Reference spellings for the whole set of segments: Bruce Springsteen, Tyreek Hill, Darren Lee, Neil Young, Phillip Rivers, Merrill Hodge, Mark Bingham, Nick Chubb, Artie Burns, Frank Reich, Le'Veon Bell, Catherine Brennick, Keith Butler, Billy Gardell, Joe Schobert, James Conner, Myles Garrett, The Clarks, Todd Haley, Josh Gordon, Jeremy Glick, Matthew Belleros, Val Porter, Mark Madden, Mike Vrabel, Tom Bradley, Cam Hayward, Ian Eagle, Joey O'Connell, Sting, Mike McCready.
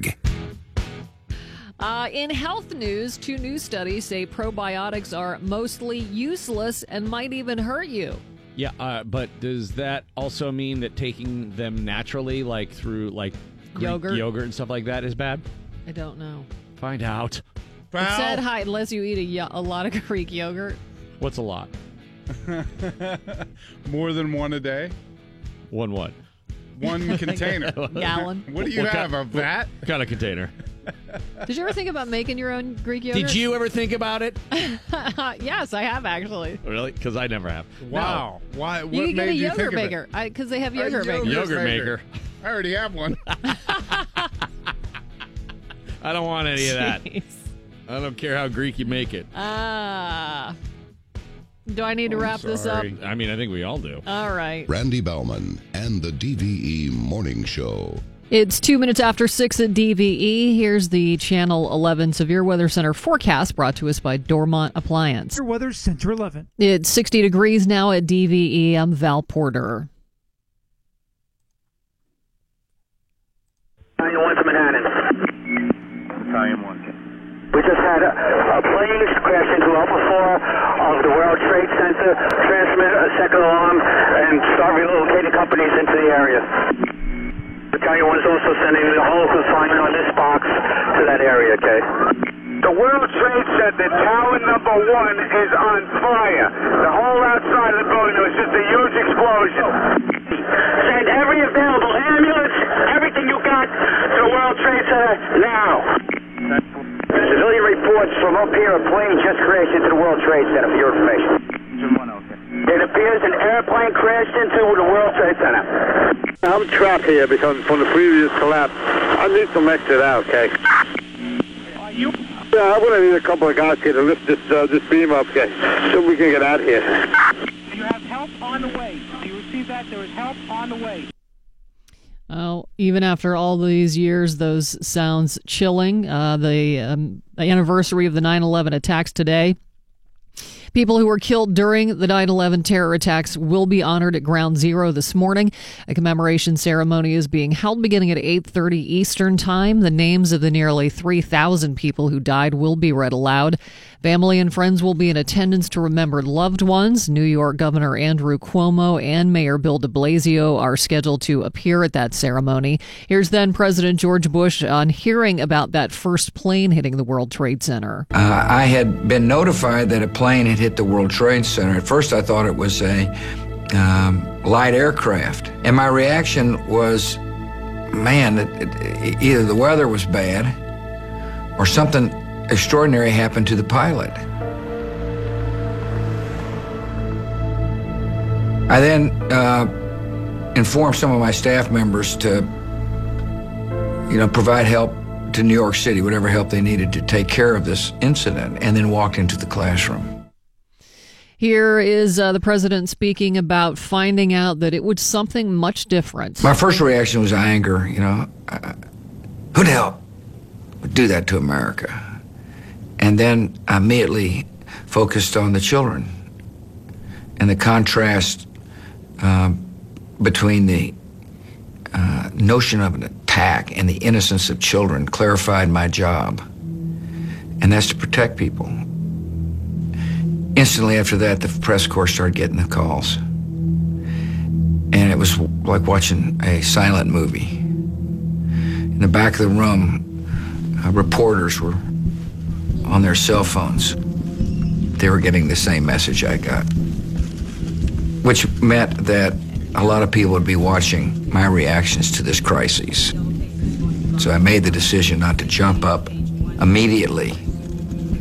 Bloomberg. In health news, two new studies say probiotics are mostly useless and might even hurt you. Yeah, but does that also mean that taking them naturally, like through like Greek yogurt and stuff like that, is bad? I don't know. Find out. It said hi unless you eat a lot of Greek yogurt. What's a lot? More than one a day. One what? One container. Gallon. What do you have, a vat? What kind of container? Did you ever think about making your own Greek yogurt? Did you ever think about it? Yes, I have actually. Really? Because I never have. Wow. No. Why? What you can get a yogurt maker. Because they have yogurt makers. Yogurt maker. I already have one. I don't want any of that. I don't care how Greek you make it. Do I need to wrap this up? I mean, I think we all do. All right. Randy Bauman and the DVE Morning Show. It's 2 minutes after 6 at DVE. Here's the Channel 11 Severe Weather Center forecast brought to us by Dormont Appliance. Your Weather Center 11. It's 60 degrees now at DVE. I'm Val Porter. 91 to Manhattan. Italian 1. We just had a plane crash into Alpha 4 of the World Trade Center, transmit a second alarm, and start relocating companies into the area. Battalion 1 is also sending the whole consignment on this box to that area, okay? The World Trade Center, Tower Number 1 is on fire. The whole outside of the building, there was just a huge explosion. Send every available ambulance, everything you got, to the World Trade Center now. Civilian reports from up here, a plane just crashed into the World Trade Center, for your information. It appears an airplane crashed into the World Trade Center. I'm trapped here because from the previous collapse, I need some exit out, okay? Are you? Yeah, I'm going to need a couple of guys here to lift this beam up, okay? So we can get out of here. You have help on the way. Do you receive that? There is help on the way. Oh, even after all these years, those sounds chilling. The anniversary of the 9/11 attacks today. People who were killed during the 9/11 terror attacks will be honored at Ground Zero this morning. A commemoration ceremony is being held beginning at 8:30 Eastern Time. The names of the nearly 3,000 people who died will be read aloud. Family and friends will be in attendance to remember loved ones. New York Governor Andrew Cuomo and Mayor Bill de Blasio are scheduled to appear at that ceremony. Here's then President George Bush on hearing about that first plane hitting the World Trade Center. I had been notified that a plane had hit the World Trade Center. At first I thought it was a light aircraft. And my reaction was, man, either the weather was bad or something extraordinary happened to the pilot. I then informed some of my staff members to, provide help to New York City, whatever help they needed to take care of this incident, and then walked into the classroom. Here is the president speaking about finding out that it was something much different. My first reaction was anger. Who the hell would do that to America? And then I immediately focused on the children and the contrast between the notion of an attack and the innocence of children clarified my job, and that's to protect people. Instantly after that, the press corps started getting the calls, and it was like watching a silent movie. In the back of the room, reporters were on their cell phones. They were getting the same message I got, which meant that a lot of people would be watching my reactions to this crisis. So I made the decision not to jump up immediately.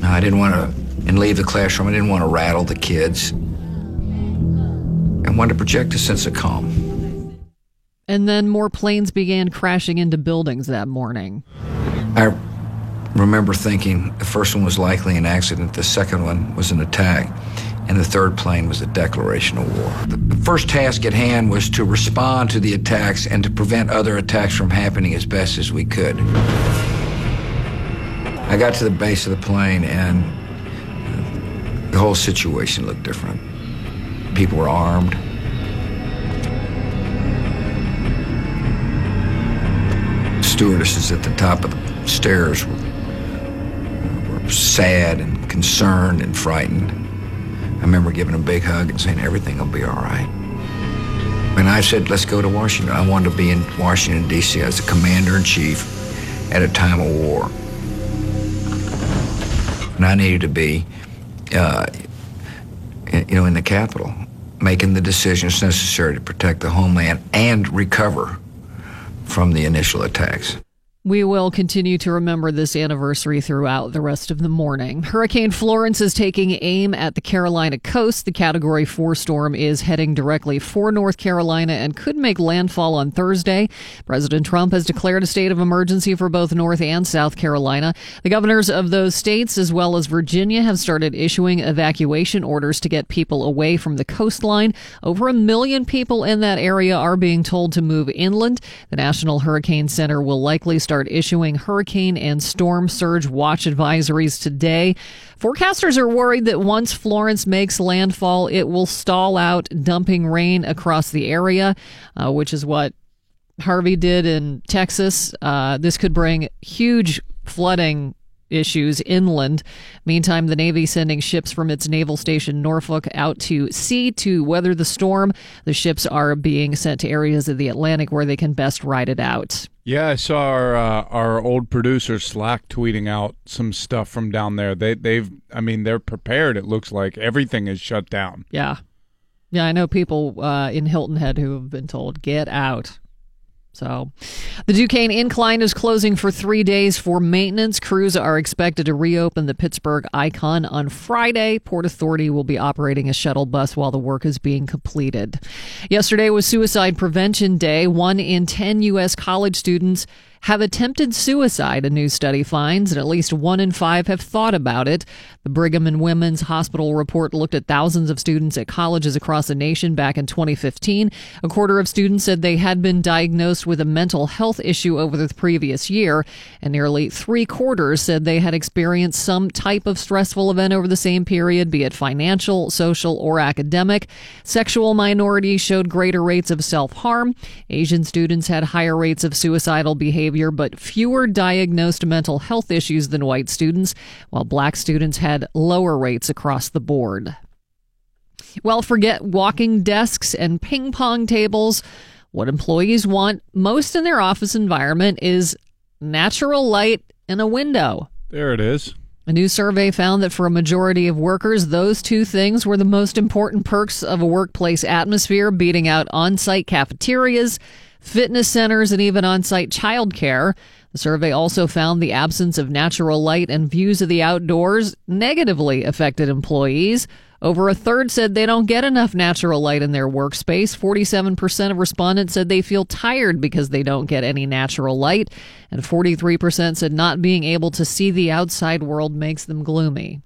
No, I didn't want to, and leave the classroom. I didn't want to rattle the kids. I wanted to project a sense of calm. And then more planes began crashing into buildings that morning. I remember thinking the first one was likely an accident, the second one was an attack, and the third plane was a declaration of war. The first task at hand was to respond to the attacks and to prevent other attacks from happening as best as we could. I got to the base of the plane, and the whole situation looked different. People were armed. stewardesses at the top of the stairs were sad and concerned and frightened. I remember giving them a big hug and saying, everything will be all right. And I said, let's go to Washington. I wanted to be in Washington, D.C. as the commander-in-chief at a time of war. And I needed to be, in the Capitol, making the decisions necessary to protect the homeland and recover from the initial attacks. We will continue to remember this anniversary throughout the rest of the morning. Hurricane Florence is taking aim at the Carolina coast. The Category 4 storm is heading directly for North Carolina and could make landfall on Thursday. President Trump has declared a state of emergency for both North and South Carolina. The governors of those states, as well as Virginia, have started issuing evacuation orders to get people away from the coastline. Over 1 million people in that area are being told to move inland. The National Hurricane Center will likely start issuing hurricane and storm surge watch advisories today. Forecasters are worried that once Florence makes landfall, it will stall out, dumping rain across the area, which is what Harvey did in Texas. This could bring huge flooding issues inland. Meantime, the Navy sending ships from its naval station Norfolk out to sea to weather the storm. The ships are being sent to areas of the Atlantic where they can best ride it out. Yeah, I saw our old producer Slack tweeting out some stuff from down there. They're prepared. It looks like everything is shut down. Yeah, I know people in Hilton Head who have been told get out. So the Duquesne Incline is closing for 3 days for maintenance. Crews are expected to reopen the Pittsburgh Icon on Friday. Port Authority will be operating a shuttle bus while the work is being completed. Yesterday was Suicide Prevention Day. 1 in 10 U.S. college students have attempted suicide, a new study finds, and at least 1 in 5 have thought about it. The Brigham and Women's Hospital report looked at thousands of students at colleges across the nation back in 2015. A quarter of students said they had been diagnosed with a mental health issue over the previous year, and nearly 3/4 said they had experienced some type of stressful event over the same period, be it financial, social, or academic. Sexual minorities showed greater rates of self-harm. Asian students had higher rates of suicidal behavior, but fewer diagnosed mental health issues than white students, while black students had lower rates across the board. Well, forget walking desks and ping pong tables. What employees want most in their office environment is natural light and a window. There it is. A new survey found that for a majority of workers, those two things were the most important perks of a workplace atmosphere, beating out on-site cafeterias, fitness centers, and even on-site childcare. The survey also found the absence of natural light and views of the outdoors negatively affected employees. Over 1/3 said they don't get enough natural light in their workspace. 47% of respondents said they feel tired because they don't get any natural light. And 43% said not being able to see the outside world makes them gloomy.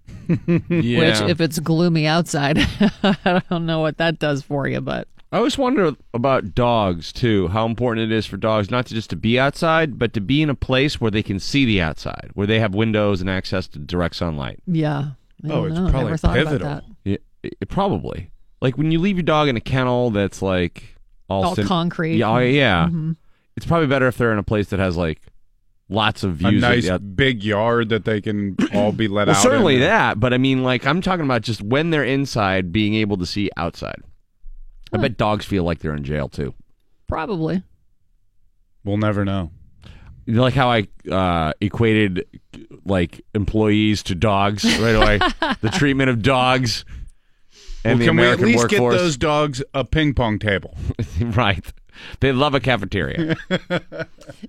Yeah. Which, if it's gloomy outside, I don't know what that does for you, but... I always wonder about dogs, too, how important it is for dogs not to just to be outside, but to be in a place where they can see the outside, where they have windows and access to direct sunlight. Yeah. It's probably pivotal. Yeah, probably. Like when you leave your dog in a kennel that's like all concrete. Yeah. Mm-hmm. It's probably better if they're in a place that has like lots of views. A nice big yard that they can all be let out. Certainly in. That. But I mean, like I'm talking about just when they're inside, being able to see outside. I bet dogs feel like they're in jail, too. Probably. We'll never know. You know, like how I equated like employees to dogs right away. The treatment of dogs and the American workforce. Can we at least get those dogs a ping pong table? Right. They love a cafeteria.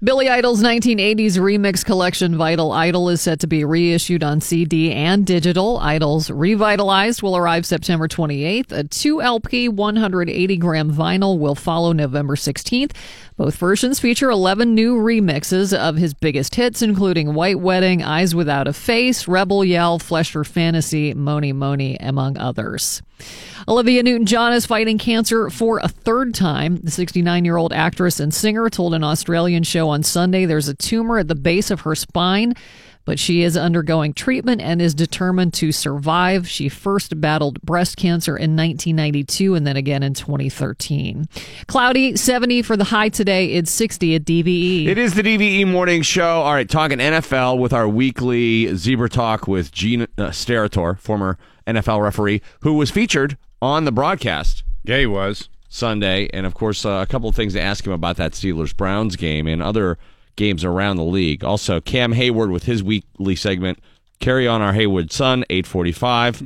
Billy Idol's 1980s remix collection, Vital Idol, is set to be reissued on CD and digital. Idol's Revitalized will arrive September 28th. A 2-LP 180-gram vinyl will follow November 16th. Both versions feature 11 new remixes of his biggest hits, including White Wedding, Eyes Without a Face, Rebel Yell, Flesh for Fantasy, Money Money, among others. Olivia Newton-John is fighting cancer for a third time. The 69-year-old actress and singer told an Australian show on Sunday there's a tumor at the base of her spine. but she is undergoing treatment and is determined to survive. She first battled breast cancer in 1992 and then again in 2013. Cloudy, 70 for the high today. It's 60 at DVE. It is the DVE Morning Show. All right, talking NFL with our weekly Zebra Talk with Gene Steratore, former NFL referee, who was featured on the broadcast. Yeah, he was. Sunday, and of course, a couple of things to ask him about that Steelers-Browns game and other games around the league. Also, Cam Hayward with his weekly segment, Carry On Our Hayward Son, 8:45,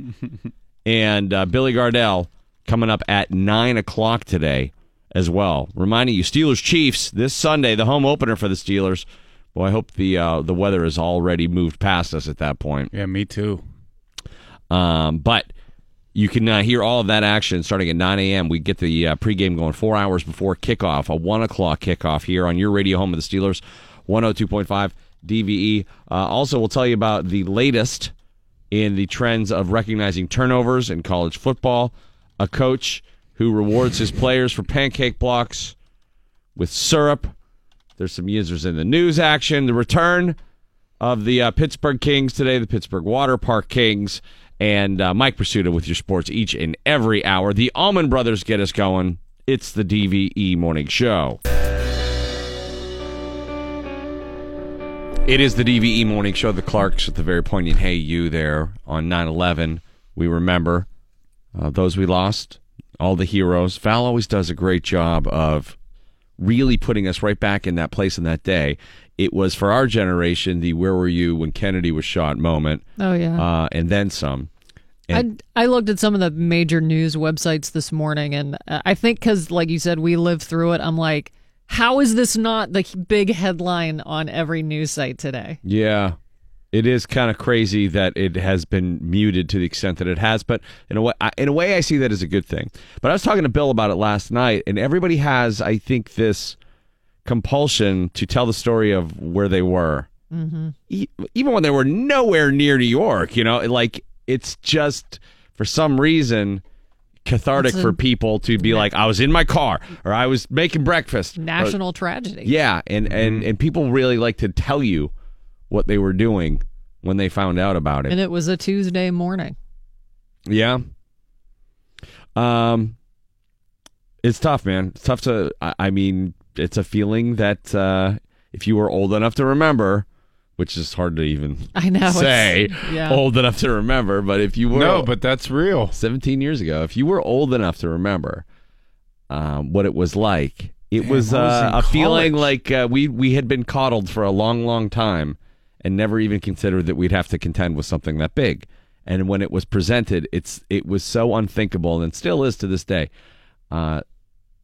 and Billy Gardell coming up at 9 o'clock today as well. Reminding you, Steelers-Chiefs this Sunday, the home opener for the Steelers. Well, I hope the weather has already moved past us at that point. Yeah, me too. But you can hear all of that action starting at 9 a.m. We get the pregame going 4 hours before kickoff, a 1 o'clock kickoff here on your radio home of the Steelers, 102.5 DVE. Also, we'll tell you about the latest in the trends of recognizing turnovers in college football, a coach who rewards his players for pancake blocks with syrup. There's some users in the news action, the return of the Pittsburgh Kings today, the Pittsburgh Water Park Kings. And Mike Pursuta with your sports each and every hour. The Allman Brothers get us going. It's the DVE Morning Show. It is the DVE Morning Show. The Clarks at the very poignant Hey You there on 9/11. We remember those we lost, all the heroes. Val always does a great job of really putting us right back in that place in that day. It was, for our generation, the where were you when Kennedy was shot moment. Oh, yeah. And then some. And I looked at some of the major news websites this morning, and I think because, like you said, we lived through it, I'm like, how is this not the big headline on every news site today? Yeah. It is kind of crazy that it has been muted to the extent that it has, but in a way, I see that as a good thing. But I was talking to Bill about it last night, and everybody has, I think, this compulsion to tell the story of where they were, even when they were nowhere near New York. You know, like, it's just for some reason cathartic for people to be like, I was in my car, or I was making breakfast. National tragedy. Yeah, and people really like to tell you what they were doing when they found out about it. And it was a Tuesday morning. Yeah. It's tough, man. It's tough to. I mean, it's a feeling that if you were old enough to remember, which is hard to even say, yeah, old enough to remember, but if you were... No, but that's real. 17 years ago, if you were old enough to remember what it was like, it was a college feeling like we had been coddled for a long, long time and never even considered that we'd have to contend with something that big. And when it was presented, it was so unthinkable, and still is to this day.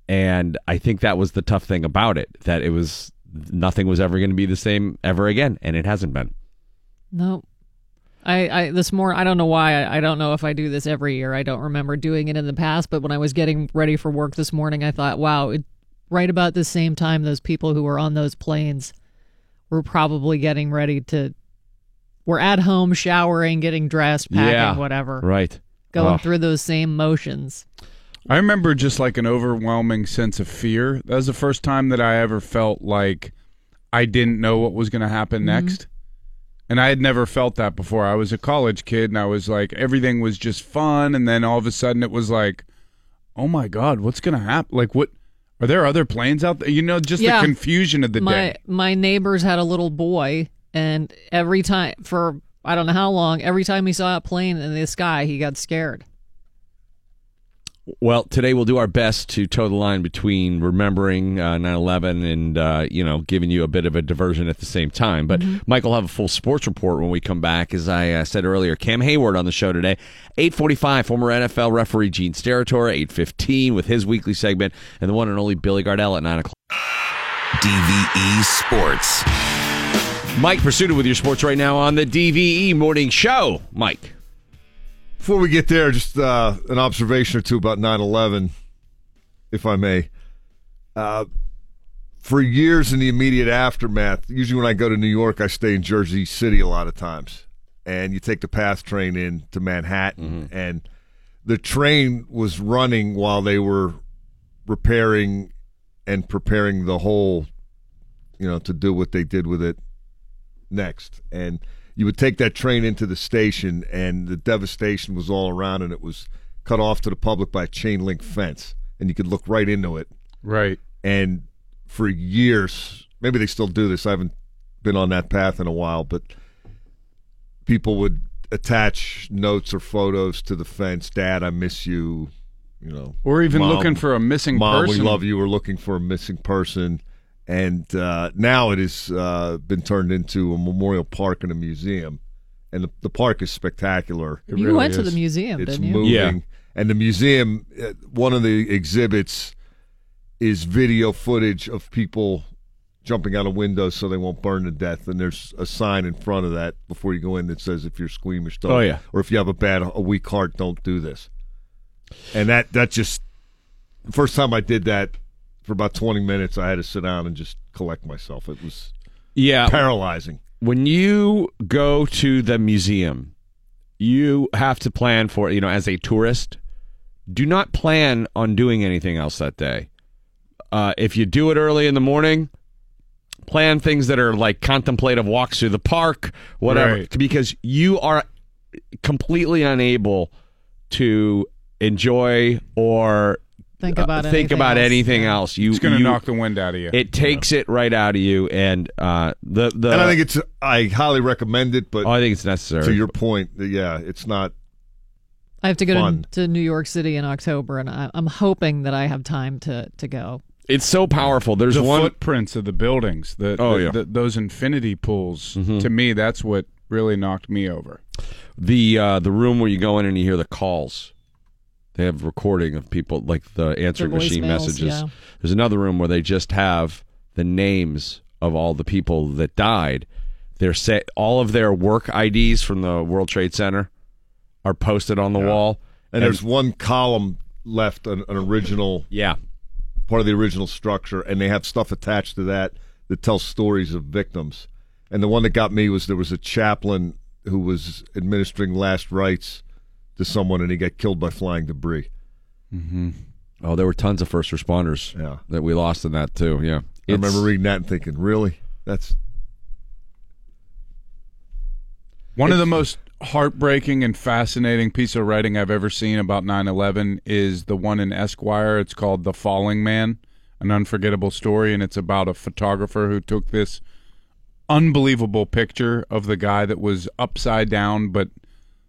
And I think that was the tough thing about it, that it was nothing was ever going to be the same ever again, and it hasn't been. No. I don't know why. I don't know if I do this every year. I don't remember doing it in the past, but when I was getting ready for work this morning, I thought, wow, right about the same time those people who were on those planes were probably getting ready to, were at home showering, getting dressed, packing, whatever. Right. Going through those same motions. I remember just like an overwhelming sense of fear. That was the first time that I ever felt like I didn't know what was going to happen next. And I had never felt that before. I was a college kid, and I was like, everything was just fun. And then all of a sudden it was like, oh my God, what's going to happen? Like, what? Are there other planes out there? You know, just the confusion of the day. My neighbors had a little boy, and every time, for I don't know how long, every time he saw a plane in the sky, he got scared. Well, today we'll do our best to toe the line between remembering 9/11 and, giving you a bit of a diversion at the same time. But Mike will have a full sports report when we come back. As I said earlier, Cam Hayward on the show today, 8:45, former NFL referee Gene Steratore, 8:15 with his weekly segment, and the one and only Billy Gardell at 9 o'clock. DVE Sports. Mike Pursuta with your sports right now on the DVE Morning Show. Mike. Before we get there, just an observation or two about 9/11, if I may. For years in the immediate aftermath, usually when I go to New York, I stay in Jersey City a lot of times. And you take the PATH train in to Manhattan. And the train was running while they were repairing and preparing the whole, to do what they did with it next. And you would take that train into the station, and the devastation was all around, and it was cut off to the public by a chain link fence, and you could look right into it. Right. And for years, maybe they still do this. I haven't been on that path in a while, but people would attach notes or photos to the fence. Dad, I miss you. You know, or even Mom, looking for a missing person. Mom, we love you. We're looking for a missing person. And now it has been turned into a memorial park and a museum. And the park is spectacular. It you really went is. To the museum, it's didn't you? Moving. Yeah. And the museum, one of the exhibits is video footage of people jumping out of windows so they won't burn to death. And there's a sign in front of that before you go in that says, if you're squeamish, don't. Oh, yeah. Or if you have a weak heart, don't do this. And that just, the first time I did that for about 20 minutes, I had to sit down and just collect myself. It was paralyzing. When you go to the museum, you have to plan for it. You know, as a tourist, do not plan on doing anything else that day. If you do it early in the morning, plan things that are like contemplative walks through the park, whatever, right. Because you are completely unable to enjoy or think about anything else. It's going to knock the wind out of you. It takes it right out of you, and and I think it's. I highly recommend it, but I think it's necessary. To your point, yeah, it's not. I have to go to New York City in October, and I'm hoping that I have time to go. It's so powerful. There's the footprints of the buildings. Those infinity pools. Mm-hmm. To me, that's what really knocked me over. The room where you go in and you hear the calls. They have recording of people, like the answering machine messages. Yeah. There's another room where they just have the names of all the people that died. They're all of their work IDs from the World Trade Center are posted on the wall. And there's one column left, an original part of the original structure, and they have stuff attached to that that tells stories of victims. And the one that got me was there was a chaplain who was administering last rites to someone, and he got killed by flying debris. Mm-hmm. Oh, there were tons of first responders that we lost in that too. Yeah, I remember reading that and thinking, really? That's one of the most heartbreaking and fascinating piece of writing I've ever seen about 9/11 is the one in Esquire. It's called "The Falling Man: An Unforgettable Story," and it's about a photographer who took this unbelievable picture of the guy that was upside down, but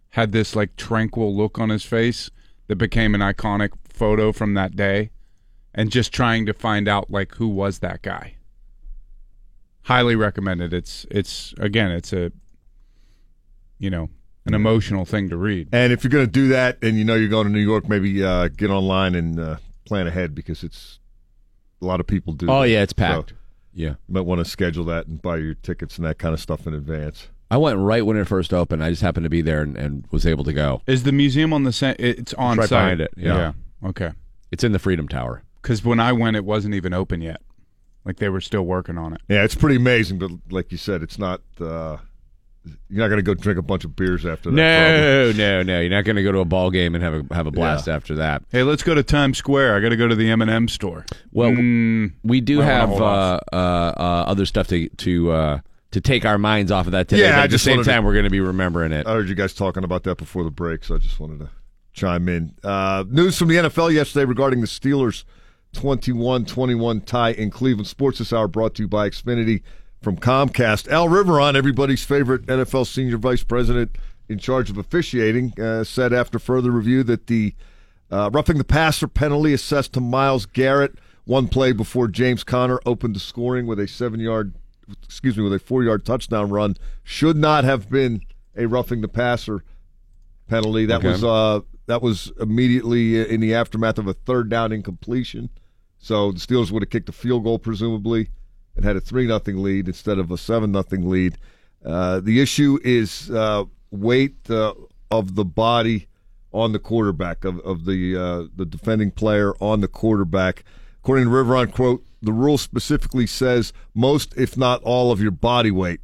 had this like tranquil look on his face that became an iconic photo from that day, and just trying to find out like who was that guy. Highly recommended. It's again, it's a an emotional thing to read. And if you're going to do that, and you're going to New York, maybe get online and plan ahead, because it's a lot of people do. Oh that. Yeah, it's packed. So you might want to schedule that and buy your tickets and that kind of stuff in advance. I went right when it first opened. I just happened to be there and was able to go. Is the museum on the same? It's on site. Right behind it. Yeah. Okay. It's in the Freedom Tower. Because when I went, it wasn't even open yet. Like, they were still working on it. Yeah, it's pretty amazing. But like you said, it's not. You're not going to go drink a bunch of beers after that. No. You're not going to go to a ball game and have a blast after that. Hey, let's go to Times Square. I got to go to the M&M store. Well, we do have other stuff to take our minds off of that today. Yeah, but at the same time, we're going to be remembering it. I heard you guys talking about that before the break, so I just wanted to chime in. News from the NFL yesterday regarding the Steelers' 21-21 tie in Cleveland. Sports This Hour brought to you by Xfinity from Comcast. Al Riveron, everybody's favorite NFL senior vice president in charge of officiating, said after further review that the roughing the passer penalty assessed to Myles Garrett one play before James Conner opened the scoring with a 4-yard touchdown run should not have been a roughing the passer penalty. That was that was immediately in the aftermath of a third down incompletion. So the Steelers would have kicked a field goal presumably and had a 3-0 lead instead of a 7-0 lead. The issue is weight of the body on the quarterback of the defending player on the quarterback. According to Riveron, quote, "The rule specifically says most, if not all, of your body weight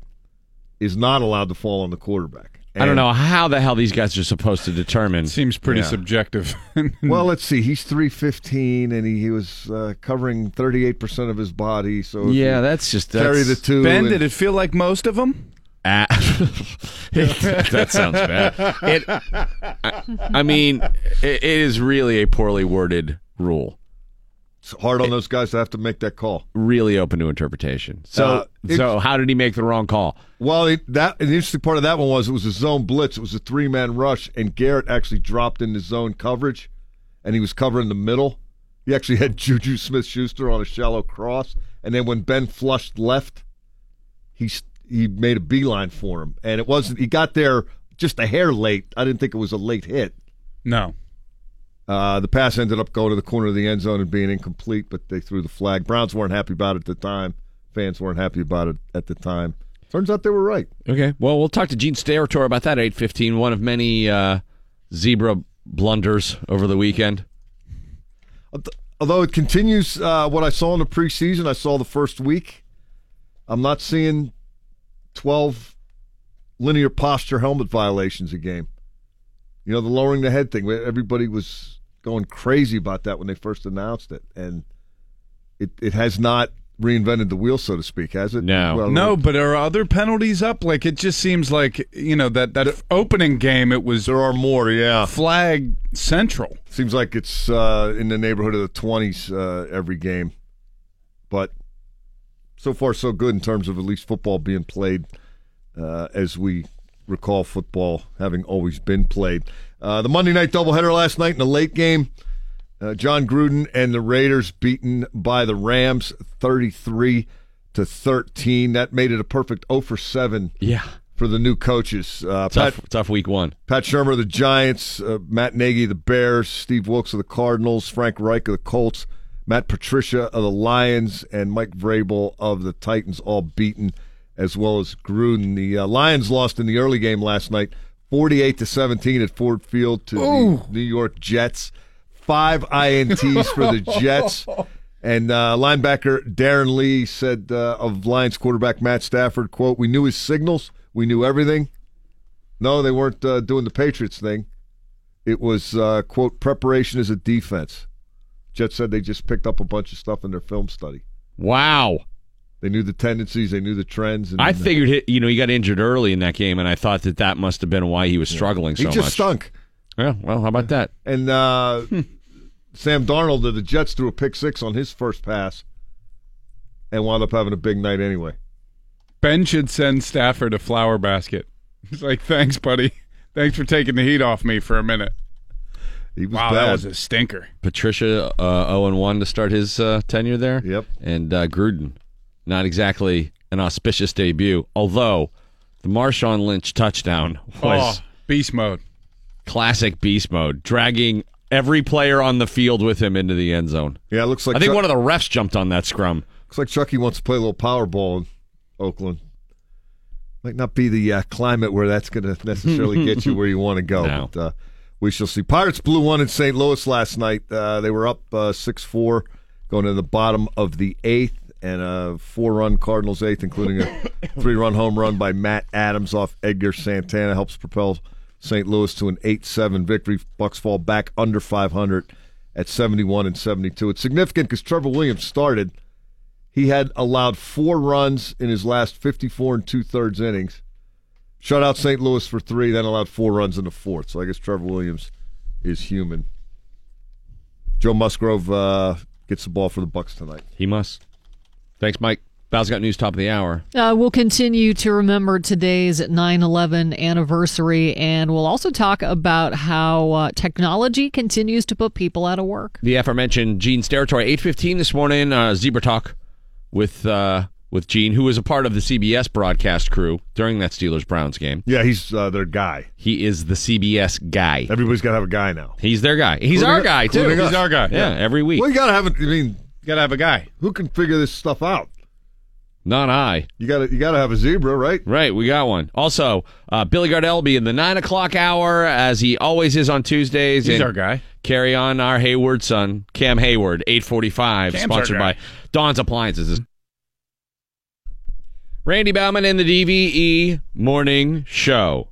is not allowed to fall on the quarterback." And I don't know how the hell these guys are supposed to determine. Seems pretty subjective. Well, let's see. He's 315, and he was covering 38% of his body. So that's just carry the two. Ben, did it feel like most of them? That sounds bad. I mean, it is really a poorly worded rule. It's hard on those guys to have to make that call. Really open to interpretation. So how did he make the wrong call? Well, the interesting part of that one was it was a zone blitz. It was a three-man rush, and Garrett actually dropped into zone coverage, and he was covering the middle. He actually had Juju Smith-Schuster on a shallow cross, and then when Ben flushed left, he made a beeline for him, and it wasn't. He got there just a hair late. I didn't think it was a late hit. No. The pass ended up going to the corner of the end zone and being incomplete, but they threw the flag. Browns weren't happy about it at the time. Fans weren't happy about it at the time. Turns out they were right. Okay. Well, we'll talk to Gene Steratore about that 8:15, one of many zebra blunders over the weekend. Although it continues what I saw in the preseason, I saw the first week. I'm not seeing 12 linear posture helmet violations a game. You know, the lowering the head thing. Everybody was going crazy about that when they first announced it, and it has not reinvented the wheel, so to speak, has it? No. Well, no, but are other penalties up? Like, it just seems like, you know, that opening game, it was... There are more, yeah. Flag central. Seems like it's in the neighborhood of the 20s every game. But so far, so good in terms of at least football being played as we... recall football having always been played. The Monday night doubleheader last night in the late game, John Gruden and the Raiders beaten by the Rams 33-13. That made it a perfect 0-7 for the new coaches. Tough week one. Pat Shermer of the Giants, Matt Nagy of the Bears, Steve Wilkes of the Cardinals, Frank Reich of the Colts, Matt Patricia of the Lions, and Mike Vrabel of the Titans all beaten, as well as Gruden. The Lions lost in the early game last night, 48-17 at Ford Field to the New York Jets. 5 INTs for the Jets. And linebacker Darren Lee said of Lions quarterback Matt Stafford, quote, "We knew his signals. We knew everything. No, they weren't doing the Patriots thing. It was, quote, preparation as a defense." Jets said they just picked up a bunch of stuff in their film study. Wow. They knew the tendencies. They knew the trends. And I figured, he got injured early in that game, and I thought that must have been why he was struggling so much. He just stunk. Yeah, well, how about that? And Sam Darnold of the Jets threw a pick six on his first pass and wound up having a big night anyway. Ben should send Stafford a flower basket. He's like, "Thanks, buddy. Thanks for taking the heat off me for a minute." Wow, that was a stinker. Patricia, 0-1 to start his tenure there. Yep. And Gruden. Not exactly an auspicious debut, although the Marshawn Lynch touchdown was beast mode. Classic beast mode, dragging every player on the field with him into the end zone. Yeah, it looks like I think one of the refs jumped on that scrum. Looks like Chucky wants to play a little Powerball in Oakland. Might not be the climate where that's going to necessarily get you where you want to go. No. But we shall see. Pirates blew one in St. Louis last night. They were up 6-4 going to the bottom of the eighth. And a 4-run Cardinals eighth, including a 3-run home run by Matt Adams off Edgar Santana, helps propel St. Louis to an 8-7 victory. Bucks fall back under 500 at 71-72. It's significant because Trevor Williams started. He had allowed 4 runs in his last 54 2/3 innings. Shut out St. Louis for 3, then allowed 4 runs in the fourth. So I guess Trevor Williams is human. Joe Musgrove gets the ball for the Bucks tonight. He must. Thanks, Mike. Val's got news top of the hour. We'll continue to remember today's 9/11 anniversary, and we'll also talk about how technology continues to put people out of work. The aforementioned Gene Steratore, 8:15 this morning, Zebra Talk with Gene, who was a part of the CBS broadcast crew during that Steelers-Browns game. Yeah, he's their guy. He is the CBS guy. Everybody's got to have a guy now. He's their guy. He's our guy, too. He's our guy. Yeah, every week. Well, you got to have a... gotta have a guy who can figure this stuff out. Not I. You gotta have a zebra, right? Right, we got one. Also, Billy Gardell will be in the 9 o'clock hour, as he always is on Tuesdays. He's our guy. Carry on our Hayward son, Cam Hayward, 8:45, sponsored by Dawn's Appliances. Randy Bauman in the DVE Morning Show.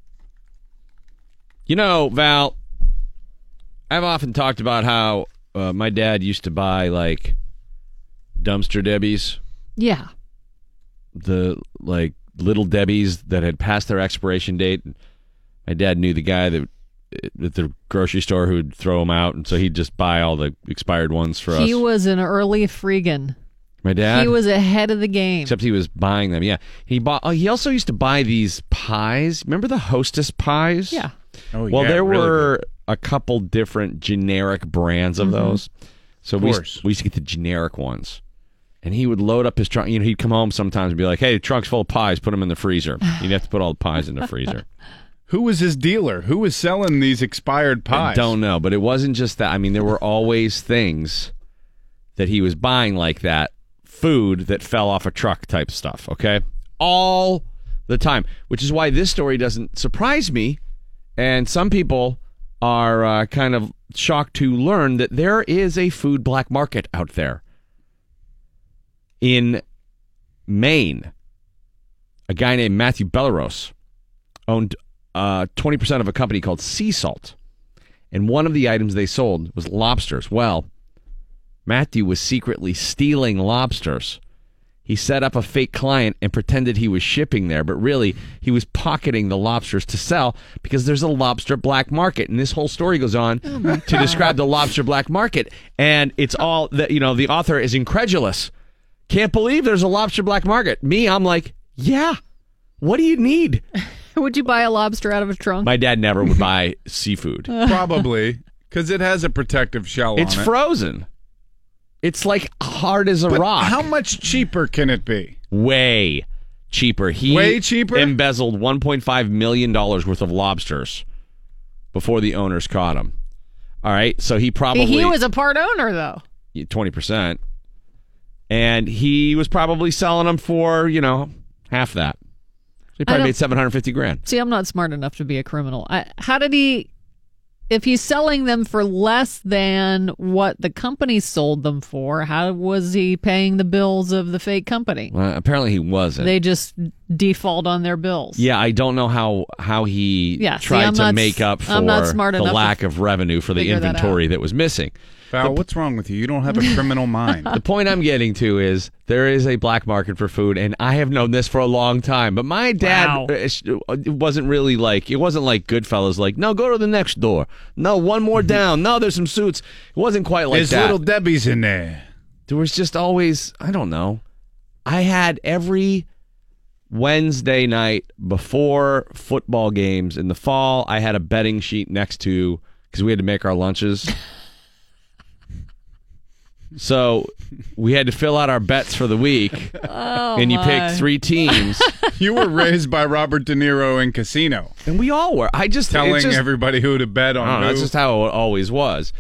You know, Val, I've often talked about how my dad used to buy dumpster debbies. Yeah. The Little Debbie's that had passed their expiration date. My dad knew the guy that at the grocery store who would throw them out, and so he'd just buy all the expired ones for us. He was an early freegan. My dad? He was ahead of the game. Except he was buying them, yeah. He bought. Oh, he also used to buy these pies. Remember the Hostess pies? Yeah. Oh, well, yeah, there really were a couple different generic brands of those. So we used to get the generic ones. And he would load up his trunk. You know, he'd come home sometimes and be like, hey, the trunk's full of pies. Put them in the freezer. You'd have to put all the pies in the freezer. Who was his dealer? Who was selling these expired pies? I don't know, but it wasn't just that. I mean, there were always things that he was buying like that. Food that fell off a truck type stuff, okay? All the time, which is why this story doesn't surprise me. And some people are kind of shocked to learn that there is a food black market out there. In Maine, a guy named Matthew Belleros owned 20% of a company called Sea Salt. And one of the items they sold was lobsters. Well, Matthew was secretly stealing lobsters. He set up a fake client and pretended he was shipping there, but really he was pocketing the lobsters to sell because there's a lobster black market. And this whole story goes on to describe the lobster black market. And it's all that, you know, the author is incredulous. Can't believe there's a lobster black market. Me, I'm like, yeah, what do you need? Would you buy a lobster out of a trunk? My dad never would buy seafood. Probably, because it has a protective shell on it. It's frozen. It's like hard as a rock. How much cheaper can it be? Way cheaper. He embezzled $1.5 million worth of lobsters before the owners caught him. All right, so he probably... He was a part owner, though. 20%. And he was probably selling them for, you know, half that. So he probably made $750,000. See, I'm not smart enough to be a criminal. How did he... If he's selling them for less than what the company sold them for, how was he paying the bills of the fake company? Well, apparently he wasn't. They just default on their bills. Yeah, I don't know how he tried to make up for the lack of revenue for the inventory that was missing. Val, what's wrong with you? You don't have a criminal mind. The point I'm getting to is there is a black market for food, and I have known this for a long time. But my dad wasn't really like, it wasn't like Goodfellas, like, no, go to the next door. No, one more down. No, there's some suits. It wasn't quite like that. There's Little Debbie's in there. There was just always, I don't know. I had every Wednesday night before football games in the fall, I had a betting sheet next to, because we had to make our lunches. So we had to fill out our bets for the week, and you picked three teams. You were raised by Robert De Niro in Casino. And we all were. Telling everybody who to bet on who. That's just how it always was.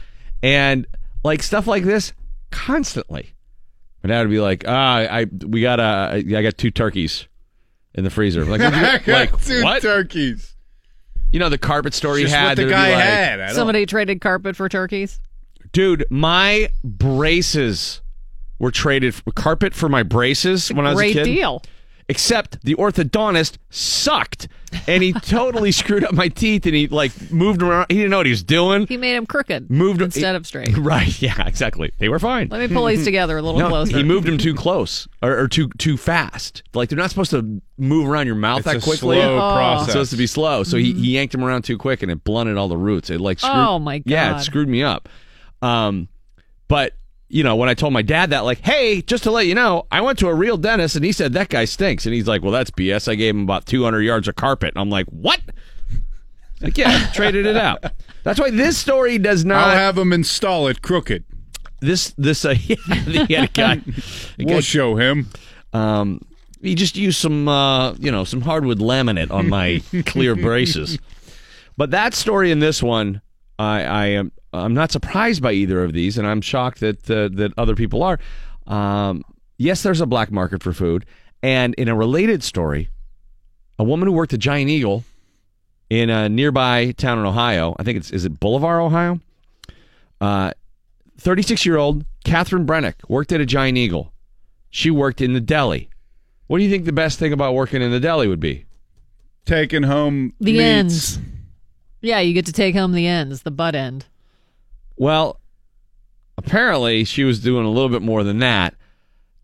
And like stuff like this, constantly. My dad would be like, I got two turkeys in the freezer. Like, turkeys. You know, the carpet story just had. What the guy had. Somebody traded carpet for turkeys? Dude, my braces were traded for carpet for my braces when I was a kid. Great deal. Except the orthodontist sucked, and he totally screwed up my teeth, and he like moved around. He didn't know what he was doing. He made them crooked instead of straight. Right, yeah, exactly. They were fine. Let me pull these together a little closer. He moved them too close or too fast. Like, they're not supposed to move around your mouth that quickly. It's a slow process. It's supposed to be slow, so he yanked them around too quick, and it blunted all the roots. It like screwed, my God. Yeah, it screwed me up. But you know, when I told my dad that, like, hey, just to let you know, I went to a real dentist and he said that guy stinks, and he's like, well, that's BS. I gave him about 200 yards of carpet, and I'm like, what? Like, yeah, traded it out. That's why this story does not. I'll have him install it crooked. We'll show him. He just used some hardwood laminate on my clear braces. But that story in this one, I'm not surprised by either of these, and I'm shocked that other people are. Yes, there's a black market for food. And in a related story, a woman who worked at Giant Eagle in a nearby town in Ohio, I think is it Boulevard, Ohio? 36-year-old Catherine Brennick worked at a Giant Eagle. She worked in the deli. What do you think the best thing about working in the deli would be? Taking home the ends. Yeah, you get to take home the ends, the butt end. Well, apparently she was doing a little bit more than that.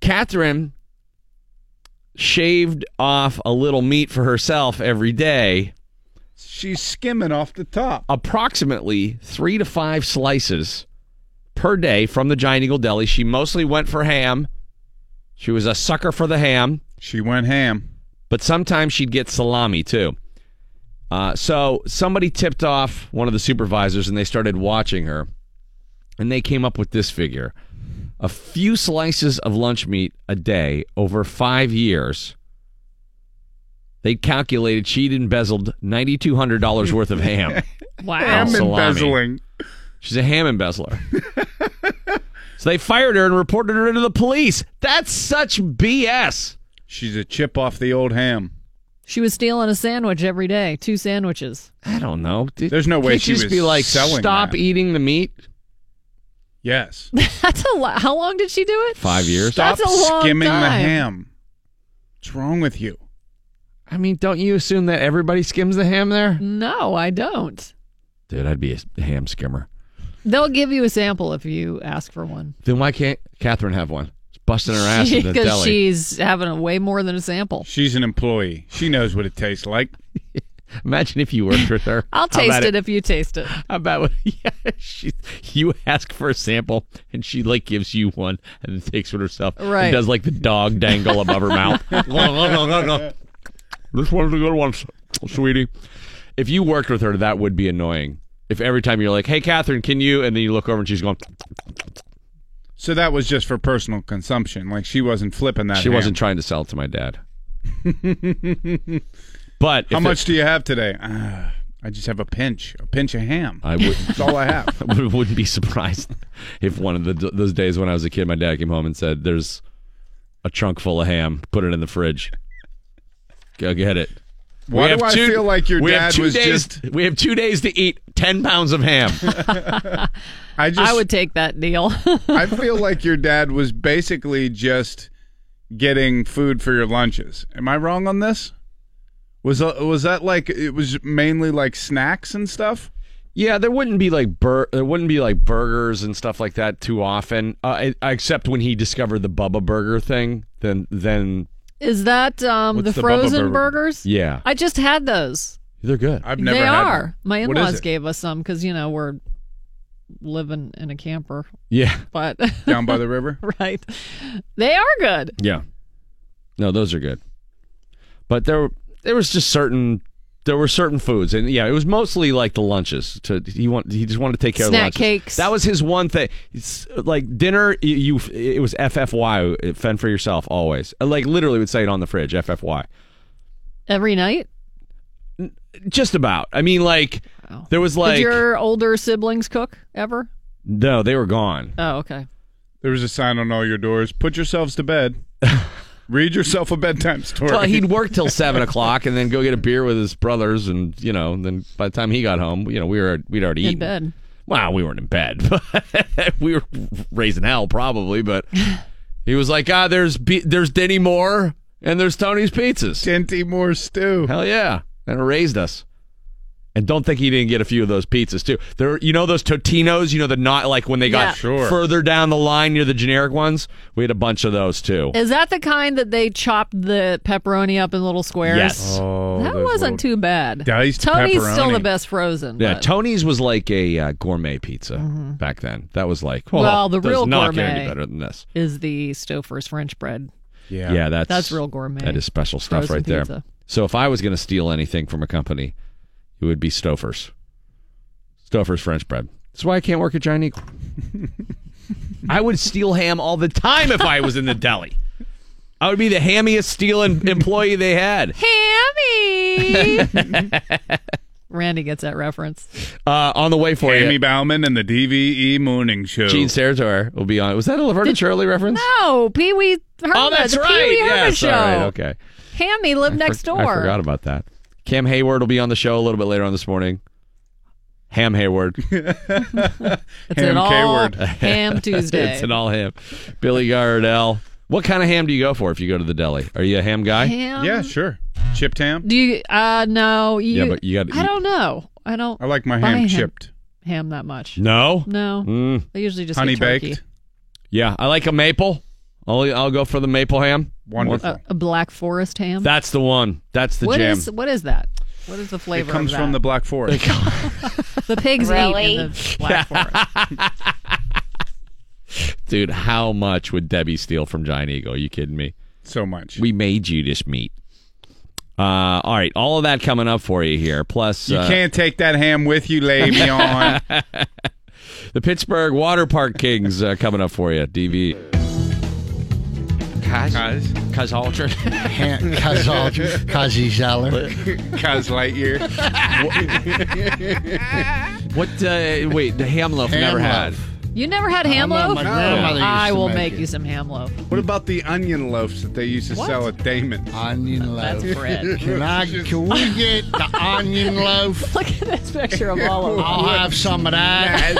Catherine shaved off a little meat for herself every day. She's skimming off the top. Approximately 3 to 5 slices per day from the Giant Eagle Deli. She mostly went for ham. She was a sucker for the ham. She went ham. But sometimes she'd get salami, too. So somebody tipped off one of the supervisors, and they started watching her. And they came up with this figure. A few slices of lunch meat a day over 5 years. They calculated she'd embezzled $9,200 worth of ham. Wow. Ham embezzling. She's a ham embezzler. So they fired her and reported her to the police. That's such BS. She's a chip off the old ham. She was stealing a sandwich every day, 2 sandwiches. I don't know. There's no way she was be like, selling stop that. Eating the meat. Yes. That's a lot. How long did she do it? 5 years. Stop That's a long skimming time. The ham. What's wrong with you? I mean, don't you assume that everybody skims the ham there? No, I don't. Dude, I'd be a ham skimmer. They'll give you a sample if you ask for one. Then why can't Catherine have one? She's busting her ass at the deli. Because she's having way more than a sample. She's an employee. She knows what it tastes like. Imagine if you worked with her. I'll taste it if you taste it. How about you ask for a sample, and she like gives you one, and then takes it herself. Right. And does like the dog dangle above her mouth. This one's a good one, sweetie. If you worked with her, that would be annoying. If every time you're like, hey, Catherine, can you? And then you look over and she's going. So that was just for personal consumption. Like she wasn't flipping that. She wasn't trying to sell it to my dad. But how much do you have today? I just have a pinch of ham. That's all I have. I wouldn't be surprised if one of those days when I was a kid, my dad came home and said, there's a trunk full of ham. Put it in the fridge. Go get it. Why do I feel like your dad was just... We have 2 days to eat 10 pounds of ham. I would take that deal. I feel like your dad was basically just getting food for your lunches. Am I wrong on this? Was that like... It was mainly like snacks and stuff? Yeah, there wouldn't be like burgers and stuff like that too often. Except when he discovered the Bubba Burger thing. Then Is that the frozen burgers? Yeah. I just had those. They're good. I've never had them. They are. My in-laws gave us some because, you know, we're living in a camper. Yeah. But down by the river? Right. They are good. Yeah. No, those are good. But there were certain foods. And, yeah, it was mostly like the lunches. He just wanted to take care of the lunches. Snack cakes. That was his one thing. It's like dinner, it was FFY, fend for yourself, always. Like literally would say it on the fridge, FFY. Every night? Just about. I mean, like, wow. There was like... Did your older siblings cook ever? No, they were gone. Oh, okay. There was a sign on all your doors, put yourselves to bed. Read yourself a bedtime story. Well, he'd work till 7 o'clock and then go get a beer with his brothers. And, you know, then by the time he got home, you know, we'd already eaten. In bed. Well, we weren't in bed. But we were raising hell probably. But he was like, there's Denny Moore and there's Tony's Pizzas. Denny Moore stew. Hell yeah. And it raised us. And don't think he didn't get a few of those pizzas, too. You know those Totino's? You know, the not like when they got further down the line near the generic ones? We had a bunch of those, too. Is that the kind that they chopped the pepperoni up in little squares? Yes. Oh, that wasn't too bad. Diced Tony's pepperoni. Still the best frozen. Yeah, Tony's was like a gourmet pizza back then. That was like, well the real gourmet better than this. Is the Stouffer's French bread. Yeah, that's real gourmet. That is special stuff right pizza. There. So if I was going to steal anything from a company... It would be Stouffer's. Stouffer's French bread. That's why I can't work at Giant Eagle. I would steal ham all the time if I was in the deli. I would be the hammiest stealing employee they had. Hammy! Randy gets that reference. On the way for Hammy you. Amy Bauman and the DVE Morning Show. Gene Steratore will be on. Was that a Laverne and Shirley reference? No, Pee Wee Herman. Oh, that's right. Pee Wee Herman Show. All right, okay. Hammy lived next door. I forgot about that. Cam Hayward will be on the show a little bit later on this morning. Ham Hayward. It's Ham Hayward. Ham Tuesday. It's an all ham. Billy Gardell. What kind of ham do you go for if you go to the deli? Are you a ham guy? Ham? Yeah, sure. Chipped ham? Do you? No. Yeah, but you got. I don't know. I don't. I like my ham chipped. Ham that much? No. No. I usually just honey baked. Yeah, I like a maple. I'll go for the maple ham. Wonderful. A Black Forest ham? That's the one. That's the jam. What is that? What is the flavor of that? It comes from the Black Forest. The pigs eat in the Black Forest. Dude, how much would Debbie steal from Giant Eagle? Are you kidding me? So much. We made you this meat. All right, all of that coming up for you here. Plus, you can't take that ham with you, lady. On the Pittsburgh Water Park Kings coming up for you, DV. Kaz Aldrin. Kaz Aldrin. Kazi Zeller. Kaz Lightyear. What? Wait, the ham loaf never had. You never had ham loaf? No. I will make you some ham loaf. What about the onion loaves that they used to sell at Damon's? Onion loaf. That's bread. Can we get the onion loaf? Look at this picture of all of them. I'll have some of that. And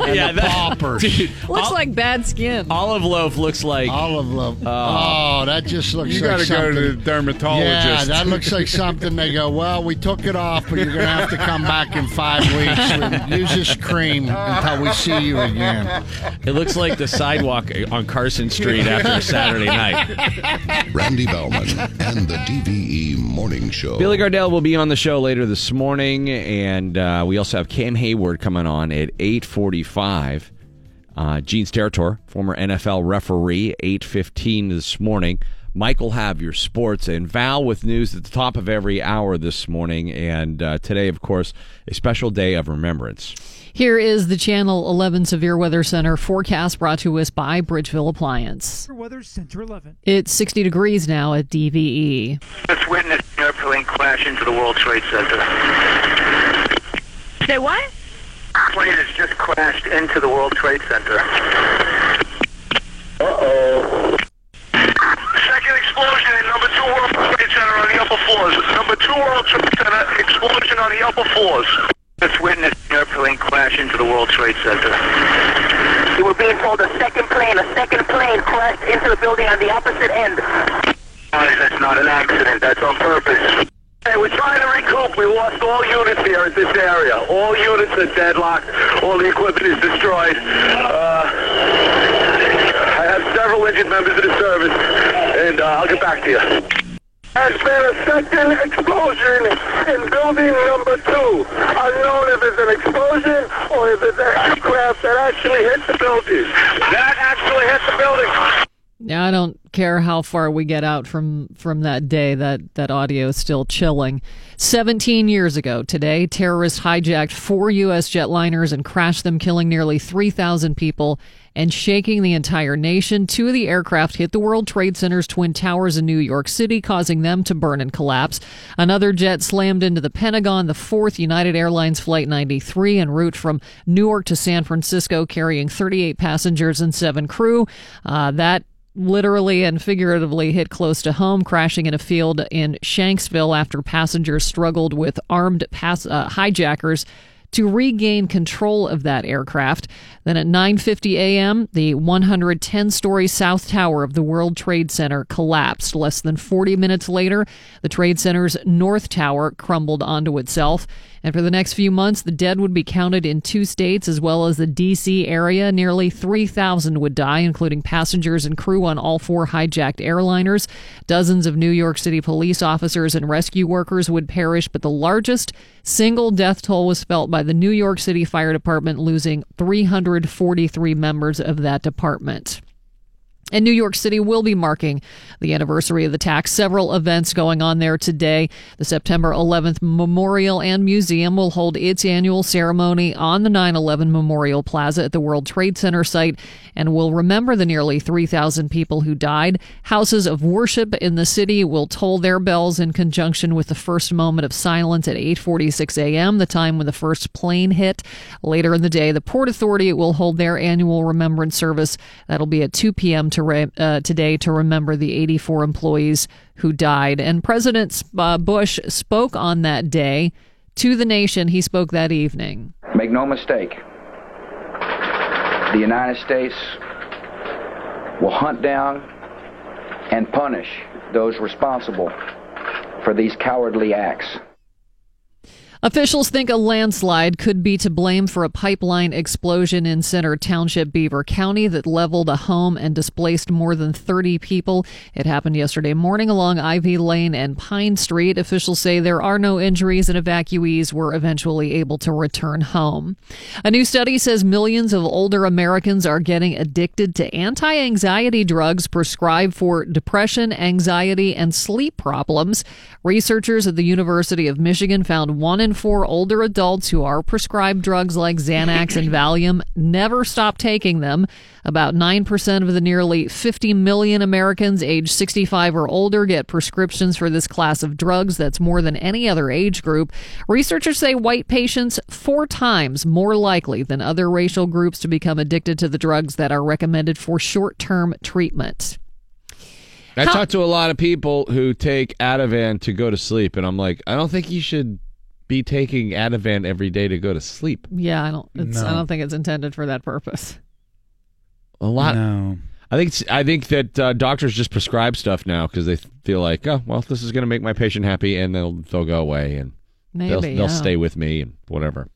the poppers. Dude, looks like bad skin. Olive loaf looks like... Olive loaf. Oh, that just looks like something... You got to go to the dermatologist. Yeah, that looks like something they go, well, we took it off, but you're going to have to come back in 5 weeks. Use this cream until we see you again. It looks like the sidewalk on Carson Street after a Saturday night. Randy Bauman and the DVE Morning Show. Billy Gardell will be on the show later this morning, and we also have Cam Hayward coming on at 8:45. Gene Steratore, former NFL referee, 8:15 this morning. Mike will have your sports, and Val with news at the top of every hour this morning. And today, of course, a special day of remembrance. Here is the Channel 11 Severe Weather Center forecast brought to us by Bridgeville Appliance. Weather Center 11. It's 60 degrees now at DVE. Let's witness an airplane clash into the World Trade Center. Say what? The plane has just crashed into the World Trade Center. Uh-oh. Explosion in number 2 World Trade Center on the upper floors. Number 2 World Trade Center, explosion on the upper floors. Just witnessed an airplane crash into the World Trade Center. We were being told a second plane crashed into the building on the opposite end. That's not an accident, that's on purpose. Hey, we're trying to recoup. We lost all units here in this area. All units are deadlocked. All the equipment is destroyed. I have several injured members of the service. And I'll get back to you. There's been a second explosion in building number 2. Unknown if it's an explosion or if it's an aircraft that actually hit the building. That actually hit the building. Now, I don't care how far we get out from that day. That audio is still chilling. 17 years ago today, terrorists hijacked 4 U.S. jetliners and crashed them, killing nearly 3,000 people and shaking the entire nation. 2 of the aircraft hit the World Trade Center's twin towers in New York City, causing them to burn and collapse. Another jet slammed into the Pentagon, the 4th United Airlines Flight 93, en route from Newark to San Francisco, carrying 38 passengers and 7 crew. That literally and figuratively hit close to home, crashing in a field in Shanksville after passengers struggled with armed hijackers to regain control of that aircraft. Then at 9:50 a.m., the 110-story South Tower of the World Trade Center collapsed. Less than 40 minutes later, the Trade Center's North Tower crumbled onto itself. And for the next few months, the dead would be counted in 2 states as well as the D.C. area. Nearly 3,000 would die, including passengers and crew on all 4 hijacked airliners. Dozens of New York City police officers and rescue workers would perish, but the largest single death toll was felt by the New York City Fire Department, losing 343 members of that department. And New York City will be marking the anniversary of the attack. Several events going on there today. The September 11th Memorial and Museum will hold its annual ceremony on the 9/11 Memorial Plaza at the World Trade Center site and will remember the nearly 3,000 people who died. Houses of worship in the city will toll their bells in conjunction with the first moment of silence at 8:46 a.m., the time when the first plane hit. Later in the day, the Port Authority will hold their annual remembrance service. That'll be at 2 p.m. today to remember the 84 employees who died. And President Bush spoke on that day to the nation. He spoke that evening. Make no mistake, the United States will hunt down and punish those responsible for these cowardly acts. Officials think a landslide could be to blame for a pipeline explosion in Center Township, Beaver County, that leveled a home and displaced more than 30 people. It happened yesterday morning along Ivy Lane and Pine Street. Officials say there are no injuries and evacuees were eventually able to return home. A new study says millions of older Americans are getting addicted to anti-anxiety drugs prescribed for depression, anxiety, and sleep problems. Researchers at the University of Michigan found one in four older adults who are prescribed drugs like Xanax and Valium never stop taking them. About 9% of the nearly 50 million Americans aged 65 or older get prescriptions for this class of drugs. That's more than any other age group. Researchers say white patients 4 times more likely than other racial groups to become addicted to the drugs that are recommended for short-term treatment. I talked to a lot of people who take Ativan to go to sleep, and I'm like, I don't think you should be taking Ativan every day to go to sleep. Yeah, I don't think it's intended for that purpose. A lot. No. I think that doctors just prescribe stuff now because they feel like, oh, well, this is going to make my patient happy, and they'll go away, and they'll stay with me and whatever.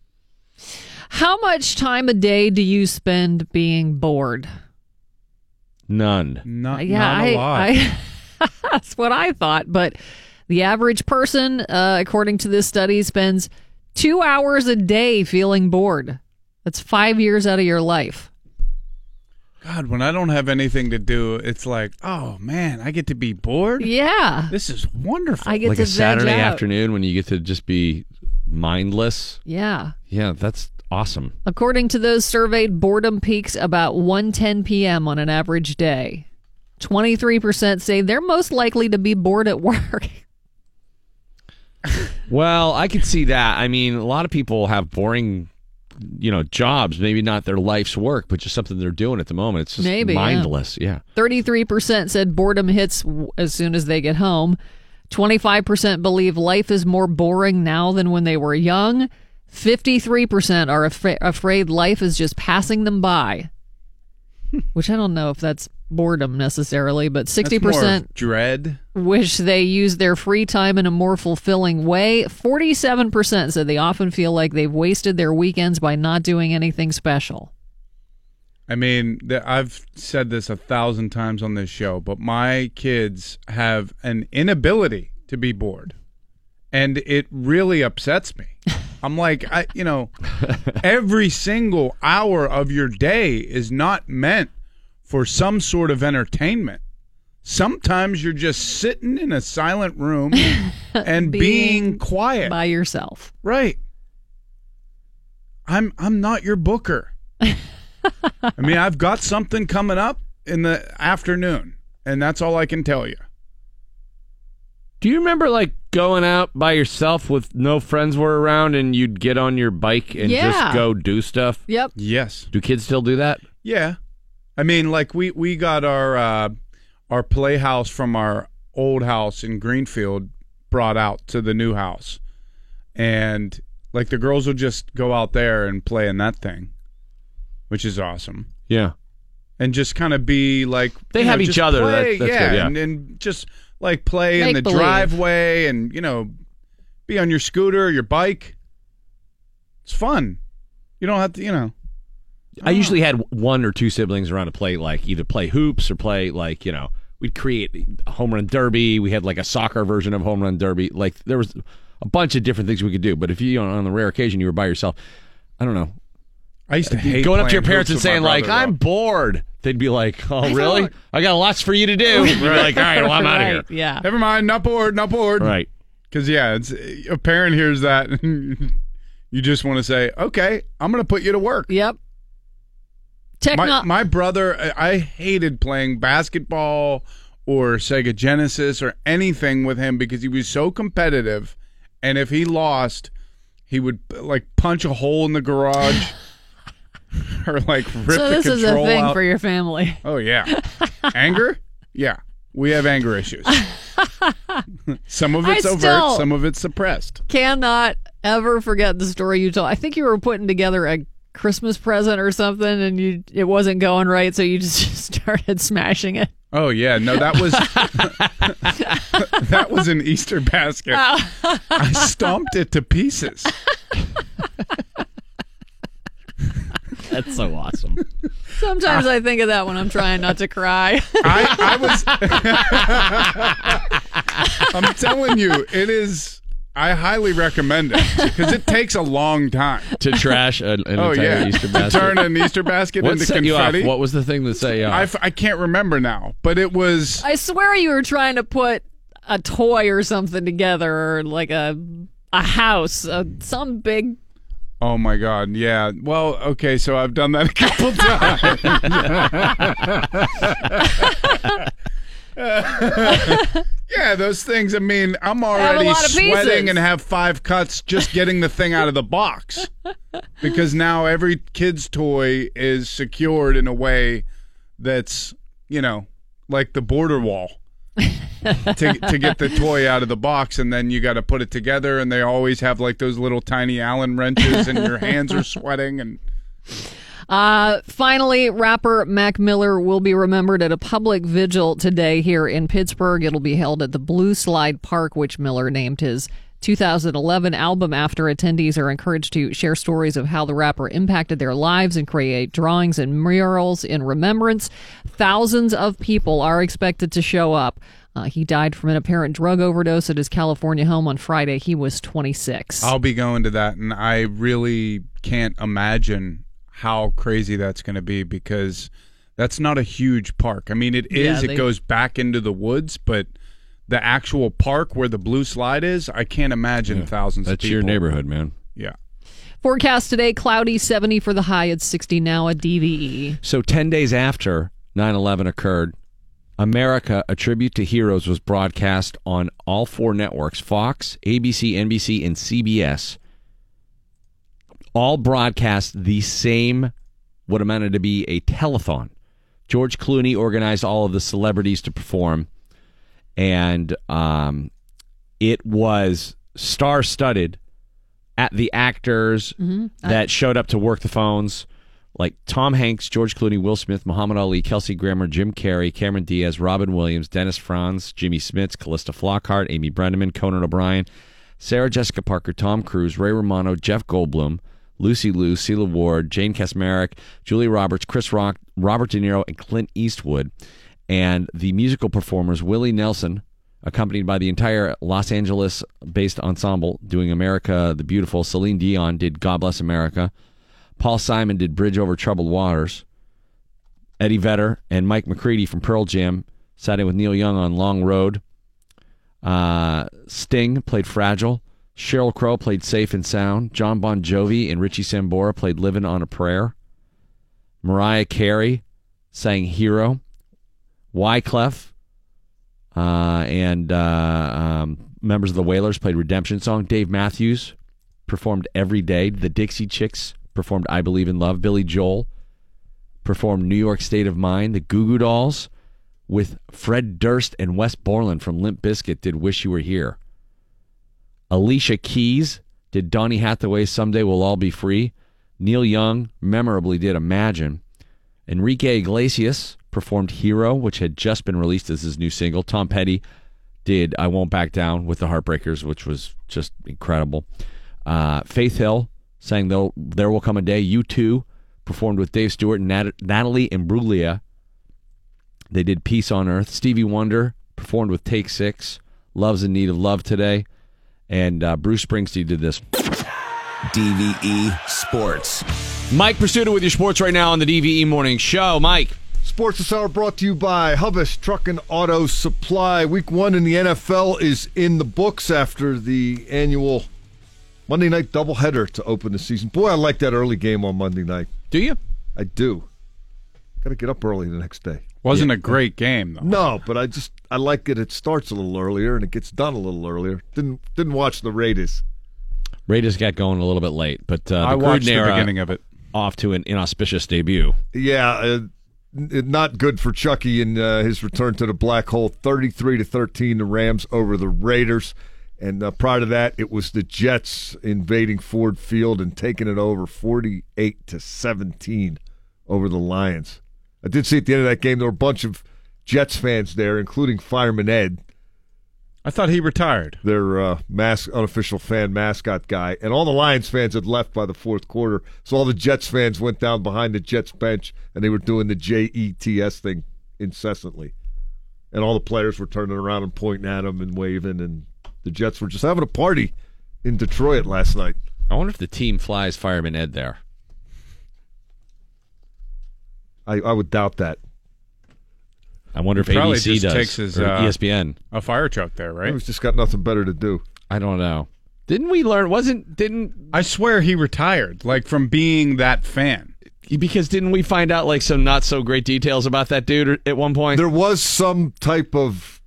How much time a day do you spend being bored? None. Not a lot. That's what I thought, but the average person, according to this study, spends 2 hours a day feeling bored. That's 5 years out of your life. God, when I don't have anything to do, it's like, oh, man, I get to be bored? Yeah. This is wonderful. I get like to a Saturday afternoon when you get to just be mindless. Yeah. Yeah, that's awesome. According to those surveyed, boredom peaks about 1:10 p.m. on an average day. 23% say they're most likely to be bored at work. Well, I could see that. I mean, a lot of people have boring, jobs. Maybe not their life's work, but just something they're doing at the moment. It's just mindless. Yeah. 33% said boredom hits as soon as they get home. 25% believe life is more boring now than when they were young. 53% are afraid life is just passing them by, which I don't know if that's boredom necessarily, but 60% dread wish they use their free time in a more fulfilling way. 47% said they often feel like they've wasted their weekends by not doing anything special. I mean, I've said this 1,000 times on this show, but my kids have an inability to be bored, and it really upsets me. I'm like, every single hour of your day is not meant for some sort of entertainment. Sometimes you're just sitting in a silent room and being quiet by yourself. Right. I'm not your booker. I mean, I've got something coming up in the afternoon, and that's all I can tell you. Do you remember going out by yourself with no friends were around, and you'd get on your bike and just go do stuff? Yep. Yes. Do kids still do that? Yeah. I mean, we got our playhouse from our old house in Greenfield brought out to the new house. And, the girls will just go out there and play in that thing, which is awesome. Yeah. And just kind of be, they have each other. Play, that's good, yeah. And just, play make in the believe. Driveway and, be on your scooter or your bike. It's fun. You don't have to, I usually had one or two siblings around to play, either play hoops or play, we'd create a home run derby. We had, a soccer version of home run derby. There was a bunch of different things we could do. But if on the rare occasion you were by yourself, I don't know. I used to hate going up to your parents and saying, I'm bored. They'd be like, oh, really? I got lots for you to do. You'd be like, all right, well, I'm out of here. Yeah. Never mind. Not bored. Right. Because, a parent hears that, and you just want to say, okay, I'm going to put you to work. Yep. My brother, I hated playing basketball or Sega Genesis or anything with him because he was so competitive, and if he lost, he would punch a hole in the garage or rip the control out. So this is a thing for your family. Oh, yeah. Anger? Yeah. We have anger issues. Some of it's overt, some of it's suppressed. Cannot ever forget the story you told. I think you were putting together a Christmas present or something, and it wasn't going right, so you just started smashing it. Oh, yeah. No, that was that was an Easter basket. Oh. I stomped it to pieces. That's so awesome. Sometimes I think of that when I'm trying not to cry. I was I'm telling you, it is... I highly recommend it because it takes a long time to trash an entire Easter basket. To turn an Easter basket into confetti. What was the thing that set you off? I can't remember now, but it was... I swear you were trying to put a toy or something together, or like a house, some big... Oh, my God. Yeah. Well, okay, so I've done that a couple times. Yeah, those things. I mean, I'm already sweating and have 5 cuts just getting the thing out of the box, because now every kid's toy is secured in a way that's, you know, like the border wall to get the toy out of the box, and then you got to put it together, and they always have like those little tiny Allen wrenches, and your hands are sweating and... Finally, rapper Mac Miller will be remembered at a public vigil today here in Pittsburgh. It'll be held at the Blue Slide Park, which Miller named his 2011 album after. Attendees are encouraged to share stories of how the rapper impacted their lives and create drawings and murals in remembrance. Thousands of people are expected to show up. He died from an apparent drug overdose at his California home on Friday. He was 26. I'll be going to that, and I really can't imagine how crazy that's going to be, because that's not a huge park. I mean, it is. It goes back into the woods, but the actual park where the Blue Slide is, I can't imagine thousands of people. That's your neighborhood, man. Yeah. Forecast today, cloudy, 70 for the high. It's 60 now at DVE. So 10 days after 9/11 occurred, America, A Tribute to Heroes was broadcast on all 4 networks, Fox, ABC, NBC, and CBS. All broadcast the same, what amounted to be a telethon. George Clooney organized all of the celebrities to perform, and it was star-studded at the actors that showed up to work the phones, like Tom Hanks, George Clooney, Will Smith, Muhammad Ali, Kelsey Grammer, Jim Carrey, Cameron Diaz, Robin Williams, Dennis Franz, Jimmy Smits, Callista Flockhart, Amy Brenneman, Conan O'Brien, Sarah Jessica Parker, Tom Cruise, Ray Romano, Jeff Goldblum, Lucy Liu, Celia Ward, Jane Kasmerick, Julia Roberts, Chris Rock, Robert De Niro, and Clint Eastwood. And the musical performers, Willie Nelson, accompanied by the entire Los Angeles-based ensemble, doing America the Beautiful. Celine Dion did God Bless America. Paul Simon did Bridge Over Troubled Waters. Eddie Vedder and Mike McCready from Pearl Jam sat in with Neil Young on Long Road. Sting played Fragile. Sheryl Crow played Safe and Sound. John Bon Jovi and Richie Sambora played Livin' on a Prayer. Mariah Carey sang Hero. Wyclef and members of the Wailers played Redemption Song. Dave Matthews performed Every Day. The Dixie Chicks performed I Believe in Love. Billy Joel performed New York State of Mind. The Goo Goo Dolls with Fred Durst and Wes Borland from Limp Bizkit did Wish You Were Here. Alicia Keys did Donny Hathaway's Someday We'll All Be Free. Neil Young memorably did Imagine. Enrique Iglesias performed Hero, which had just been released as his new single. Tom Petty did I Won't Back Down with the Heartbreakers, which was just incredible. Faith Hill sang There Will Come a Day. U2 performed with Dave Stewart and Natalie Imbruglia. They did Peace on Earth. Stevie Wonder performed with Take 6. Love's in Need of Love Today. And Bruce Springsteen did this. DVE Sports. Mike Pursuta with your sports right now on the DVE Morning Show. Mike. Sports this hour brought to you by Hubbis Truck and Auto Supply. Week 1 in the NFL is in the books after the annual Monday night doubleheader to open the season. Boy, I like that early game on Monday night. Do you? I do. Got to get up early the next day. Wasn't a great game, though. No, but I like it. It starts a little earlier, and it gets done a little earlier. Didn't watch the Raiders. Raiders got going a little bit late, but I watched the beginning of it. Off to an inauspicious debut. Yeah, not good for Chucky in his return to the black hole. 33-13, the Rams over the Raiders. And prior to that, it was the Jets invading Ford Field and taking it over 48-17 over the Lions. I did see at the end of that game there were a bunch of Jets fans there, including Fireman Ed. I thought he retired. Their unofficial fan mascot guy. And all the Lions fans had left by the fourth quarter, so all the Jets fans went down behind the Jets bench, and they were doing the Jets thing incessantly. And all the players were turning around and pointing at him and waving, and the Jets were just having a party in Detroit last night. I wonder if the team flies Fireman Ed there. I would doubt that. I wonder if ABC does. Takes his, or ESPN. A fire truck there, right? He's just got nothing better to do. I don't know. Didn't we learn? I swear he retired, like, from being that fan. Because didn't we find out, like, some not-so-great details about that dude at one point? There was some type of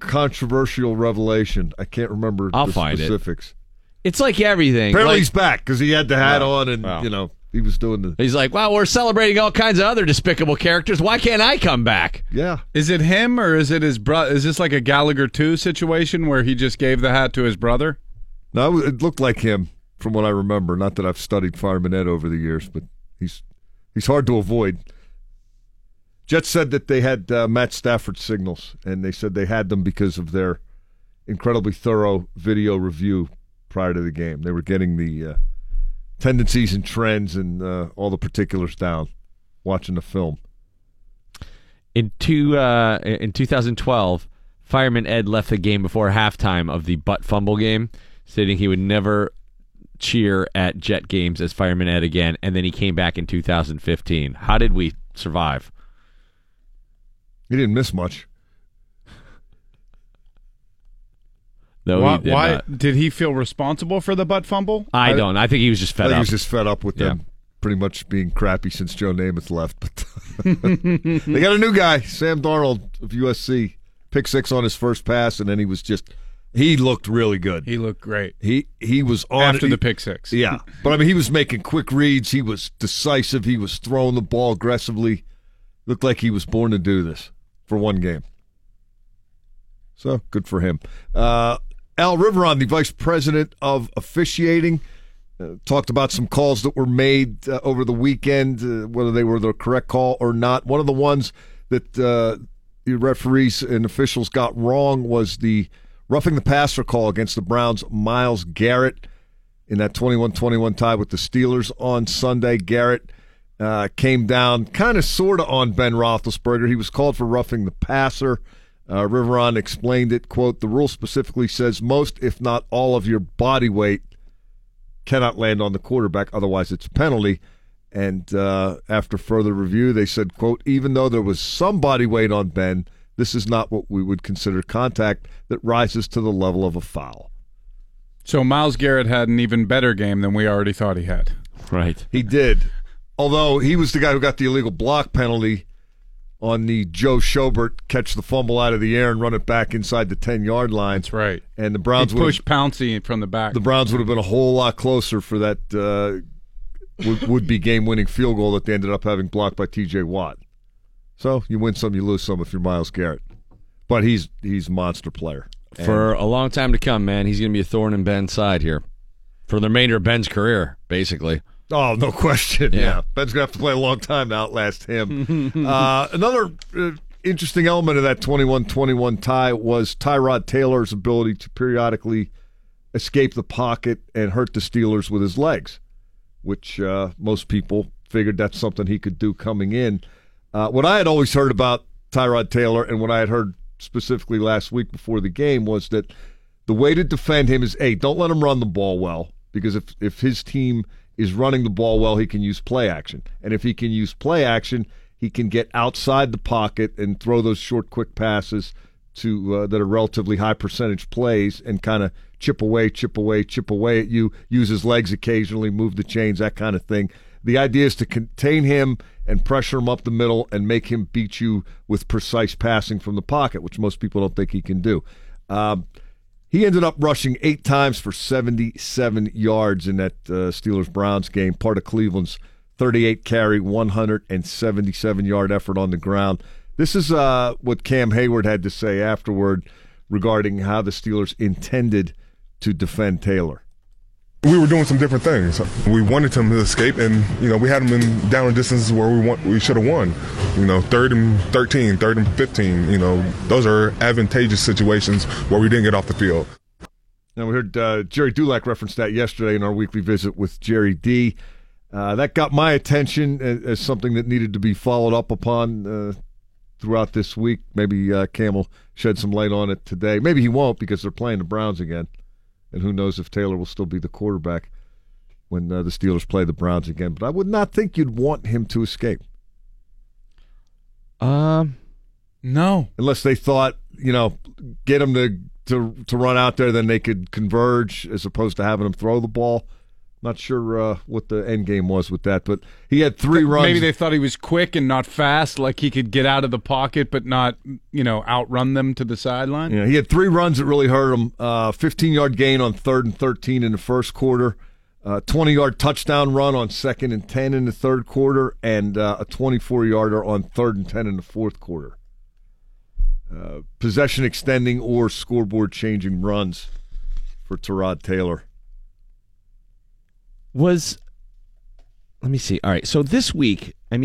controversial revelation. I can't remember the specifics. It's like everything. Apparently he's back because he had the hat on and, you know. He was doing the. He's like, wow, we're celebrating all kinds of other despicable characters. Why can't I come back? Yeah. Is it him or is it his brother? Is this like a Gallagher 2 situation where he just gave the hat to his brother? No, it looked like him from what I remember. Not that I've studied Fireman Ed over the years, but he's hard to avoid. Jets said that they had Matt Stafford signals, and they said they had them because of their incredibly thorough video review prior to the game. They were getting the tendencies and trends and all the particulars down watching the film. In 2012, Fireman Ed left the game before halftime of the butt fumble game, stating he would never cheer at Jet games as Fireman Ed again, and then he came back in 2015. How did we survive? He didn't miss much. No, did he feel responsible for the butt fumble? I don't. I think he was just fed up. He was just fed up with them pretty much being crappy since Joe Namath left. But they got a new guy, Sam Darnold of USC. Pick six on his first pass, and then he was just – he looked really good. He looked great. He was on – after the pick six. Yeah. But, I mean, he was making quick reads. He was decisive. He was throwing the ball aggressively. Looked like he was born to do this for one game. So, good for him. Al Riveron, the vice president of officiating, talked about some calls that were made over the weekend, whether they were the correct call or not. One of the ones that the referees and officials got wrong was the roughing the passer call against the Browns' Myles Garrett in that 21-21 tie with the Steelers on Sunday. Garrett came down kind of sort of on Ben Roethlisberger. He was called for roughing the passer. Riveron explained it, quote, the rule specifically says most, if not all, of your body weight cannot land on the quarterback, otherwise it's a penalty. And after further review, they said, quote, even though there was some body weight on Ben, this is not what we would consider contact that rises to the level of a foul. So Myles Garrett had an even better game than we already thought he had. Right. He did. Although he was the guy who got the illegal block penalty on the Joe Schobert catch the fumble out of the air and run it back inside the 10-yard line. That's right. And the Browns would push Pouncey from the back. The Browns would have been a whole lot closer for that would be game-winning field goal that they ended up having blocked by T.J. Watt. So you win some, you lose some if you're Myles Garrett. But he's a monster player. For a long time to come, man, he's going to be a thorn in Ben's side here. For the remainder of Ben's career, basically. Oh, no question. Yeah. Ben's going to have to play a long time to outlast him. Another interesting element of that 21-21 tie was Tyrod Taylor's ability to periodically escape the pocket and hurt the Steelers with his legs, which most people figured that's something he could do coming in. What I had always heard about Tyrod Taylor and what I had heard specifically last week before the game was that the way to defend him is, A, don't let him run the ball well, because if his team is running the ball well, he can use play action. And if he can use play action, he can get outside the pocket and throw those short, quick passes to that are relatively high percentage plays and kind of chip away at you, use his legs occasionally, move the chains, that kind of thing. The idea is to contain him and pressure him up the middle and make him beat you with precise passing from the pocket, which most people don't think he can do. He ended up rushing 8 times for 77 yards in that Steelers-Browns game, part of Cleveland's 38-carry, 177-yard effort on the ground. This is what Cam Hayward had to say afterward regarding how the Steelers intended to defend Taylor. We were doing some different things. We wanted him to escape, and we had him in down distances where we should have won. Third and 13, third and 15. Those are advantageous situations where we didn't get off the field. Now we heard Jerry Dulac reference that yesterday in our weekly visit with Jerry D. That got my attention as something that needed to be followed up upon throughout this week. Maybe Cam will shed some light on it today. Maybe he won't because they're playing the Browns again. And who knows if Taylor will still be the quarterback when the Steelers play the Browns again. But I would not think you'd want him to escape. No. Unless they thought, get him to run out there, then they could converge as opposed to having him throw the ball. Not sure what the end game was with that, but he had three runs. Maybe they thought he was quick and not fast, like he could get out of the pocket but not, outrun them to the sideline. Yeah, he had three runs that really hurt him. 15-yard gain on third and 13 in the first quarter, 20-yard touchdown run on second and 10 in the third quarter, and a 24-yarder on third and 10 in the fourth quarter. Possession extending or scoreboard changing runs for Tyrod Taylor. Let me see. All right, so this week, I'm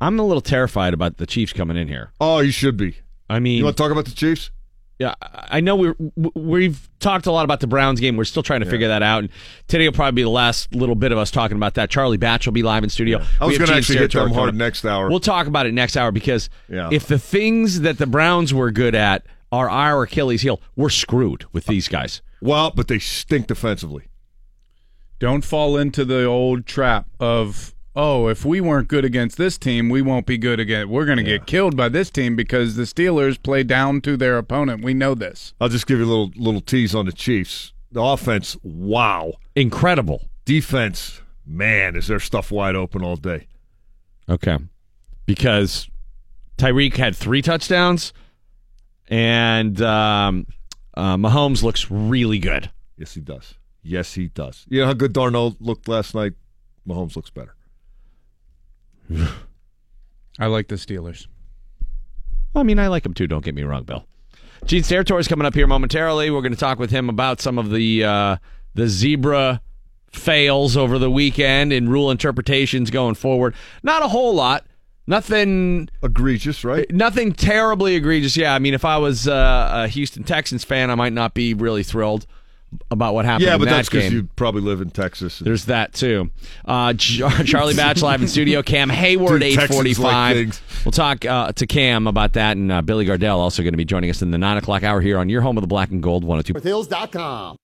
a little terrified about the Chiefs coming in here. Oh, you should be. You want to talk about the Chiefs? Yeah, I know we've talked a lot about the Browns game. We're still trying to figure that out, and today will probably be the last little bit of us talking about that. Charlie Batch will be live in studio. Yeah. I was going to actually hit them hard next hour. We'll talk about it next hour because if the things that the Browns were good at are our Achilles heel, we're screwed with these guys. Well, but they stink defensively. Don't fall into the old trap of, if we weren't good against this team, we won't be good again. We're going to get killed by this team because the Steelers play down to their opponent. We know this. I'll just give you a little tease on the Chiefs. The offense, wow. Incredible. Defense, man, is their stuff wide open all day. Okay. Because Tyreek had three touchdowns, and Mahomes looks really good. Yes, he does. Yes, he does. You know how good Darnold looked last night? Mahomes looks better. I like the Steelers. I like them too. Don't get me wrong, Bill. Gene Steratore is coming up here momentarily. We're going to talk with him about some of the zebra fails over the weekend and rule interpretations going forward. Not a whole lot. Nothing egregious, right? Nothing terribly egregious. Yeah, if I was a Houston Texans fan, I might not be really thrilled about what happened in that game. Yeah, but that's because you probably live in Texas. There's that, too. Charlie Batch live in studio. Cam Hayward, 8:45. We'll talk to Cam about that, and Billy Gardell also going to be joining us in the 9 o'clock hour here on your home of the black and gold, 102.com.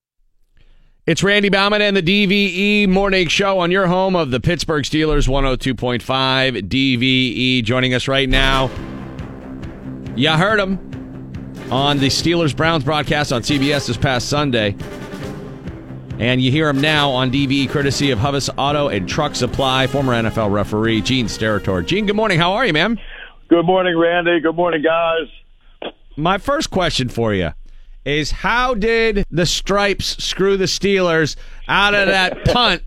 It's Randy Bauman and the DVE Morning Show on your home of the Pittsburgh Steelers, 102.5 DVE. Joining us right now, you heard him, on the Steelers-Browns broadcast on CBS this past Sunday. And you hear him now on DVE, courtesy of Hubbs Auto and Truck Supply, former NFL referee Gene Steratore. Gene, good morning. How are you, man? Good morning, Randy. Good morning, guys. My first question for you is, how did the Stripes screw the Steelers out of that punt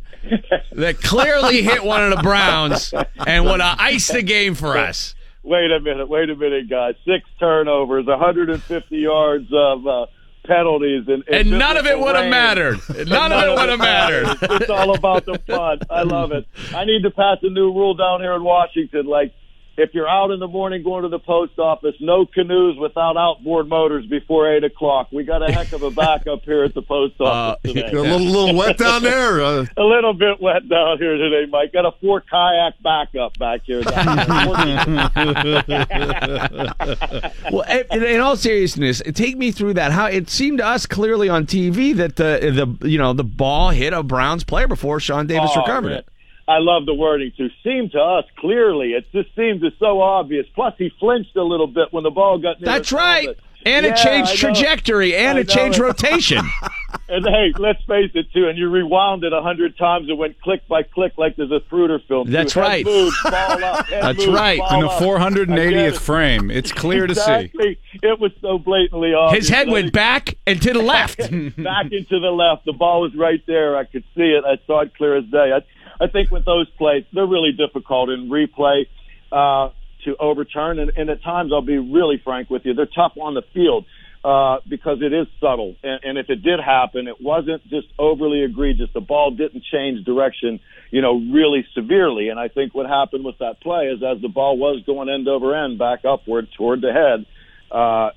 that clearly hit one of the Browns and would have iced the game for us? Wait a minute, guys. 6 turnovers, 150 yards of penalties. And none of it would have mattered. None of it would have mattered. It's all about the fun. I love it. I need to pass a new rule down here in Washington. Like, if you're out in the morning going to the post office, no canoes without outboard motors before 8 o'clock. We got a heck of a backup here at the post office today. A little wet down there? A little bit wet down here today, Mike. Got a 4 kayak backup back here. Well, in all seriousness, take me through that. How it seemed to us clearly on TV that the ball hit a Browns player before Sean Davis recovered it. I love the wording, too. Seemed to us, clearly. It just seemed so obvious. Plus, he flinched a little bit when the ball got near. That's right. And it changed trajectory. And it changed rotation. And, hey, let's face it, too. And you rewound it 100 times. It went click by click like there's a Fruiter film. That's right. Move, ball up, that's move, right. In the 480th frame. It's clear to see. It was so blatantly obvious. His head went back and to the left. Back into the left. The ball was right there. I could see it. I saw it clear as day. I think with those plays, they're really difficult in replay to overturn. And at times, I'll be really frank with you, they're tough on the field. because it is subtle. And if it did happen, it wasn't just overly egregious. The ball didn't change direction, you know, really severely. And I think what happened with that play is as the ball was going end over end back upward toward the head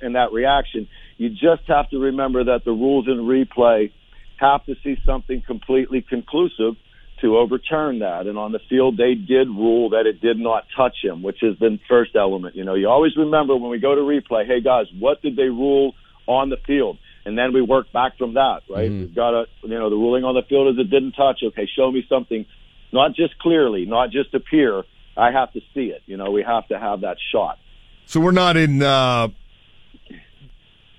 in that reaction, you just have to remember that the rules in replay have to see something completely conclusive to overturn that. And on the field, they did rule that it did not touch him, which is the first element. You know, you always remember when we go to replay, hey, guys, what did they rule on the field? And then we work back from that, right? Mm-hmm. We've got a, you know, the ruling on the field is it didn't touch. Okay, show me something, not just clearly, not just appear. I have to see it. You know, we have to have that shot. So we're not in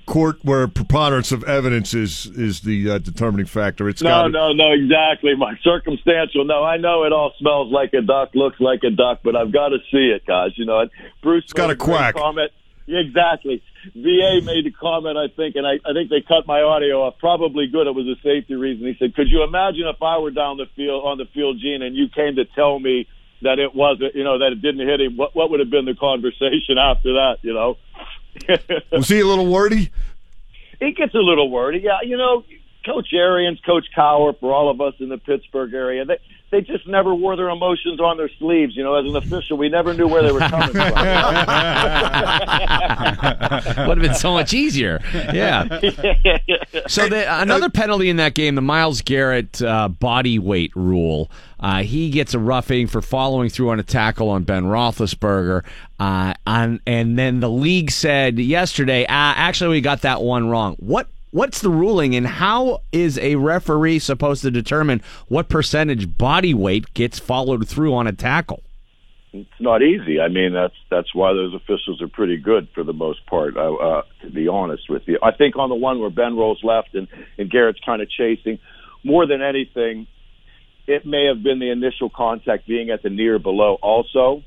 court where preponderance of evidence is the determining factor. It's no, exactly, Mike. Circumstantial. No, I know it all smells like a duck, looks like a duck, but I've got to see it, guys. You know, and Bruce got a quack comment. Yeah, exactly. VA made a comment, I think, and I think they cut my audio off. Probably good. It was a safety reason. He said, "Could you imagine if I were down the field on the field, Gene, and you came to tell me that it wasn't, you know, that it didn't hit him? What would have been the conversation after that? You know." Was he a little wordy? He gets a little wordy, yeah. You know, Coach Arians, Coach Cowher, for all of us in the Pittsburgh area, they just never wore their emotions on their sleeves. You know, as an official, we never knew where they were coming from. Would have been so much easier. Yeah. So another penalty in that game, the Myles Garrett body weight rule. He gets a roughing for following through on a tackle on Ben Roethlisberger. And then the league said yesterday, actually, we got that one wrong. What's the ruling, and how is a referee supposed to determine what percentage body weight gets followed through on a tackle? It's not easy. I mean, that's why those officials are pretty good for the most part, to be honest with you. I think on the one where Ben rolls left and Garrett's kind of chasing, more than anything, it may have been the initial contact being at the near below also.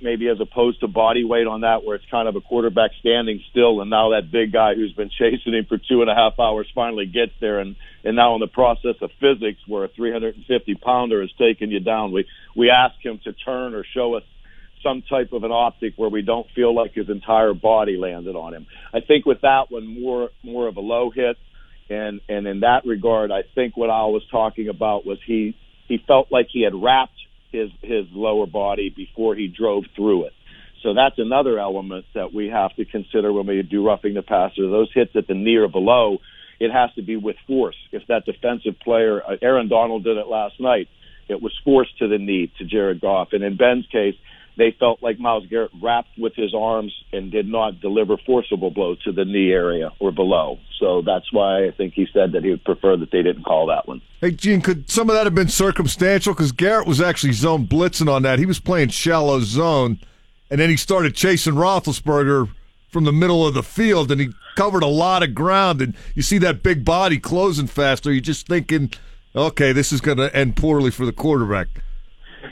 Maybe as opposed to body weight on that, where it's kind of a quarterback standing still, and now that big guy who's been chasing him for 2.5 hours finally gets there, and now in the process of physics, where a 350-pounder is taking you down, we ask him to turn or show us some type of an optic where we don't feel like his entire body landed on him. I think with that one, more of a low hit, and in that regard, I think what Al was talking about was he felt like he had wrapped his lower body before he drove through it. So that's another element that we have to consider when we do roughing the passer. Those hits at the near or below, it has to be with force. If that defensive player, Aaron Donald did it last night, it was force to the knee to Jared Goff. And in Ben's case, they felt like Myles Garrett wrapped with his arms and did not deliver forcible blows to the knee area or below. So that's why I think he said that he would prefer that they didn't call that one. Hey, Gene, could some of that have been circumstantial? Because Garrett was actually zone blitzing on that. He was playing shallow zone, and then he started chasing Roethlisberger from the middle of the field, and he covered a lot of ground. And you see that big body closing faster. You're just thinking, okay, this is going to end poorly for the quarterback.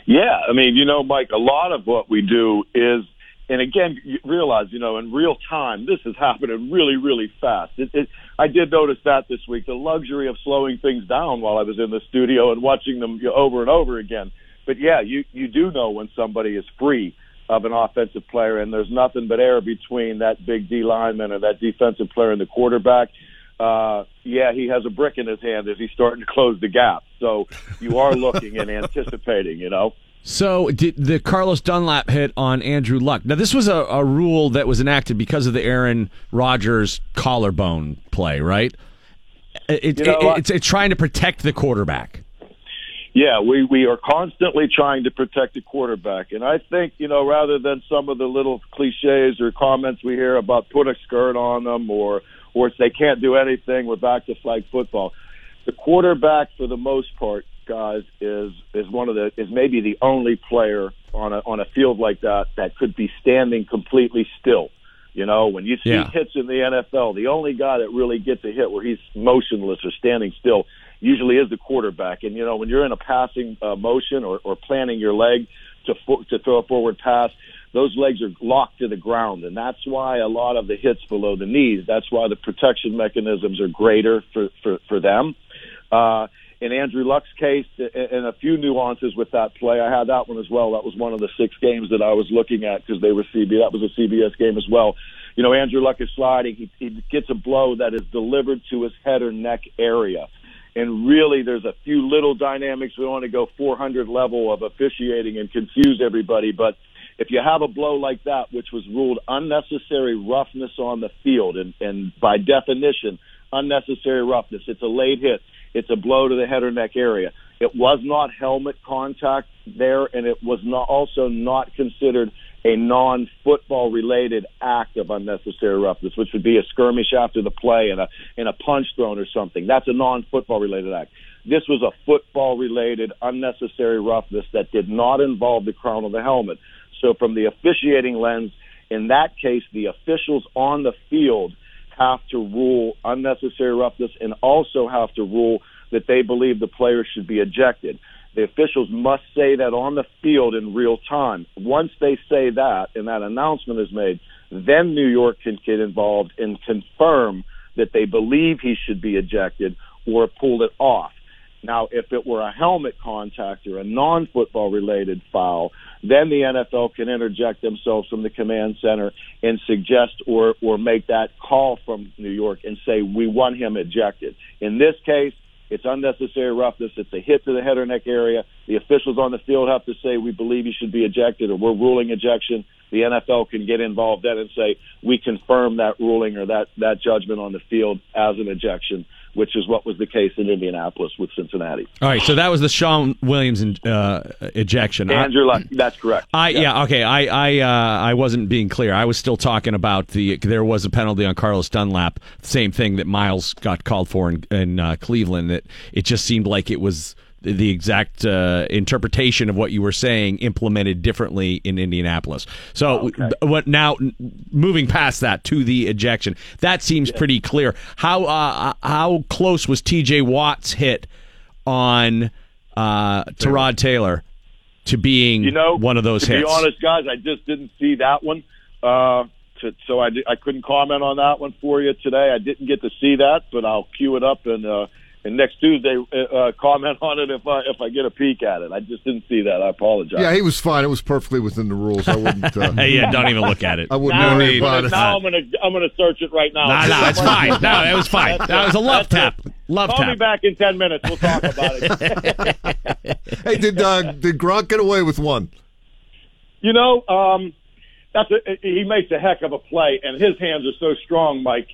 Yeah, I mean, you know, Mike, a lot of what we do is, and again, you realize, you know, in real time, this is happening really, really fast. I did notice that this week, the luxury of slowing things down while I was in the studio and watching them over and over again. But, yeah, you do know when somebody is free of an offensive player, and there's nothing but air between that big D lineman or that defensive player and the quarterback. Yeah, he has a brick in his hand as he's starting to close the gap. So you are looking and anticipating, you know. So did the Carlos Dunlap hit on Andrew Luck. Now, this was a rule that was enacted because of the Aaron Rodgers collarbone play, right? It's trying to protect the quarterback. Yeah, we are constantly trying to protect the quarterback. And I think, you know, rather than some of the little cliches or comments we hear about put a skirt on them or they can't do anything, we're back to flag football. The quarterback, for the most part, guys, is maybe the only player on a field like that could be standing completely still. You know, when you see hits in the NFL, the only guy that really gets a hit where he's motionless or standing still usually is the quarterback. And you know, when you're in a passing motion or planting your leg to throw a forward pass, those legs are locked to the ground, and that's why a lot of the hits below the knees, that's why the protection mechanisms are greater for them. In Andrew Luck's case, and a few nuances with that play, I had that one as well. That was one of the 6 games that I was looking at because they were CBS. That was a CBS game as well. you know, Andrew Luck is sliding. He gets a blow that is delivered to his head or neck area. And really, there's a few little dynamics. We don't want to go 400 level of officiating and confuse everybody. But if you have a blow like that, which was ruled unnecessary roughness on the field, and by definition, unnecessary roughness, it's a late hit. It's a blow to the head or neck area. It was not helmet contact there, and it was not also not considered a non-football related act of unnecessary roughness, which would be a skirmish after the play and a punch thrown or something. That's a non-football related act. This was a football related unnecessary roughness that did not involve the crown of the helmet. So from the officiating lens, in that case, the officials on the field have to rule unnecessary roughness and also have to rule that they believe the player should be ejected. The officials must say that on the field in real time. Once they say that and that announcement is made, then New York can get involved and confirm that they believe he should be ejected or pull it off. Now, if it were a helmet contact or a non-football related foul, then the NFL can interject themselves from the command center and suggest or make that call from New York and say, we want him ejected. In this case, it's unnecessary roughness. It's a hit to the head or neck area. The officials on the field have to say, we believe he should be ejected, or we're ruling ejection. The NFL can get involved then and say, we confirm that ruling or that judgment on the field as an ejection, which is what was the case in Indianapolis with Cincinnati. All right, so that was the Sean Williams ejection. Andrew Luck, that's correct. I wasn't being clear. I was still talking about there was a penalty on Carlos Dunlap, same thing that Myles got called for in Cleveland, that it just seemed like it was the exact interpretation of what you were saying implemented differently in Indianapolis. So what now, moving past that to the ejection, that seems pretty clear. How close was T.J. Watt's hit on Tyrod Taylor to being one of those hits? To be honest, guys, I just didn't see that one. So I couldn't comment on that one for you today. I didn't get to see that, but I'll queue it up and next Tuesday, comment on it if I get a peek at it. I just didn't see that. I apologize. Yeah, he was fine. It was perfectly within the rules. I wouldn't. Yeah, don't even look at it. I wouldn't worry about it. Now I'm gonna search it right now. No, it's fine. No, it was fine. That was a love tap. Call me back in 10 minutes. We'll talk about it. Hey, did Gronk get away with one? He makes a heck of a play, and his hands are so strong, Mike.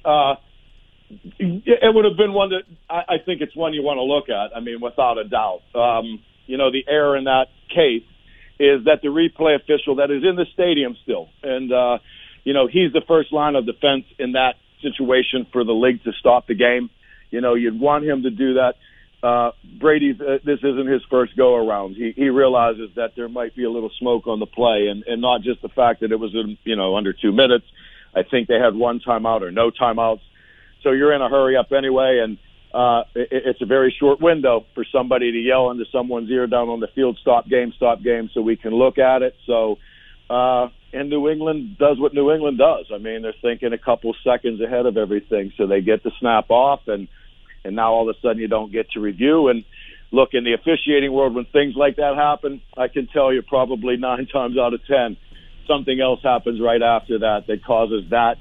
It would have been one that I think it's one you want to look at. I mean, without a doubt. The error in that case is that the replay official that is in the stadium still, and he's the first line of defense in that situation for the league to stop the game. You'd want him to do that. Brady's this isn't his first go around. He realizes that there might be a little smoke on the play, and not just the fact that it was in, under 2 minutes. I think they had one timeout or no timeouts. So you're in a hurry up anyway, and it's a very short window for somebody to yell into someone's ear down on the field, stop game, so we can look at it. So, and New England does what New England does. I mean, they're thinking a couple seconds ahead of everything, so they get the snap off, and now all of a sudden you don't get to review. And look, in the officiating world, when things like that happen, I can tell you probably 9 times out of 10. Something else happens right after that causes that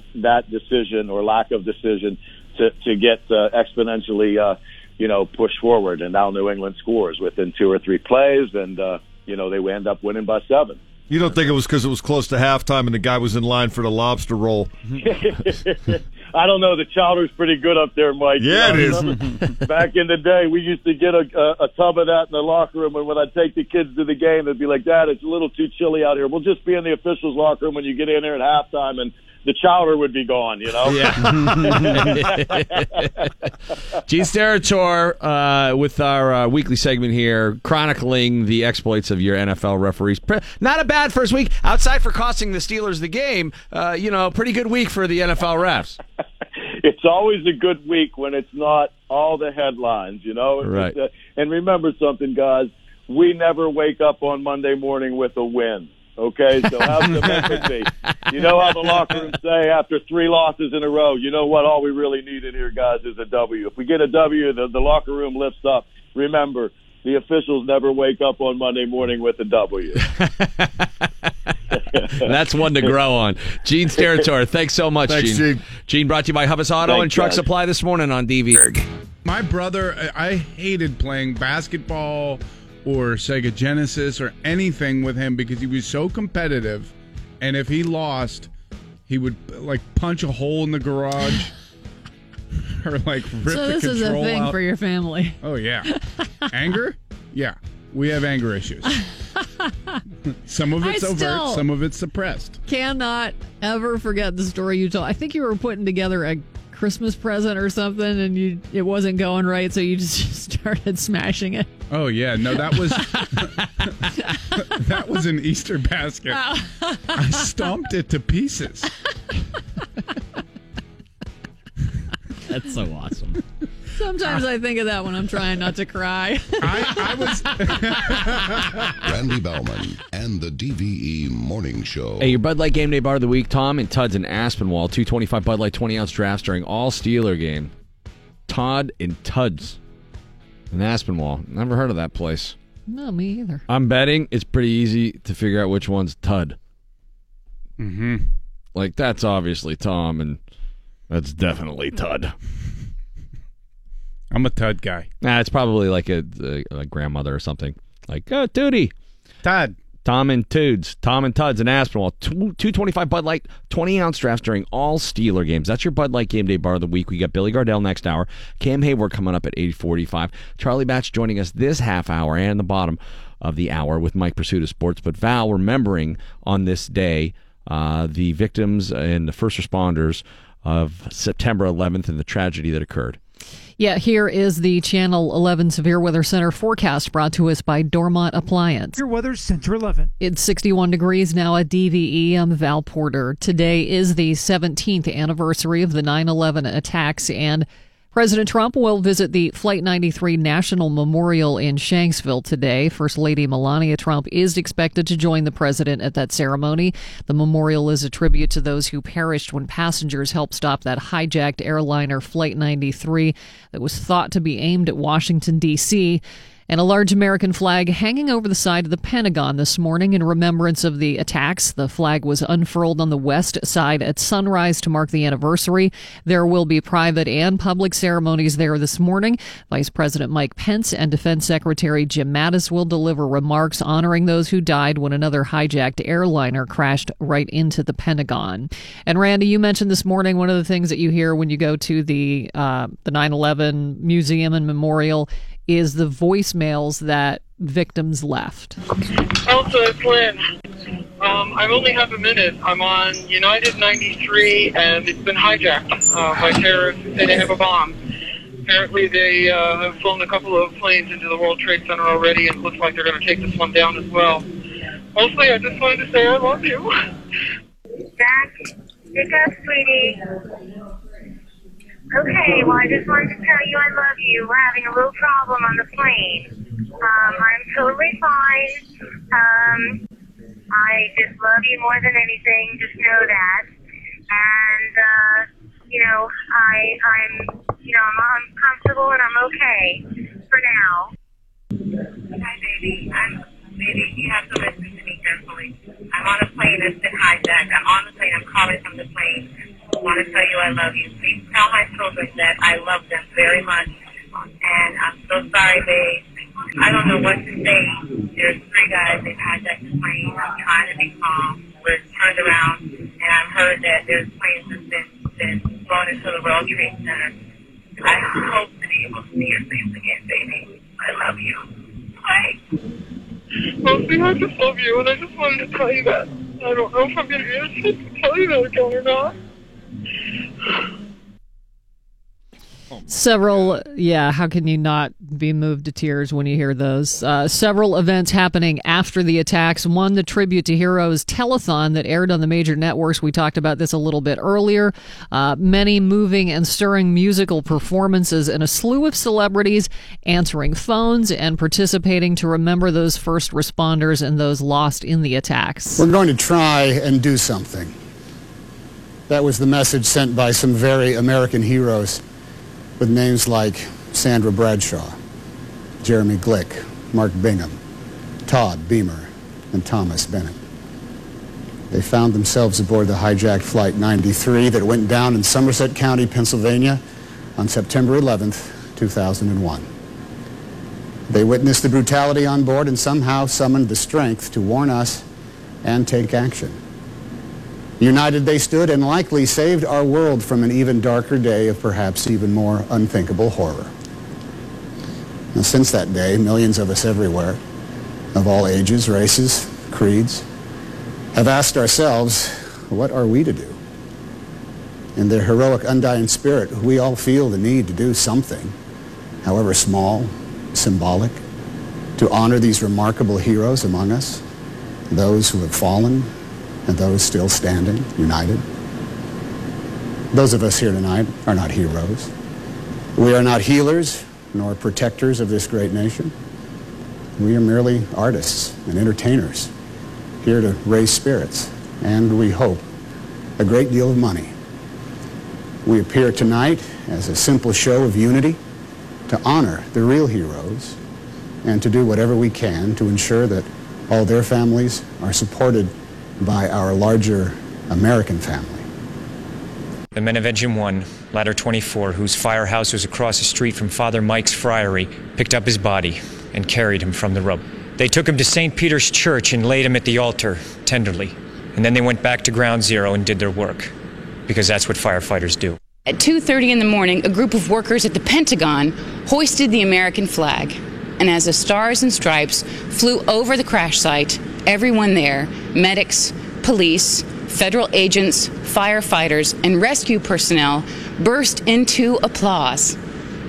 decision or lack of decision to get exponentially, pushed forward. And now New England scores within 2 or 3 plays, and they end up winning by 7. You don't think it was because it was close to halftime and the guy was in line for the lobster roll? I don't know. The chowder's pretty good up there, Mike. Yeah, it is. Back in the day, we used to get a tub of that in the locker room, and when I'd take the kids to the game, they'd be like, Dad, it's a little too chilly out here. We'll just be in the officials' locker room when you get in there at halftime, and the chowder would be gone, Yeah. Gene Steratore with our weekly segment here, chronicling the exploits of your NFL referees. Not a bad first week. Outside for costing the Steelers the game, pretty good week for the NFL refs. It's always a good week when it's not all the headlines, Right. And remember something, guys. We never wake up on Monday morning with a win. Okay, so have some empathy. You know how the locker room say after 3 losses in a row, you know what, all we really need in here, guys, is a W. If we get a W, the locker room lifts up. Remember, the officials never wake up on Monday morning with a W. That's one to grow on. Gene Steratore, thanks so much. Thanks, Gene. Gene brought to you by Hubbs Auto and Truck Supply this morning on DV. My brother, I hated playing basketball or Sega Genesis or anything with him because he was so competitive. And if he lost, he would like punch a hole in the garage or like rip the control out. So this is a thing for your family. Oh, yeah. Anger? Yeah. We have anger issues. Some of it's overt, some of it's suppressed. Cannot ever forget the story you told. I think you were putting together a Christmas present or something, and it wasn't going right, so you just started smashing it. Oh yeah, no, that was that was an Easter basket. Oh. I stomped it to pieces. That's so awesome. Sometimes I think of that when I'm trying not to cry. I was Randy Bauman and the DVE Morning Show. Hey, your Bud Light Game Day Bar of the Week, Tom and Tud's in Aspinwall. 225 Bud Light 20-ounce drafts during all Steeler game. Todd and Tud's in Aspinwall. Never heard of that place. No, me either. I'm betting it's pretty easy to figure out which one's Tud. Mm-hmm. Like, that's obviously Tom, and that's definitely Tud. I'm a Tud guy. Nah, it's probably like a grandmother or something. Like, oh, Tootie. Tud. Tom and Tudes. Tom and Tuds in Aspinwall. 225 Bud Light, 20-ounce drafts during all Steeler games. That's your Bud Light Game Day Bar of the Week. We got Billy Gardell next hour. Cam Hayward coming up at 8:45. Charlie Batch joining us this half hour and the bottom of the hour with Mike Pursuta Sports. But Val, remembering on this day the victims and the first responders of September 11th and the tragedy that occurred. Yeah, here is the Channel 11 Severe Weather Center forecast brought to us by Dormont Appliance. Your Weather Center 11. It's 61 degrees now at DVE. I'm Val Porter. Today is the 17th anniversary of the 9/11 attacks, and President Trump will visit the Flight 93 National Memorial in Shanksville today. First Lady Melania Trump is expected to join the president at that ceremony. The memorial is a tribute to those who perished when passengers helped stop that hijacked airliner Flight 93 that was thought to be aimed at Washington, D.C., and a large American flag hanging over the side of the Pentagon this morning in remembrance of the attacks. The flag was unfurled on the west side at sunrise to mark the anniversary. There will be private and public ceremonies there this morning. Vice President Mike Pence and Defense Secretary Jim Mattis will deliver remarks honoring those who died when another hijacked airliner crashed right into the Pentagon. And Randy, you mentioned this morning one of the things that you hear when you go to the 9/11 Museum and Memorial is the voicemails that victims left. Elsa, it's Lynn. I only have a minute. I'm on United 93, and it's been hijacked by terrorists. They have a bomb. Apparently, they have flown a couple of planes into the World Trade Center already, and it looks like they're going to take this one down as well. Mostly, I just wanted to say I love you. Back. Pick up, sweetie. Okay, well, I just wanted to tell you I love you. We're having a little problem on the plane. I'm totally fine. I just love you more than anything. Just know that. And, I'm comfortable and I'm okay for now. Hi, baby. Baby, you have to listen to me carefully. I'm on a plane that's been hijacked. I'm on the plane. I'm calling from the plane. I want to tell you I love you. Please tell my children that I love them very much. And I'm so sorry, babe. I don't know what to say. There's three guys. They've hijacked the plane. I'm trying to be calm. We're turned around. And I've heard that there's planes that's been flown into the World Trade Center. I hope to be able to see your face again, baby. I love you. Bye. Well, see, I just love you. And I just wanted to tell you that. I don't know if I'm going to be able to tell you that again or not. How can you not be moved to tears when you hear those? Several events happening after the attacks. One, the Tribute to Heroes telethon that aired on the major networks. We talked about this a little bit earlier. Many moving and stirring musical performances and a slew of celebrities answering phones and participating to remember those first responders and those lost in the attacks. We're going to try and do something. That was the message sent by some very American heroes with names like Sandra Bradshaw, Jeremy Glick, Mark Bingham, Todd Beamer, and Thomas Bennett. They found themselves aboard the hijacked Flight 93 that went down in Somerset County, Pennsylvania on September 11th, 2001. They witnessed the brutality on board and somehow summoned the strength to warn us and take action. United they stood and likely saved our world from an even darker day of perhaps even more unthinkable horror. Now, since that day, millions of us everywhere, of all ages, races, creeds, have asked ourselves, what are we to do? In their heroic, undying spirit, we all feel the need to do something, however small, symbolic, to honor these remarkable heroes among us, those who have fallen and those still standing, united. Those of us here tonight are not heroes. We are not healers nor protectors of this great nation. We are merely artists and entertainers here to raise spirits and, we hope, a great deal of money. We appear tonight as a simple show of unity to honor the real heroes and to do whatever we can to ensure that all their families are supported by our larger American family. The men of Engine 1, Ladder 24, whose firehouse was across the street from Father Mike's friary, picked up his body and carried him from the rubble. They took him to St. Peter's Church and laid him at the altar, tenderly. And then they went back to Ground Zero and did their work, because that's what firefighters do. At 2:30 in the morning, a group of workers at the Pentagon hoisted the American flag. And as the Stars and Stripes flew over the crash site, everyone there, medics, police, federal agents, firefighters, and rescue personnel, burst into applause.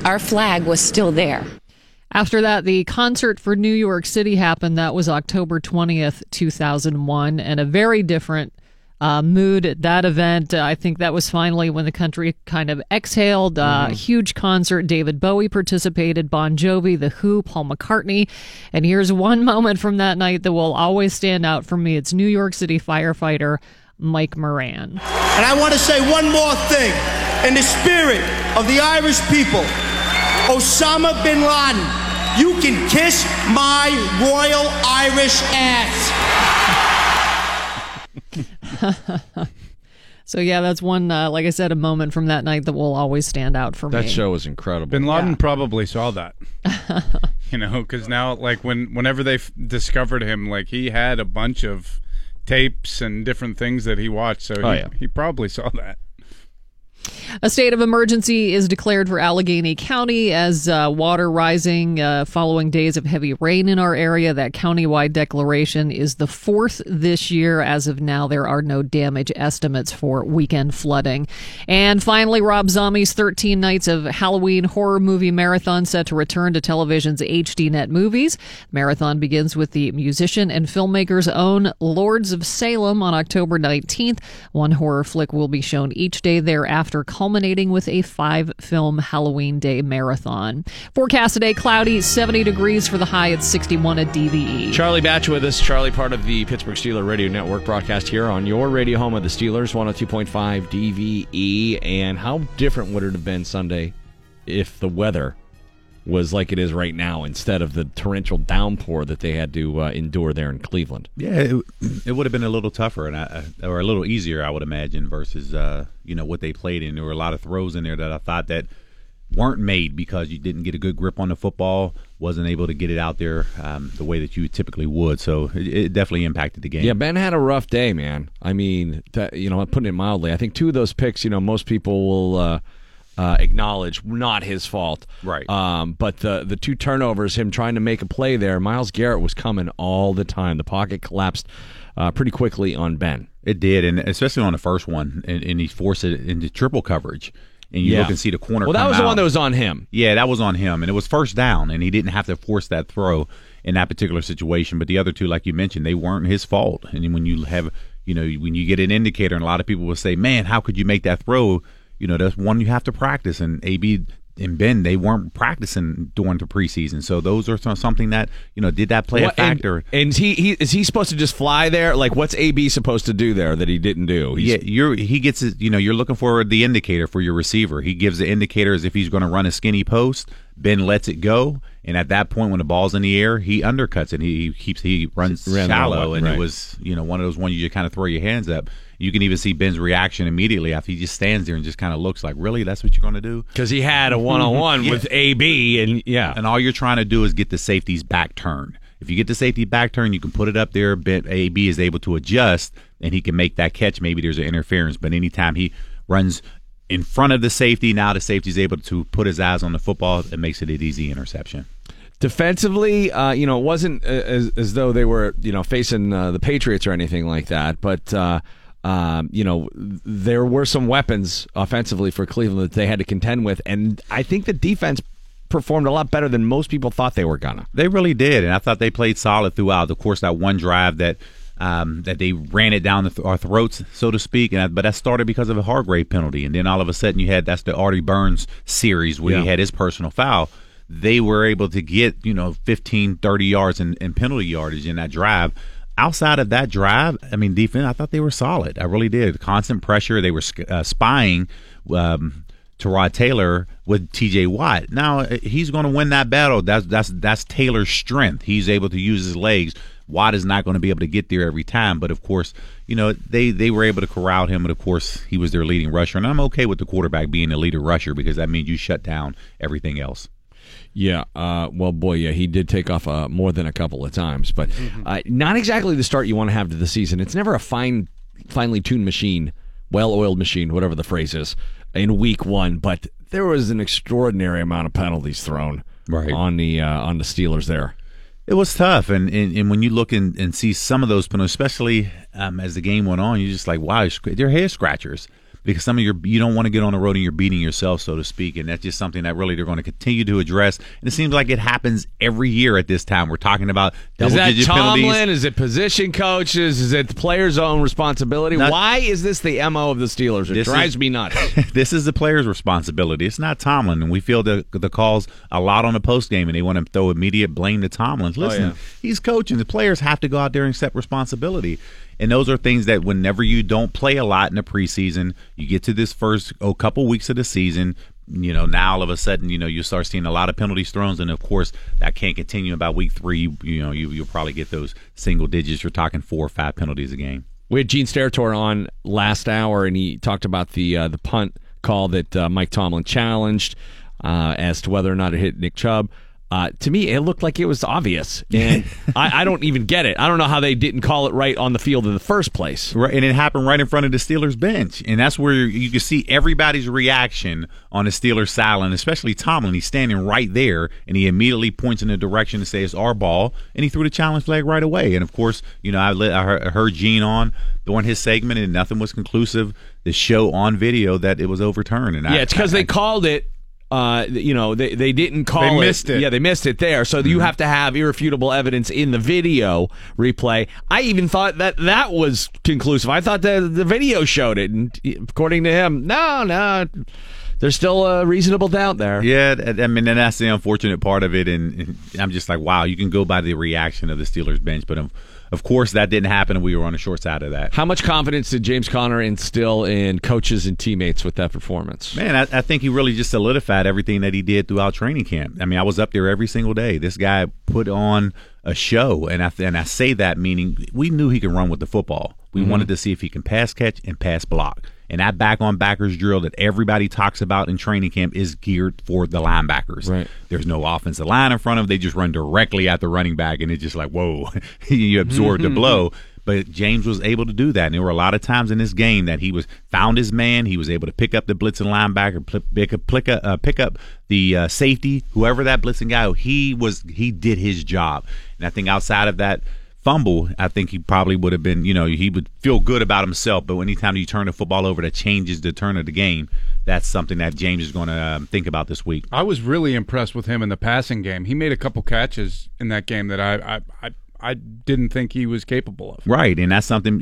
Our flag was still there. After that, the concert for New York City happened. That was October 20th, 2001, and a very different mood at that event. I think that was finally when the country kind of exhaled. Huge concert. David Bowie participated, Bon Jovi, The Who, Paul McCartney. And here's one moment from that night that will always stand out for me. It's New York City firefighter Mike Moran. And I want to say one more thing. In the spirit of the Irish people, Osama bin Laden, you can kiss my royal Irish ass. So yeah, that's one, like I said, a moment from that night that will always stand out for me. That show was incredible. Bin Laden probably saw that. You know, because now, like, whenever they discovered him, like, he had a bunch of tapes and different things that he watched, so he probably saw that. A state of emergency is declared for Allegheny County as water rising following days of heavy rain in our area. That countywide declaration is the fourth this year. As of now, there are no damage estimates for weekend flooding. And finally, Rob Zombie's 13 nights of Halloween horror movie marathon set to return to television's HDNet movies. Marathon begins with the musician and filmmaker's own Lords of Salem on October 19th. One horror flick will be shown each day thereafter, culminating with a 5-film Halloween Day marathon. Forecast today, cloudy, 70 degrees for the high at 61 at DVE. Charlie Batch with us. Charlie, part of the Pittsburgh Steeler Radio Network, broadcast here on your radio home of the Steelers, 102.5 DVE. And how different would it have been Sunday if the weather was like it is right now instead of the torrential downpour that they had to endure there in Cleveland? Yeah, it would have been a little tougher or a little easier, I would imagine, versus what they played in. There were a lot of throws in there that I thought that weren't made because you didn't get a good grip on the football, wasn't able to get it out there the way that you typically would. So it definitely impacted the game. Yeah, Ben had a rough day, man. I mean, putting it mildly, I think two of those picks, most people will acknowledge not his fault, right? But the two turnovers, him trying to make a play there, Myles Garrett was coming all the time. The pocket collapsed pretty quickly on Ben. It did, and especially on the first one, and he forced it into triple coverage. And you look and see the corner. Well, that was the one that was on him. Yeah, that was on him, and it was first down, and he didn't have to force that throw in that particular situation. But the other two, like you mentioned, they weren't his fault. And when you have, when you get an indicator, and a lot of people will say, "Man, how could you make that throw?" That's one you have to practice, and A.B. and Ben, they weren't practicing during the preseason, so those are something that, did that play a factor? And he is he supposed to just fly there? Like, what's A.B. supposed to do there that he didn't do? He gets it. You're looking for the indicator for your receiver. He gives the indicator as if he's going to run a skinny post. Ben lets it go, and at that point, when the ball's in the air, he undercuts it. He runs shallow, and right. It was one of those ones you just kind of throw your hands up. You can even see Ben's reaction immediately after he just stands there and just kind of looks like, really, that's what you're going to do? Because he had a one-on-one with AB, and all you're trying to do is get the safety's back turn. If you get the safety back turn, you can put it up there. Ben, AB is able to adjust, and he can make that catch. Maybe there's an interference, but anytime he runs in front of the safety, now the safety's able to put his eyes on the football. It makes it an easy interception. Defensively, it wasn't as though they were, facing the Patriots or anything like that. But, there were some weapons offensively for Cleveland that they had to contend with. And I think the defense performed a lot better than most people thought they were gonna. They really did. And I thought they played solid throughout. Of course, that one drive that that they ran it down our throats, so to speak, but that started because of a Hargrave penalty, and then all of a sudden that's the Artie Burns series where he had his personal foul. They were able to get 15, 30 yards in penalty yardage in that drive. Outside of that drive, defense, I thought they were solid. I really did. Constant pressure. They were spying Tyrod Taylor with T.J. Watt. Now he's going to win that battle. That's Taylor's strength. He's able to use his legs. Watt is not going to be able to get there every time, but of course, they were able to corral him, and of course, he was their leading rusher. And I'm okay with the quarterback being the leader rusher because that means you shut down everything else. Yeah, he did take off more than a couple of times, but not exactly the start you want to have to the season. It's never a finely tuned machine, well-oiled machine, whatever the phrase is, in week one, but there was an extraordinary amount of penalties thrown on the Steelers there. It was tough, and when you look and see some of those penalties, especially as the game went on, you're just like, wow, they're head scratchers because some of you don't want to get on the road and you're beating yourself, so to speak, and that's just something that really they're going to continue to address. And it seems like it happens every year at this time. We're talking about double-digit penalties. Is that Tomlin? Is it position coaches? Is it the players' own responsibility? Why is this the MO of the Steelers? It drives me nuts. This is the players' responsibility. It's not Tomlin, and we feel the calls a lot on the postgame, and they want to throw immediate blame to Tomlin. Listen, he's coaching. The players have to go out there and accept responsibility. And those are things that whenever you don't play a lot in the preseason, you get to this first couple weeks of the season, now all of a sudden, you start seeing a lot of penalties thrown. And, of course, that can't continue. About week three, you'll probably get those single digits. You're talking 4 or 5 penalties a game. We had Gene Steratore on last hour, and he talked about the punt call that Mike Tomlin challenged as to whether or not it hit Nick Chubb. To me, it looked like it was obvious, and I don't even get it. I don't know how they didn't call it right on the field in the first place. Right, and it happened right in front of the Steelers bench, and that's where you can see everybody's reaction on the Steelers' sideline, especially Tomlin. He's standing right there, and he immediately points in the direction to say it's our ball, and he threw the challenge flag right away. And, of course, I heard Gene on his segment, and nothing was conclusive. The show on video that it was overturned. And it's because they called it. They didn't call it. They missed it. Yeah, they missed it there. So you have to have irrefutable evidence in the video replay. I even thought that was conclusive. I thought the video showed it. And according to him, no, there's still a reasonable doubt there. Yeah, and that's the unfortunate part of it. And I'm just like, wow, you can go by the reaction of the Steelers bench. But of course, that didn't happen, and we were on the short side of that. How much confidence did James Conner instill in coaches and teammates with that performance? Man, I think he really just solidified everything that he did throughout training camp. I was up there every single day. This guy put on a show, and I say that meaning we knew he could run with the football. We wanted to see if he can pass catch and pass block. And that back-on-backers drill that everybody talks about in training camp is geared for the linebackers. Right. There's no offensive line in front of them. They just run directly at the running back, and it's just like, whoa, you absorb the blow. But James was able to do that, and there were a lot of times in this game that he found his man. He was able to pick up the blitzing linebacker, pick up the safety, whoever that blitzing guy. He did his job, and I think outside of that fumble, I think he probably would have been, he would feel good about himself. But anytime you turn the football over, that changes the turn of the game. That's something that James is going to think about this week. I was really impressed with him in the passing game. He made a couple catches in that game that I didn't think he was capable of. Right, and that's something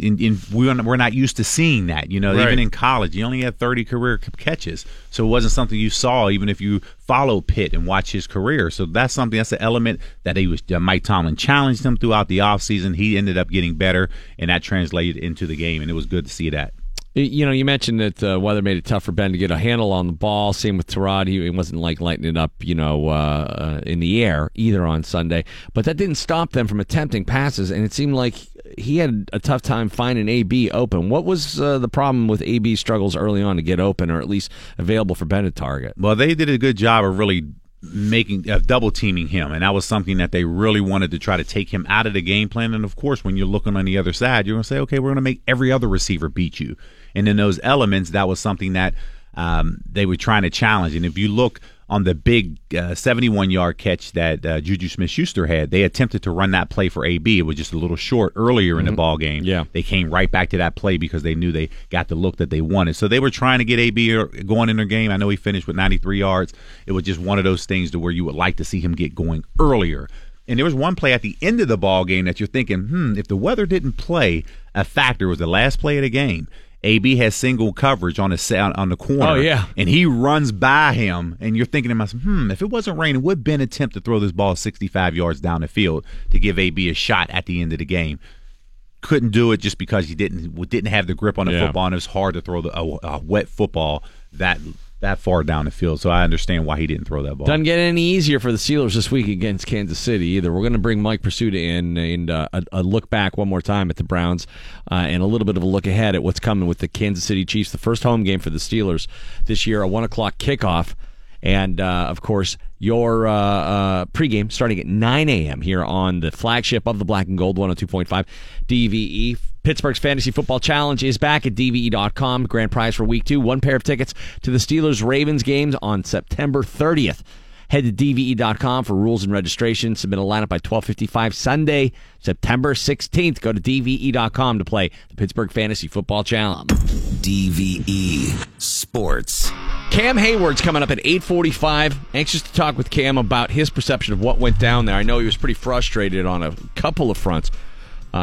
we're not used to seeing that. Right. Even in college, you only had 30 career catches, so it wasn't something you saw even if you follow Pitt and watch his career. So that's something, that's an element that Mike Tomlin challenged him throughout the offseason. He ended up getting better, and that translated into the game, and it was good to see that. You know, you mentioned that the weather made it tough for Ben to get a handle on the ball. Same with Tyrod. He wasn't like lighting it up, you know, in the air either on Sunday. But that didn't stop them from attempting passes, and it seemed like he had a tough time finding A.B. open. What was the problem with A.B.'s struggles early on to get open or at least available for Ben to target? Well, they did a good job of really making double teaming him, and that was something that they really wanted to try to take him out of the game plan. And of course, when you're looking on the other side, you're going to say, okay, we're going to make every other receiver beat you. And in those elements, that was something that they were trying to challenge. And if you look on the big 71-yard catch that Juju Smith-Schuster had, they attempted to run that play for AB. It was just a little short earlier in the ball game. Yeah. They came right back to that play because they knew they got the look that they wanted. So they were trying to get AB going in their game. I know he finished with 93 yards. It was just one of those things to where you would like to see him get going earlier. And there was one play at the end of the ball game that you're thinking, if the weather didn't play a factor, was the last play of the game. AB has single coverage on the corner, and he runs by him, and you're thinking to myself, if it wasn't raining, would Ben attempt to throw this ball 65 yards down the field to give AB a shot at the end of the game? Couldn't do it just because he didn't have the grip on the football, and it was hard to throw a wet football that far down the field, so I understand why he didn't throw that ball. Doesn't get any easier for the Steelers this week against Kansas City either. We're going to bring Mike Pursuta in and a look back one more time at the Browns and a little bit of a look ahead at what's coming with the Kansas City Chiefs, the first home game for the Steelers this year, a 1 o'clock kickoff. And, of course, your pregame starting at 9 a.m. here on the flagship of the Black and Gold 102.5 DVE. Pittsburgh's Fantasy Football Challenge is back at DVE.com. Grand prize for Week 2, one pair of tickets to the Steelers-Ravens games on September 30th. Head to DVE.com for rules and registration. Submit a lineup by 12:55 Sunday, September 16th. Go to DVE.com to play the Pittsburgh Fantasy Football Challenge. DVE Sports. Cam Hayward's coming up at 8:45. Anxious to talk with Cam about his perception of what went down there. I know he was pretty frustrated on a couple of fronts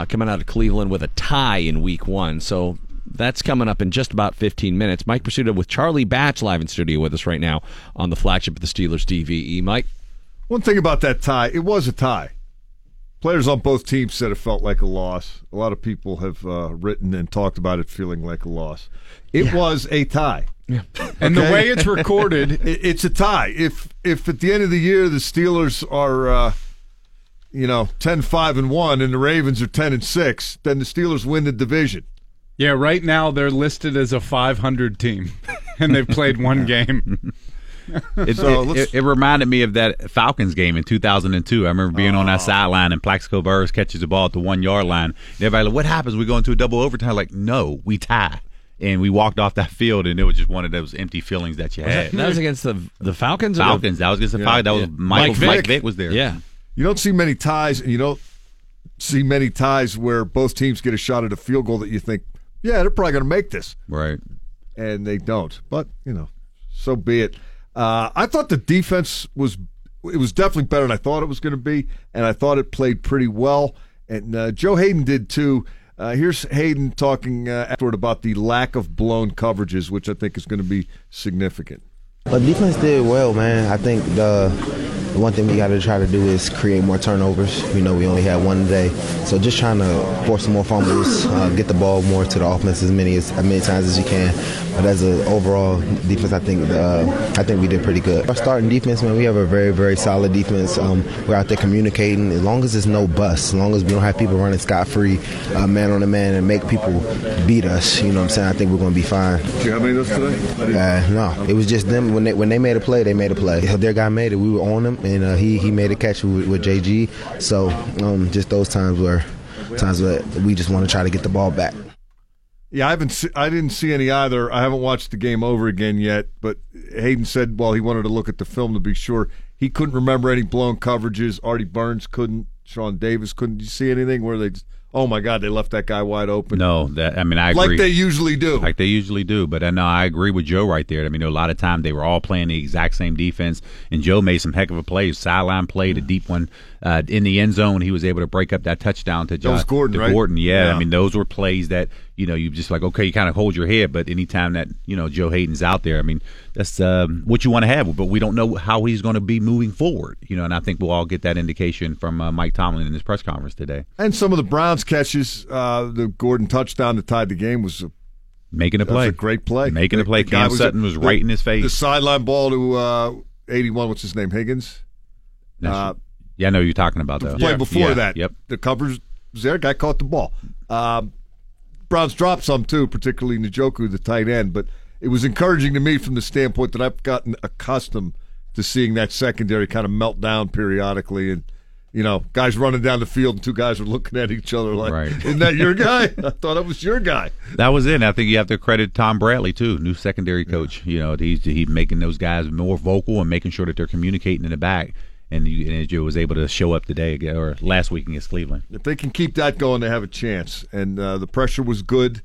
coming out of Cleveland with a tie in Week 1. So that's coming up in just about 15 minutes. Mike Pursuta with Charlie Batch live in studio with us right now on the flagship of the Steelers DVE. Mike? One thing about that tie, it was a tie. Players on both teams said it felt like a loss. A lot of people have written and talked about it feeling like a loss. It was a tie. Yeah. And the way it's recorded, it's a tie. If at the end of the year the Steelers are 10-5-1 and the Ravens are 10-6, then the Steelers win the division. Yeah, right now they're listed as a 500 team, and they've played one game. It reminded me of that Falcons game in 2002. I remember being on that sideline, and Plaxico Burress catches the ball at the 1-yard line. And everybody's like, what happens? We go into a double overtime. Like, no, we tie. And we walked off that field, and it was just one of those empty feelings that you had. That was against the Falcons? Falcons. That was against the Falcons. That was Mike Vick was there. Yeah. You don't see many ties, and you don't see many ties where both teams get a shot at a field goal that you think, yeah, they're probably going to make this. Right. And they don't. But, so be it. I thought the defense was definitely better than I thought it was going to be, and I thought it played pretty well. And Joe Hayden did too. Here's Hayden talking afterward about the lack of blown coverages, which I think is going to be significant. Well, defense did well, man. I think the one thing we got to try to do is create more turnovers. We only had one today, so just trying to force some more fumbles, get the ball more to the offense as many times as you can. But as an overall defense, I think we did pretty good. Our starting defense, man, we have a very, very solid defense. We're out there communicating. As long as there's no busts, as long as we don't have people running scot-free, man on a man, and make people beat us, you know what I'm saying? I think we're going to be fine. Did you have any of those today? No, it was just them. When they made a play, they made a play. Their guy made it. We were on him, and he made a catch with JG. So just those times where we just want to try to get the ball back. Yeah, I didn't see any either. I haven't watched the game over again yet. But Hayden said, he wanted to look at the film to be sure. He couldn't remember any blown coverages. Artie Burns couldn't. Sean Davis couldn't. Did you see anything where they just, oh, my God, they left that guy wide open? No, I agree. Like they usually do. But I agree with Joe right there. A lot of time they were all playing the exact same defense, and Joe made some heck of a play. Sideline play, the deep one. In the end zone, he was able to break up that touchdown to Josh Gordon, right? Gordon, yeah. Those were plays that, you just like, okay, you kind of hold your head, but anytime that, Joe Hayden's out there, that's what you want to have, but we don't know how he's going to be moving forward, and I think we'll all get that indication from Mike Tomlin in his press conference today. And some of the Browns catches, the Gordon touchdown that tied the game was a making a play. That's a great play. Making a play. Cam Sutton was right in his face. The sideline ball to 81, what's his name, Higgins? Yeah, I know you're talking about that. The play before that. Yep. The cover's there. Guy caught the ball. Browns dropped some, too, particularly Njoku, the tight end. But it was encouraging to me from the standpoint that I've gotten accustomed to seeing that secondary kind of melt down periodically. And, you know, guys running down the field and two guys are looking at each other like, right. Isn't that your guy? I thought that was your guy. That was it. I think you have to credit Tom Bradley, too, new secondary coach. Yeah. You know, he's making those guys more vocal and making sure that they're communicating in the back. And Joe was able to show up today or last week against Cleveland. If they can keep that going, they have a chance. And the pressure was good.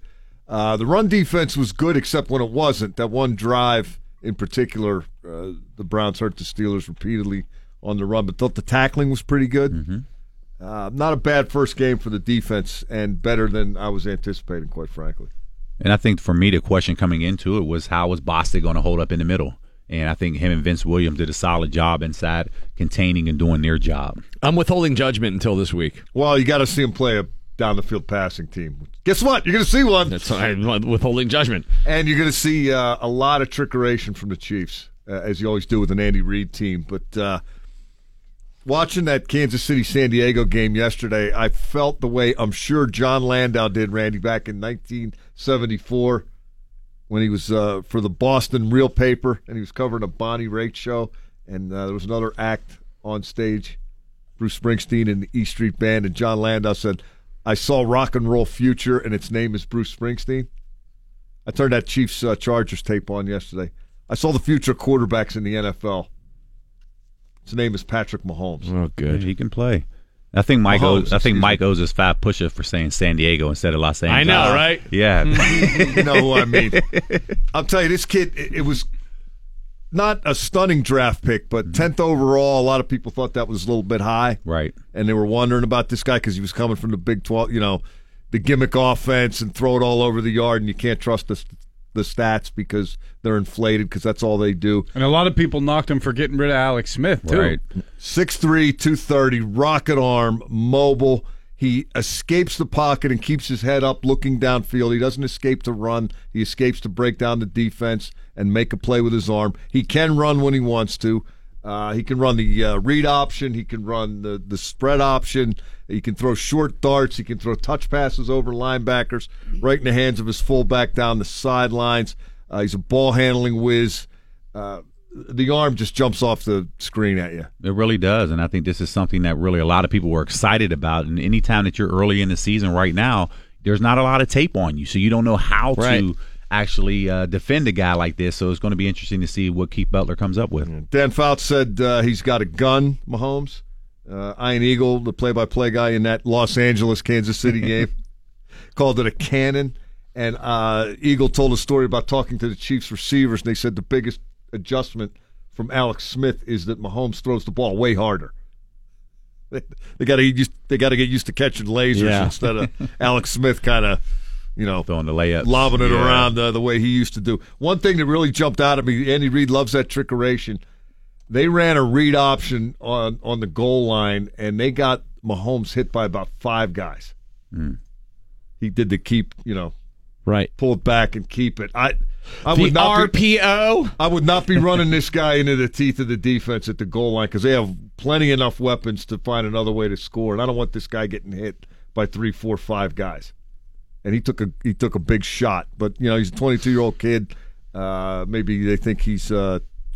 The run defense was good, except when it wasn't. That one drive in particular, the Browns hurt the Steelers repeatedly on the run, but thought the tackling was pretty good. Mm-hmm. Not a bad first game for the defense, and better than I was anticipating, quite frankly. And I think for me, the question coming into it was, how was Bostic going to hold up in the middle? And I think him and Vince Williams did a solid job inside containing and doing their job. I'm withholding judgment until this week. Well, you got to see him play a down-the-field passing team. Guess what? You're going to see one. That's withholding judgment. And you're going to see a lot of trickeration from the Chiefs, as you always do with an Andy Reid team. But watching that Kansas City-San Diego game yesterday, I felt the way I'm sure John Landau did, Randy, back in 1974. When he was for the Boston Real Paper, and he was covering a Bonnie Raitt show, and there was another act on stage, Bruce Springsteen and the E Street Band, and John Landau said, I saw rock and roll future, and its name is Bruce Springsteen. I turned that Chiefs Chargers tape on yesterday. I saw the future quarterbacks in the NFL. Its name is Patrick Mahomes. Oh, good. Yeah, he can play. I think Mike owes us 5 push-ups for saying San Diego instead of Los Angeles. I know, right? Yeah. You know who I mean. I'll tell you, this kid, it was not a stunning draft pick, but 10th overall, a lot of people thought that was a little bit high. Right. And they were wondering about this guy because he was coming from the Big 12, you know, the gimmick offense and throw it all over the yard, and you can't trust the stats because they're inflated because that's all they do. And a lot of people knocked him for getting rid of Alex Smith, too. Right. 6'3", 230, rocket arm, mobile. He escapes the pocket and keeps his head up looking downfield. He doesn't escape to run. He escapes to break down the defense and make a play with his arm. He can run when he wants to. He can run the read option. He can run the spread option. He can throw short darts. He can throw touch passes over linebackers right in the hands of his fullback down the sidelines. He's a ball-handling whiz. The arm just jumps off the screen at you. It really does, and I think this is something that really a lot of people were excited about. And any time that you're early in the season right now, there's not a lot of tape on you, so you don't know how to – actually defend a guy like this, so it's going to be interesting to see what Keith Butler comes up with. Dan Fouts said he's got a gun, Mahomes. Ian Eagle, the play-by-play guy in that Los Angeles-Kansas City game, called it a cannon. And Eagle told a story about talking to the Chiefs receivers, and they said the biggest adjustment from Alex Smith is that Mahomes throws the ball way harder. They got to get used to catching lasers instead of Alex Smith kind of – you know, throwing the layups, lobbing it around the way he used to do. One thing that really jumped out at me, Andy Reid loves that trickeration. They ran a read option on the goal line, and they got Mahomes hit by about 5 guys. Mm. He did the keep, you know, pull it back and keep it. I would not be running this guy into the teeth of the defense at the goal line because they have plenty enough weapons to find another way to score, and I don't want this guy getting hit by 3, 4, 5 guys. And he took a big shot, but you know he's a 22-year-old kid. Maybe they think he's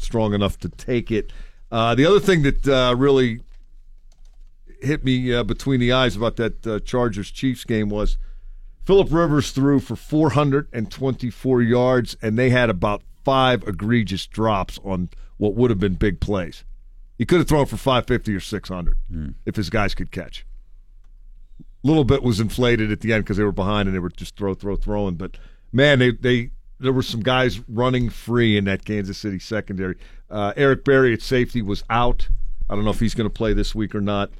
strong enough to take it. The other thing that really hit me between the eyes about that Chargers-Chiefs game was Phillip Rivers threw for 424 yards, and they had about 5 egregious drops on what would have been big plays. He could have thrown for 550 or 600 if his guys could catch. Little bit was inflated at the end because they were behind and they were just throwing. But, man, there were some guys running free in that Kansas City secondary. Eric Berry at safety was out. I don't know if he's going to play this week or not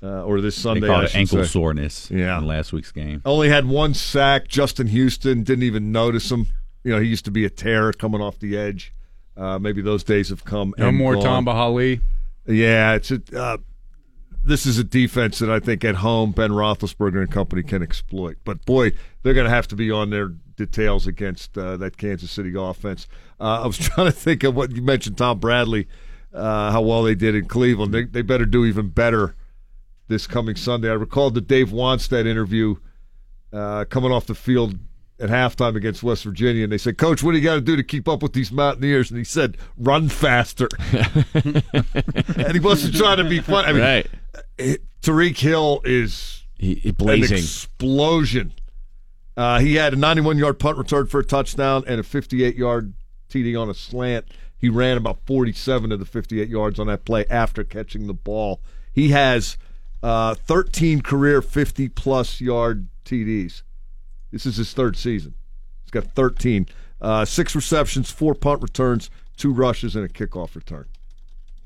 or this Sunday. They called it ankle soreness in last week's game. Only had 1 sack. Justin Houston didn't even notice him. You know, he used to be a terror coming off the edge. Maybe those days have come. No more Tom Bahali. Yeah, it's a this is a defense that I think at home Ben Roethlisberger and company can exploit. But, boy, they're going to have to be on their details against that Kansas City offense. I was trying to think of what you mentioned, Tom Bradley, how well they did in Cleveland. They better do even better this coming Sunday. I recalled the Dave Wanstead interview coming off the field at halftime against West Virginia, and they said, "Coach, what do you got to do to keep up with these Mountaineers?" And he said, "Run faster." And he wasn't trying to be funny. I mean, right. Tyreek Hill is blazing. An explosion. He had a 91-yard punt return for a touchdown and a 58-yard TD on a slant. He ran about 47 of the 58 yards on that play after catching the ball. He has 13 career 50-plus yard TDs. This is his third season. He's got 13. 6 receptions, 4 punt returns, 2 rushes, and a kickoff return.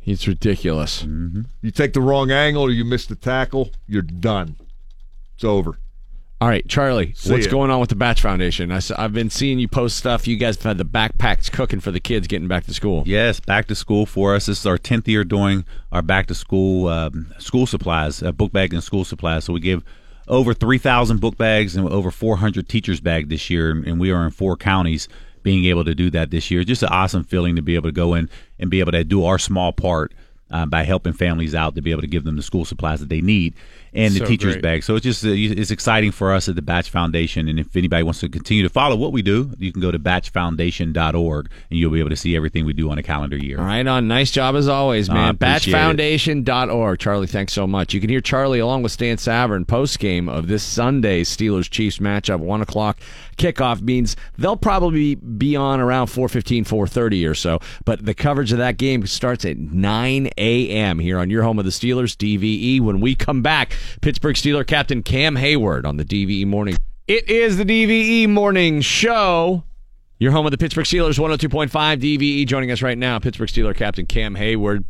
He's ridiculous. Mm-hmm. You take the wrong angle or you miss the tackle, you're done. It's over. All right, Charlie, what's going on with the Batch Foundation? I've been seeing you post stuff. You guys have had the backpacks cooking for the kids getting back to school. Yes, back to school for us. This is our 10th year doing our back to school school supplies, book bag and school supplies. So we give over 3,000 book bags and over 400 teachers' bags this year, and we are in 4 counties being able to do that this year. Just an awesome feeling to be able to go in and be able to do our small part by helping families out to be able to give them the school supplies that they need and the teacher's bag. So it's just it's exciting for us at the Batch Foundation. And if anybody wants to continue to follow what we do, you can go to batchfoundation.org, and you'll be able to see everything we do on a calendar year. All right, on. Nice job as always, man. Batchfoundation.org. Charlie, thanks so much. You can hear Charlie along with Stan Savern postgame of this Sunday's Steelers-Chiefs matchup, 1 o'clock. Kickoff means they'll probably be on around 4:15, 4:30 or so. But the coverage of that game starts at 9 a.m. here on your home of the Steelers, DVE. When we come back, Pittsburgh Steeler captain Cam Hayward on the DVE Morning. It is the DVE Morning Show. Your home of the Pittsburgh Steelers, 102.5 DVE. Joining us right now, Pittsburgh Steeler captain Cam Hayward,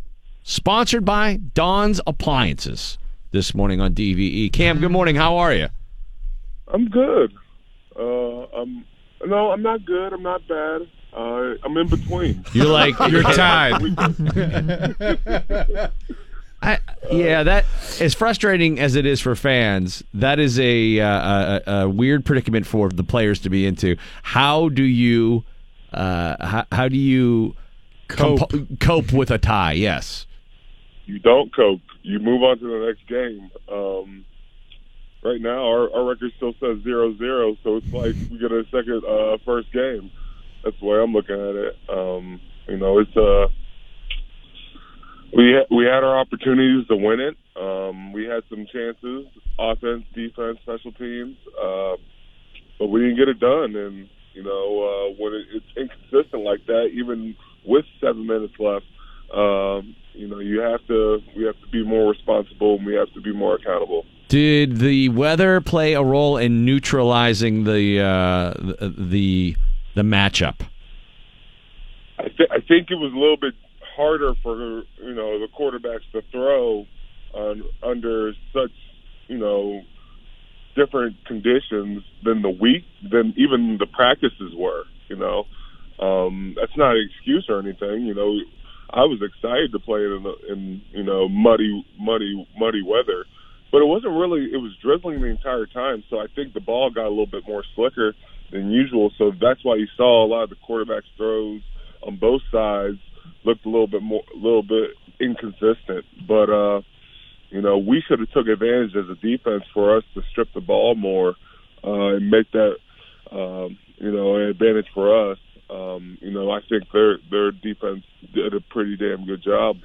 sponsored by Don's Appliances this morning on DVE. Cam, good morning. How are you? I'm good. No, I'm not good. I'm not bad. I'm in between. You're like, you're tied. Yeah, that as frustrating as it is for fans, that is a weird predicament for the players to be into. How do you cope with a tie? Yes. You don't cope. You move on to the next game. Right now, our record still says 0-0, so it's like we get a second first game. That's the way I'm looking at it. It's we had our opportunities to win it. We had some chances, offense, defense, special teams, but we didn't get it done. And when it's inconsistent like that, even with 7 minutes left, we have to be more responsible and we have to be more accountable. Did the weather play a role in neutralizing the matchup? I think it was a little bit harder for the quarterbacks to throw under such different conditions than even the practices were. That's not an excuse or anything. I was excited to play it in muddy weather. But it wasn't really – it was drizzling the entire time, so I think the ball got a little bit more slicker than usual. So that's why you saw a lot of the quarterback's throws on both sides looked a little bit inconsistent. But, we should have took advantage as a defense for us to strip the ball more and make that, an advantage for us. I think their defense did a pretty damn good job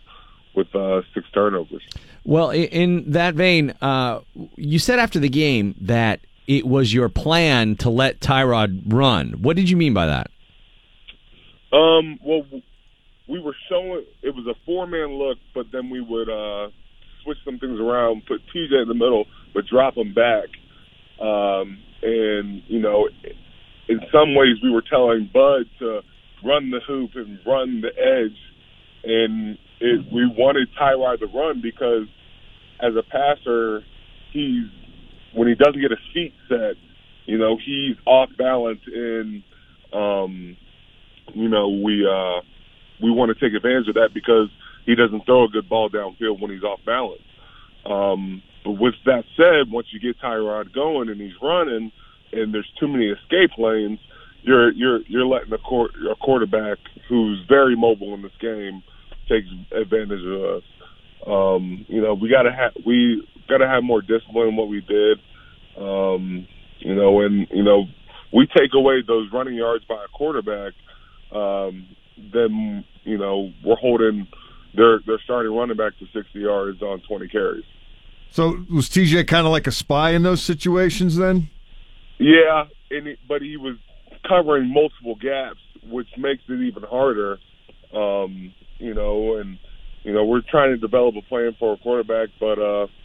with 6 turnovers. Well, in that vein, you said after the game that it was your plan to let Tyrod run. What did you mean by that? Well, we were showing it was a 4-man look, but then we would switch some things around, put TJ in the middle, but drop him back. In some ways we were telling Bud to run the hoop and run the edge, and we wanted Tyrod to run because as a passer, when he doesn't get his feet set, he's off balance, and we want to take advantage of that because he doesn't throw a good ball downfield when he's off balance. But with that said, once you get Tyrod going and he's running, and there's too many escape lanes, you're letting a quarterback who's very mobile in this game take advantage of us. We gotta have more discipline in what we did. We take away those running yards by a quarterback, then we're holding their starting running back to 60 yards on 20 carries. So was TJ kind of like a spy in those situations then? Yeah, but he was covering multiple gaps, which makes it even harder. We're trying to develop a plan for a quarterback, but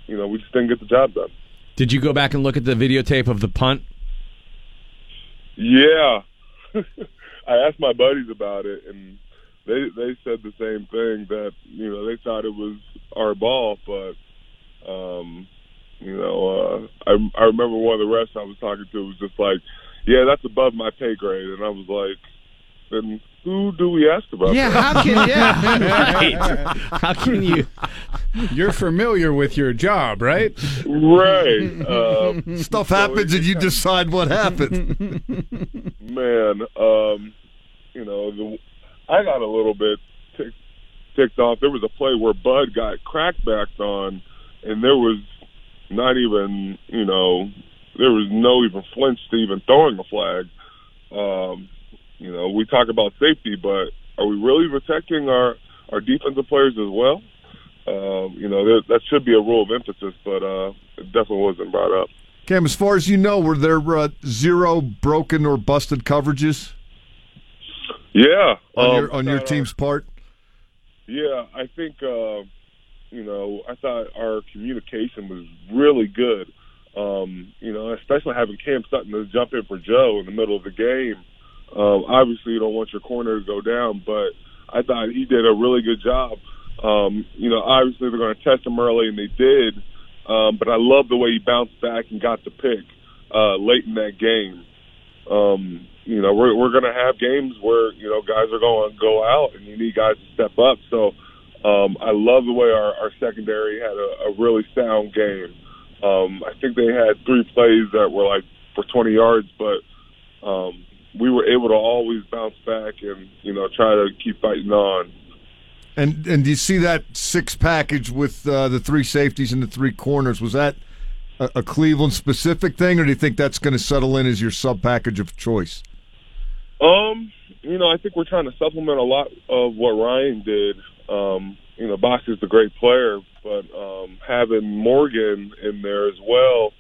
we just didn't get the job done. Did you go back and look at the videotape of the punt? Yeah. I asked my buddies about it, and they said the same thing, that, they thought it was our ball, but, I remember one of the refs I was talking to was just like, yeah, that's above my pay grade. And I was like, then who do we ask about that? Right. How can you? You're familiar with your job, right? Right. Stuff happens and you decide what happened. Man, I got a little bit ticked off. There was a play where Bud got crackbacked on, and there was not even, there was no even flinch to even throwing a flag. We talk about safety, but are we really protecting our defensive players as well? That should be a rule of emphasis, but it definitely wasn't brought up. Cam, as far as you know, were there zero broken or busted coverages? Yeah. On your team's part? Yeah, I think, I thought our communication was really good. Especially having Cam Sutton to jump in for Joe in the middle of the game. Obviously, you don't want your corner to go down, but I thought he did a really good job. Obviously they're going to test him early, and they did. But I love the way he bounced back and got the pick late in that game. We're going to have games where guys are going to go out, and you need guys to step up. So I love the way our secondary had a really sound game. I think they had three plays that were like for 20 yards, but we were able to always bounce back and, try to keep fighting on. And do you see that six package with the three safeties and the three corners? Was that a Cleveland-specific thing, or do you think that's going to settle in as your sub-package of choice? I think we're trying to supplement a lot of what Ryan did. Box is a great player, but having Morgan in there as well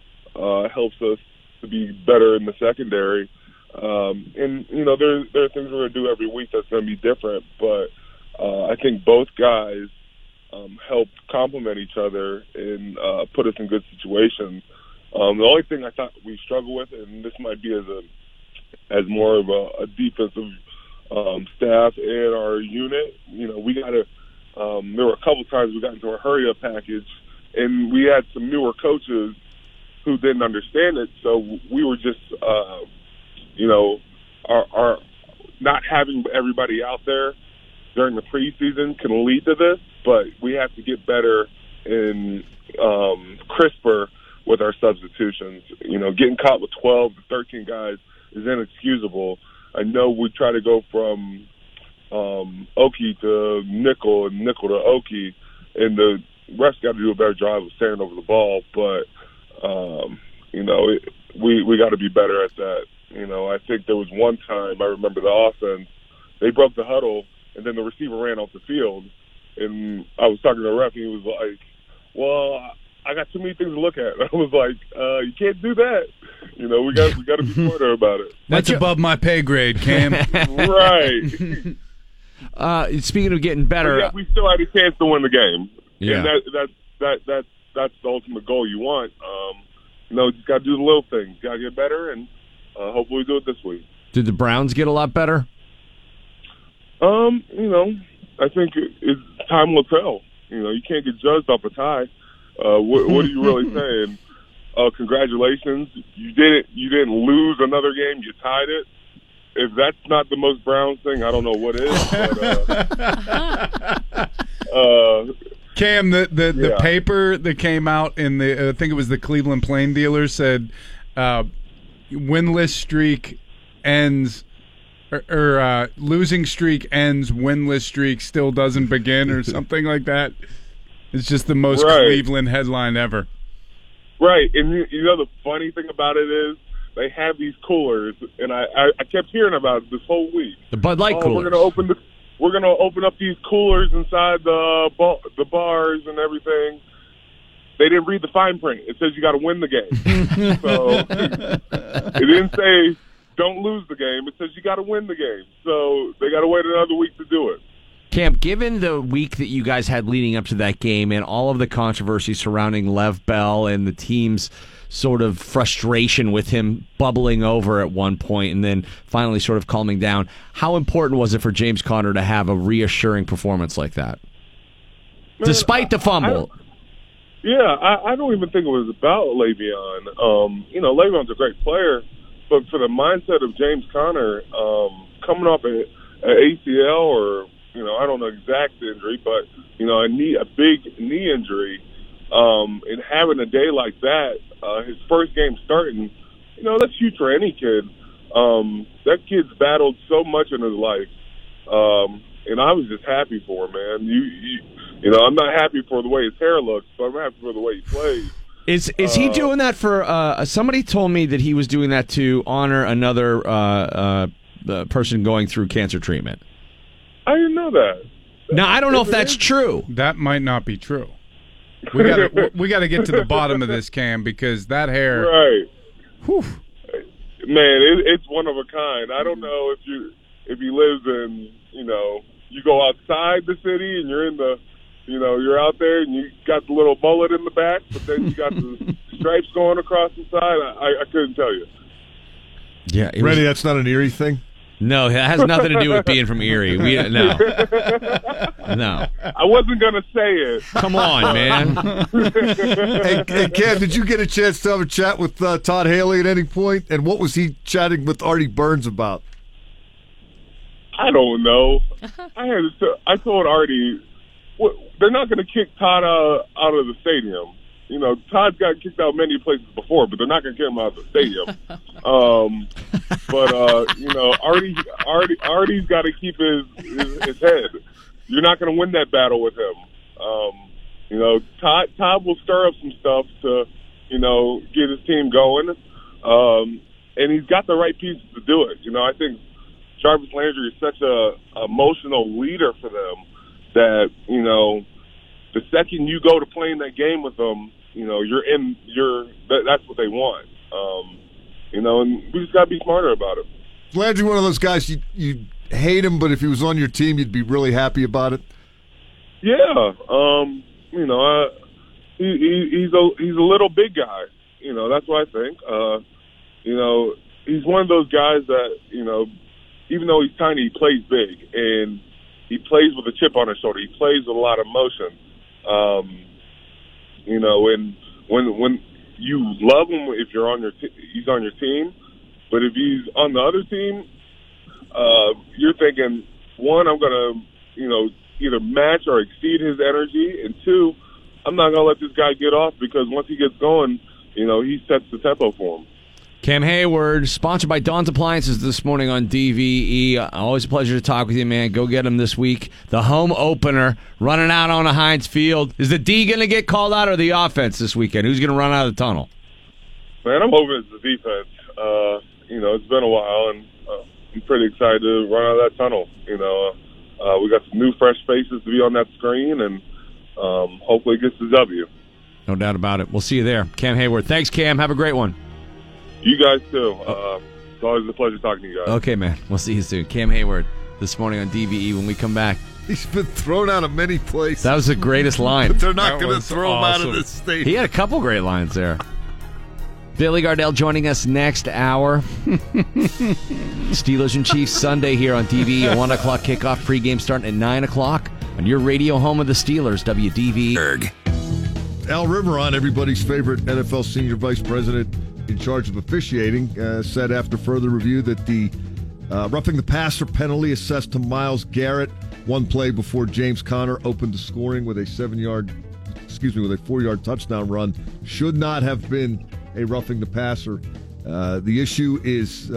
helps us to be better in the secondary. There are things we're going to do every week that's going to be different, but I think both guys helped complement each other and put us in good situations. The only thing I thought we struggled with, and this might be as more of a defensive staff and our unit, we got to there were a couple times we got into a hurry-up package, and we had some newer coaches who didn't understand it, so we were just our not having everybody out there during the preseason can lead to this, but we have to get better and crisper with our substitutions. Getting caught with 12 to 13 guys is inexcusable. I know we try to go from Okie to nickel and nickel to Okie, and the refs got to do a better job of standing over the ball, but, we got to be better at that. I think there was one time, I remember the offense, they broke the huddle, and then the receiver ran off the field. And I was talking to the ref, and he was like, well, I got too many things to look at. I was like, you can't do that. We got to be smarter about it. That's above my pay grade, Cam. Right. Speaking of getting better. Yeah, we still had a chance to win the game. Yeah. And that's the ultimate goal you want. Just got to do the little things. Got to get better, and hopefully we do it this week. Did the Browns get a lot better? I think time will tell. You can't get judged off a tie. What are you really saying? Congratulations, you did it. You didn't lose another game. You tied it. If that's not the most Browns thing, I don't know what is. But, Cam, the paper that came out in the I think it was the Cleveland Plain Dealer said. winless streak ends, or losing streak ends, winless streak still doesn't begin, or something like that. It's just the most Cleveland headline ever. Right, and you know the funny thing about it is they have these coolers, and I kept hearing about it this whole week. The Bud Light coolers. We're gonna open up these coolers inside the bars and everything. They didn't read the fine print. It says you got to win the game. So it didn't say don't lose the game. It says you got to win the game. So they got to wait another week to do it. Cam, given the week that you guys had leading up to that game and all of the controversy surrounding Lev Bell and the team's sort of frustration with him bubbling over at one point and then finally sort of calming down, how important was it for James Conner to have a reassuring performance like that? Man, despite the fumble. I don't even think it was about Le'Veon. Le'Veon's a great player, but for the mindset of James Conner, coming off an ACL or, I don't know exact injury, but, a big knee injury, and having a day like that, his first game starting, that's huge for any kid. That kid's battled so much in his life, and I was just happy for him, man. I'm not happy for the way his hair looks, but I'm happy for the way he plays. Is he doing that for somebody told me that he was doing that to honor another person going through cancer treatment. I didn't know that. Now, I don't know if that's true. That might not be true. We got to get to the bottom of this, Cam, because that hair... Right. Whew. Man, it's one of a kind. I don't know if he lives in, you go outside the city and you're in the... you're out there and you got the little mullet in the back, but then you got the stripes going across the side. I couldn't tell you. Yeah, Randy, that's not an Erie thing? No, it has nothing to do with being from Erie. No. I wasn't going to say it. Come on, man. Hey, Cam, did you get a chance to have a chat with Todd Haley at any point? And what was he chatting with Artie Burns about? I don't know. I told Artie... Well, they're not going to kick Todd out of the stadium. Todd's got kicked out many places before, but they're not going to kick him out of the stadium. Artie's got to keep his head. You're not going to win that battle with him. Todd will stir up some stuff to, get his team going. And he's got the right pieces to do it. I think Jarvis Landry is such a emotional leader for them that, the second you go to playing that game with them, that's what they want. And we just got to be smarter about it. Landry, one of those guys, you hate him, but if he was on your team, you'd be really happy about it? Yeah. He's a little big guy. That's what I think. He's one of those guys that, even though he's tiny, he plays big. And he plays with a chip on his shoulder. He plays with a lot of motion. And when you love him if you're on he's on your team, but if he's on the other team, you're thinking, one, I'm going to, either match or exceed his energy, and two, I'm not going to let this guy get off because once he gets going, he sets the tempo for him. Cam Hayward, sponsored by Dawn's Appliances this morning on DVE. Always a pleasure to talk with you, man. Go get him this week. The home opener, running out on a Heinz Field. Is the D going to get called out or the offense this weekend? Who's going to run out of the tunnel? Man, I'm hoping it's the defense. It's been a while, and I'm pretty excited to run out of that tunnel. We got some new, fresh faces to be on that screen, and hopefully it gets the W. No doubt about it. We'll see you there. Cam Hayward. Thanks, Cam. Have a great one. You guys, too. It's always a pleasure talking to you guys. Okay, man. We'll see you soon. Cam Hayward this morning on DVE when we come back. He's been thrown out of many places. That was the greatest line. But they're not going to throw him out of the stadium. He had a couple great lines there. Billy Gardell joining us next hour. Steelers and Chiefs Sunday here on DVE. 1 o'clock kickoff, pregame starting at 9 o'clock on your radio home of the Steelers, WDVE. Al Riveron, everybody's favorite NFL senior vice president, in charge of officiating, said after further review that the roughing the passer penalty assessed to Myles Garrett one play before James Conner opened the scoring with a 4-yard touchdown run should not have been a roughing the passer The issue is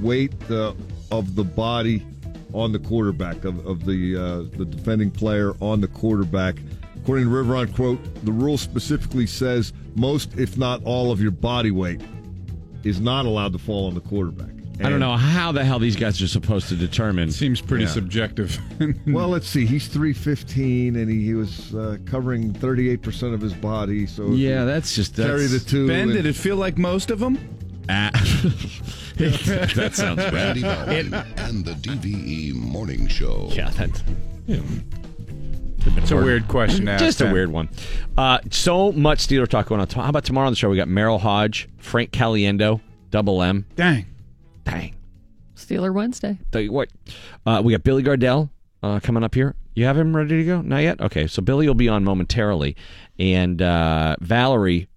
weight of the body on the quarterback, of the defending player on the quarterback. According to Riveron, quote, the rule specifically says most, if not all, of your body weight is not allowed to fall on the quarterback. And I don't know how the hell these guys are supposed to determine. Seems pretty subjective. Well, let's see. He's 315, and he was covering 38% of his body. So yeah, that's just carry the two. Ben, did it feel like most of them? That sounds bad. Randy Bauman and the DVE Morning Show. Yeah, that. Yeah. It's a weird question. Just a weird one. So much Steeler talk going on. How about tomorrow on the show? We got Merrill Hodge, Frank Caliendo, Double M. Dang. Steeler Wednesday. Tell you what. We got Billy Gardell coming up here. You have him ready to go? Not yet? Okay. So Billy will be on momentarily. And Valerie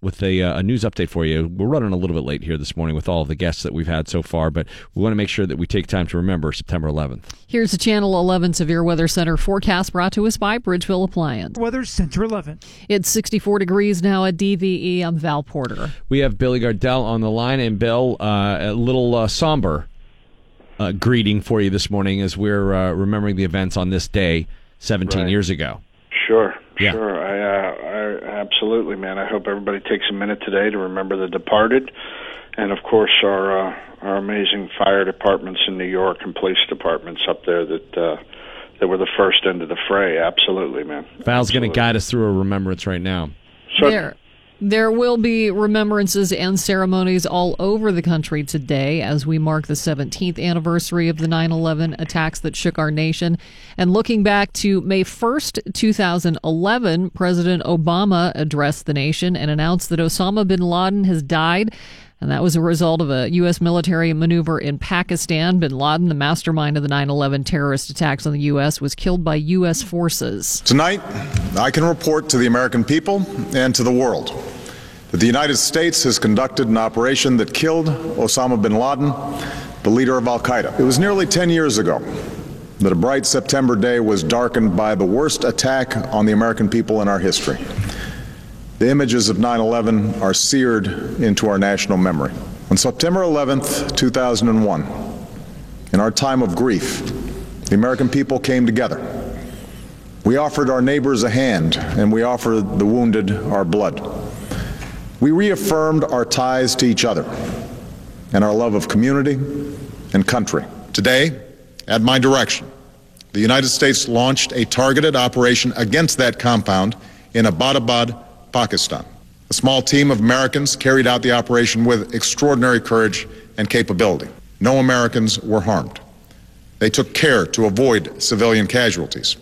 with a news update for you. We're running a little bit late here this morning with all of the guests that we've had so far, but we want to make sure that we take time to remember September 11th. Here's the Channel 11 Severe Weather Center forecast brought to us by Bridgeville Appliance. Weather Center 11. It's 64 degrees now at DVE. I'm Val Porter. We have Billy Gardell on the line, and Bill, a little somber greeting for you this morning as we're remembering the events on this day 17 years ago. Sure. Yeah. Sure. I absolutely, man. I hope everybody takes a minute today to remember the departed, and of course our amazing fire departments in New York and police departments up there that were the first into the fray. Absolutely, man. Val's going to guide us through a remembrance right now. Sure. There will be remembrances and ceremonies all over the country today as we mark the 17th anniversary of the 9/11 attacks that shook our nation. And looking back to May 1st, 2011, President Obama addressed the nation and announced that Osama bin Laden has died. And that was a result of a U.S. military maneuver in Pakistan. Bin Laden, the mastermind of the 9/11 terrorist attacks on the U.S., was killed by U.S. forces. Tonight, I can report to the American people and to the world that the United States has conducted an operation that killed Osama bin Laden, the leader of al-Qaeda. It was nearly 10 years ago that a bright September day was darkened by the worst attack on the American people in our history. The images of 9/11 are seared into our national memory. On September 11th, 2001, in our time of grief, the American people came together. We offered our neighbors a hand, and we offered the wounded our blood. We reaffirmed our ties to each other and our love of community and country. Today, at my direction, the United States launched a targeted operation against that compound in Abbottabad, Pakistan. A small team of Americans carried out the operation with extraordinary courage and capability. No Americans were harmed. They took care to avoid civilian casualties.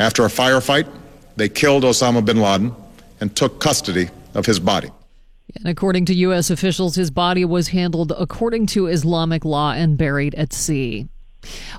After a firefight, they killed Osama bin Laden and took custody of his body. And according to U.S. officials, his body was handled according to Islamic law and buried at sea.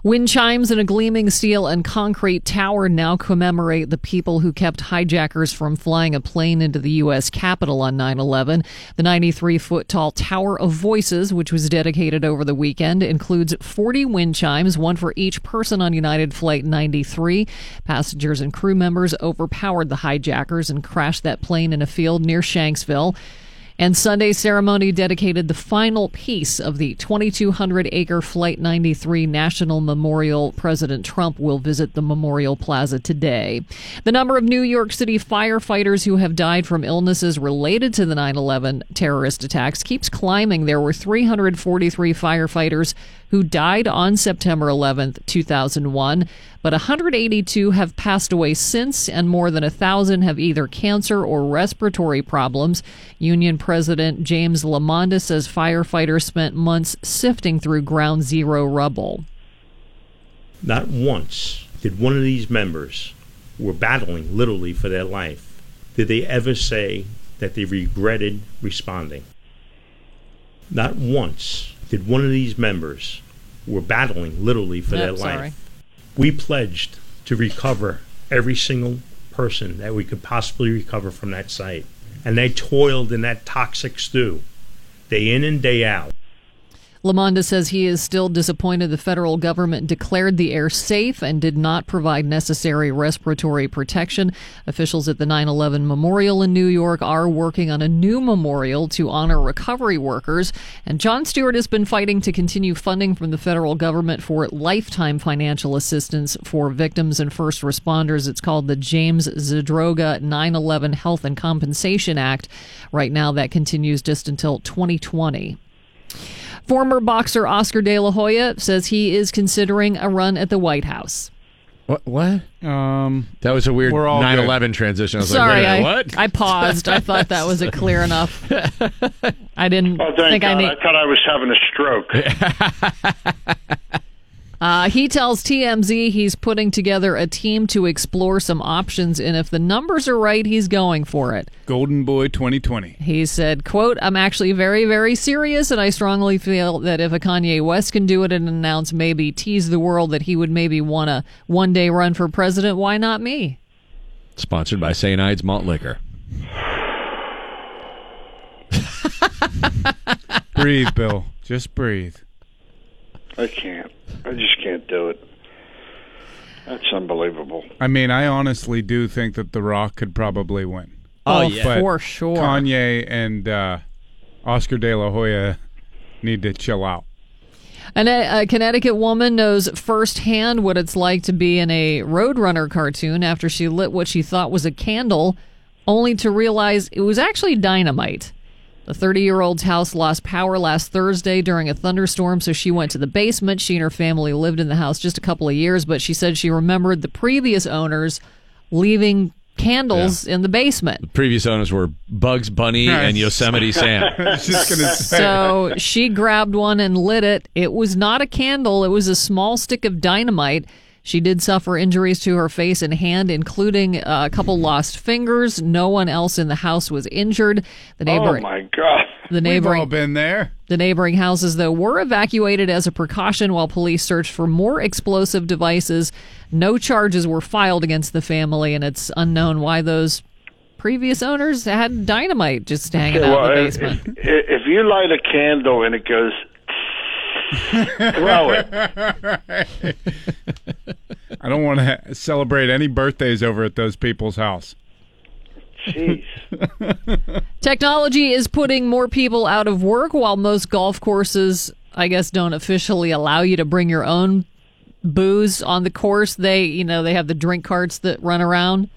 Wind chimes and a gleaming steel and concrete tower now commemorate the people who kept hijackers from flying a plane into the U.S. Capitol on 9/11. The 93-foot-tall Tower of Voices, which was dedicated over the weekend, includes 40 wind chimes, one for each person on United Flight 93. Passengers and crew members overpowered the hijackers and crashed that plane in a field near Shanksville. And Sunday's ceremony dedicated the final piece of the 2,200-acre Flight 93 National Memorial. President Trump will visit the Memorial Plaza today. The number of New York City firefighters who have died from illnesses related to the 9/11 terrorist attacks keeps climbing. There were 343 firefighters who died on September 11th, 2001, but 182 have passed away since, and more than 1,000 have either cancer or respiratory problems. Union President James LaMonda says firefighters spent months sifting through ground zero rubble. Not once did one of these members, who were battling literally for their life, did they ever say that they regretted responding. Not once did one of these members, who were battling literally for their life. We pledged to recover every single person that we could possibly recover from that site. And they toiled in that toxic stew, day in and day out. LaMonda says he is still disappointed the federal government declared the air safe and did not provide necessary respiratory protection. Officials at the 9/11 Memorial in New York are working on a new memorial to honor recovery workers. And Jon Stewart has been fighting to continue funding from the federal government for lifetime financial assistance for victims and first responders. It's called the James Zadroga 9/11 Health and Compensation Act. Right now, that continues just until 2020. Former boxer Oscar De La Hoya says he is considering a run at the White House. What? That was a weird 9/11 transition. I was sorry, like, what? I paused. I thought that wasn't clear enough. I didn't think God. I thought I was having a stroke. He tells TMZ he's putting together a team to explore some options, and if the numbers are right, he's going for it. Golden Boy 2020. He said, quote, "I'm actually very, very serious, and I strongly feel that if a Kanye West can do it and announce, maybe tease the world that he would maybe want to one day run for president, why not me?" Sponsored by St. Ides Malt Liquor. Breathe, Bill. Just breathe. I can't. I just can't do it. That's unbelievable. I mean, I honestly do think that The Rock could probably win. Oh, yeah. For sure. Kanye and Oscar De La Hoya need to chill out. And a Connecticut woman knows firsthand what it's like to be in a Roadrunner cartoon after she lit what she thought was a candle, only to realize it was actually dynamite. The 30-year-old's house lost power last Thursday during a thunderstorm, so she went to the basement. She and her family lived in the house just a couple of years, but she said she remembered the previous owners leaving candles in the basement. The previous owners were Bugs Bunny and Yosemite Sam. So she grabbed one and lit it. It was not a candle. It was a small stick of dynamite. She did suffer injuries to her face and hand, including a couple lost fingers. No one else in the house was injured. The neighboring, We've all been there. The neighboring houses, though, were evacuated as a precaution while police searched for more explosive devices. No charges were filed against the family, and it's unknown why those previous owners had dynamite just hanging out in the basement. If you light a candle and it goes... throw it. I don't want to celebrate any birthdays over at those people's house. Jeez. Technology is putting more people out of work while most golf courses, I guess, don't officially allow you to bring your own booze on the course. They have the drink carts that run around.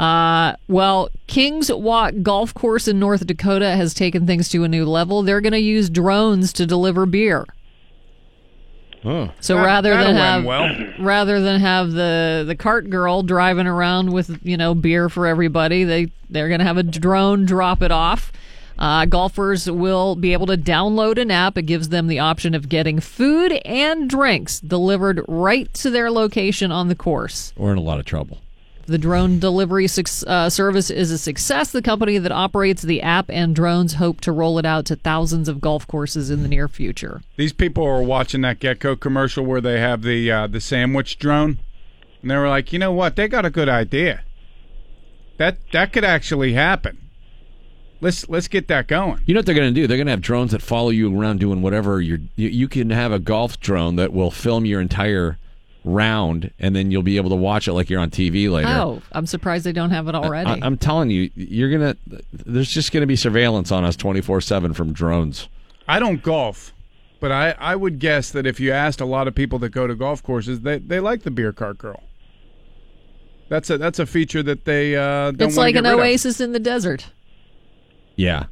Well, Kings Walk Golf Course in North Dakota has taken things to a new level. They're going to use drones to deliver beer. Oh. So rather than have the cart girl driving around with beer for everybody, they're going to have a drone drop it off. Golfers will be able to download an app. It gives them the option of getting food and drinks delivered right to their location on the course. We're in a lot of trouble. The drone delivery service is a success. The company that operates the app and drones hope to roll it out to thousands of golf courses in the near future. These people are watching that Gecko commercial where they have the sandwich drone, and they were like, you know what? They got a good idea. That could actually happen. Let's get that going. You know what they're going to do? They're going to have drones that follow you around doing whatever you're. You can have a golf drone that will film your entire round, and then you'll be able to watch it like you're on TV later. Oh, I'm surprised they don't have it already. I'm telling you, there's just gonna be surveillance on us 24/7 from drones. I don't golf, but I would guess that if you asked a lot of people that go to golf courses, they like the beer cart girl. That's a feature that they don't. It's like an oasis in the desert. Yeah.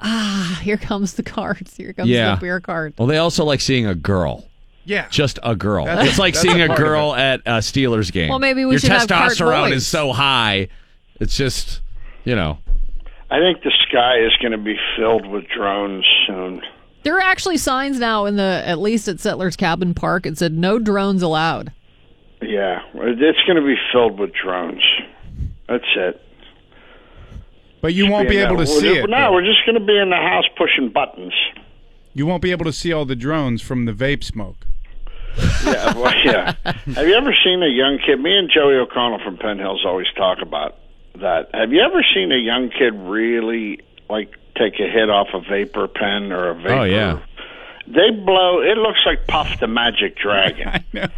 Ah, here comes the carts. Here comes the beer cart. Well, they also like seeing a girl. Yeah. Just a girl. It's like seeing a girl at a Steelers game. Well, maybe we should have cart boys. Your testosterone is so high. It's just, I think the sky is going to be filled with drones soon. There are actually signs now at least at Settlers Cabin Park, it said no drones allowed. Yeah. It's going to be filled with drones. That's it. But you won't be able to see it. No, we're just going to be in the house pushing buttons. You won't be able to see all the drones from the vape smoke. Yeah. Have you ever seen a young kid? Me and Joey O'Connell from Penn Hills always talk about that. Have you ever seen a young kid really, like, take a hit off a vapor pen or a vapor? Oh, yeah. They blow, it looks like Puff the Magic Dragon. I know.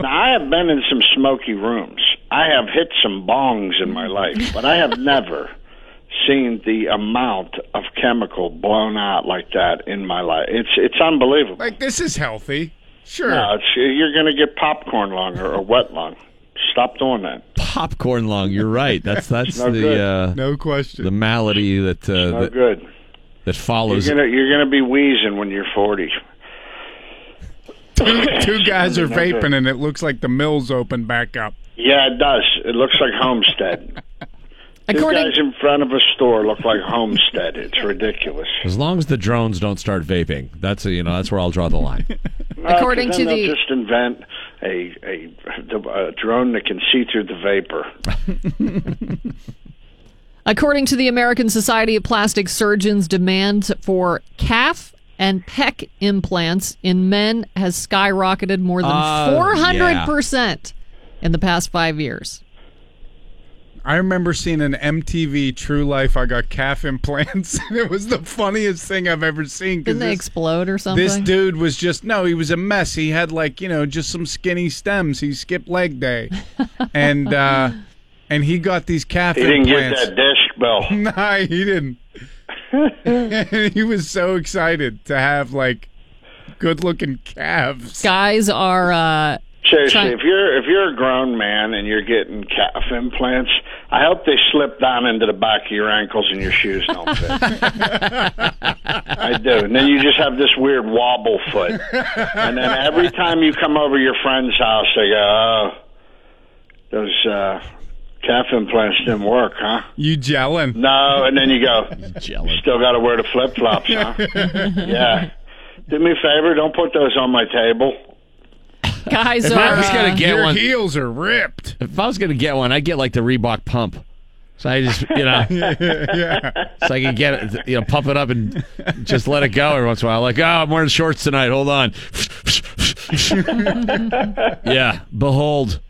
Now, I have been in some smoky rooms. I have hit some bongs in my life, but I have never seen the amount of chemical blown out like that in my life. It's unbelievable. Like, this is healthy. Sure. No, you're going to get popcorn lung or wet lung. Stop doing that. Popcorn lung, you're right. That's no the no question. The malady that no that, good. That follows. You're gonna be wheezing when you're 40. Two guys are vaping, good. And it looks like the mill's open back up. Yeah, it does. It looks like Homestead. Two guys in front of a store look like Homestead. It's ridiculous. As long as the drones don't start vaping, that's where I'll draw the line. According to the just invent a drone that can see through the vapor. According to the American Society of Plastic Surgeons, demand for calf and pec implants in men has skyrocketed more than 400% in the past 5 years. I remember seeing an MTV True Life. I got calf implants, and it was the funniest thing I've ever seen. Didn't they explode or something? This dude was he was a mess. He had just some skinny stems. He skipped leg day, and he got these calf implants. He didn't get that dish, Bill. No, he didn't. He was so excited to have good-looking calves. Guys are. Seriously, if you're a grown man and you're getting calf implants, I hope they slip down into the back of your ankles and your shoes don't fit. I do. And then you just have this weird wobble foot. And then every time you come over your friend's house, they go, oh, those calf implants didn't work, huh? You gelling. No, and then you go, still got to wear the flip-flops, huh? Yeah. Do me a favor, don't put those on my table. Guys, if I was gonna get one, heels are ripped. If I was gonna get one, I'd get the Reebok pump, so I just so I can get it, pump it up and just let it go every once in a while. Like, oh, I'm wearing shorts tonight. Hold on. Yeah, behold.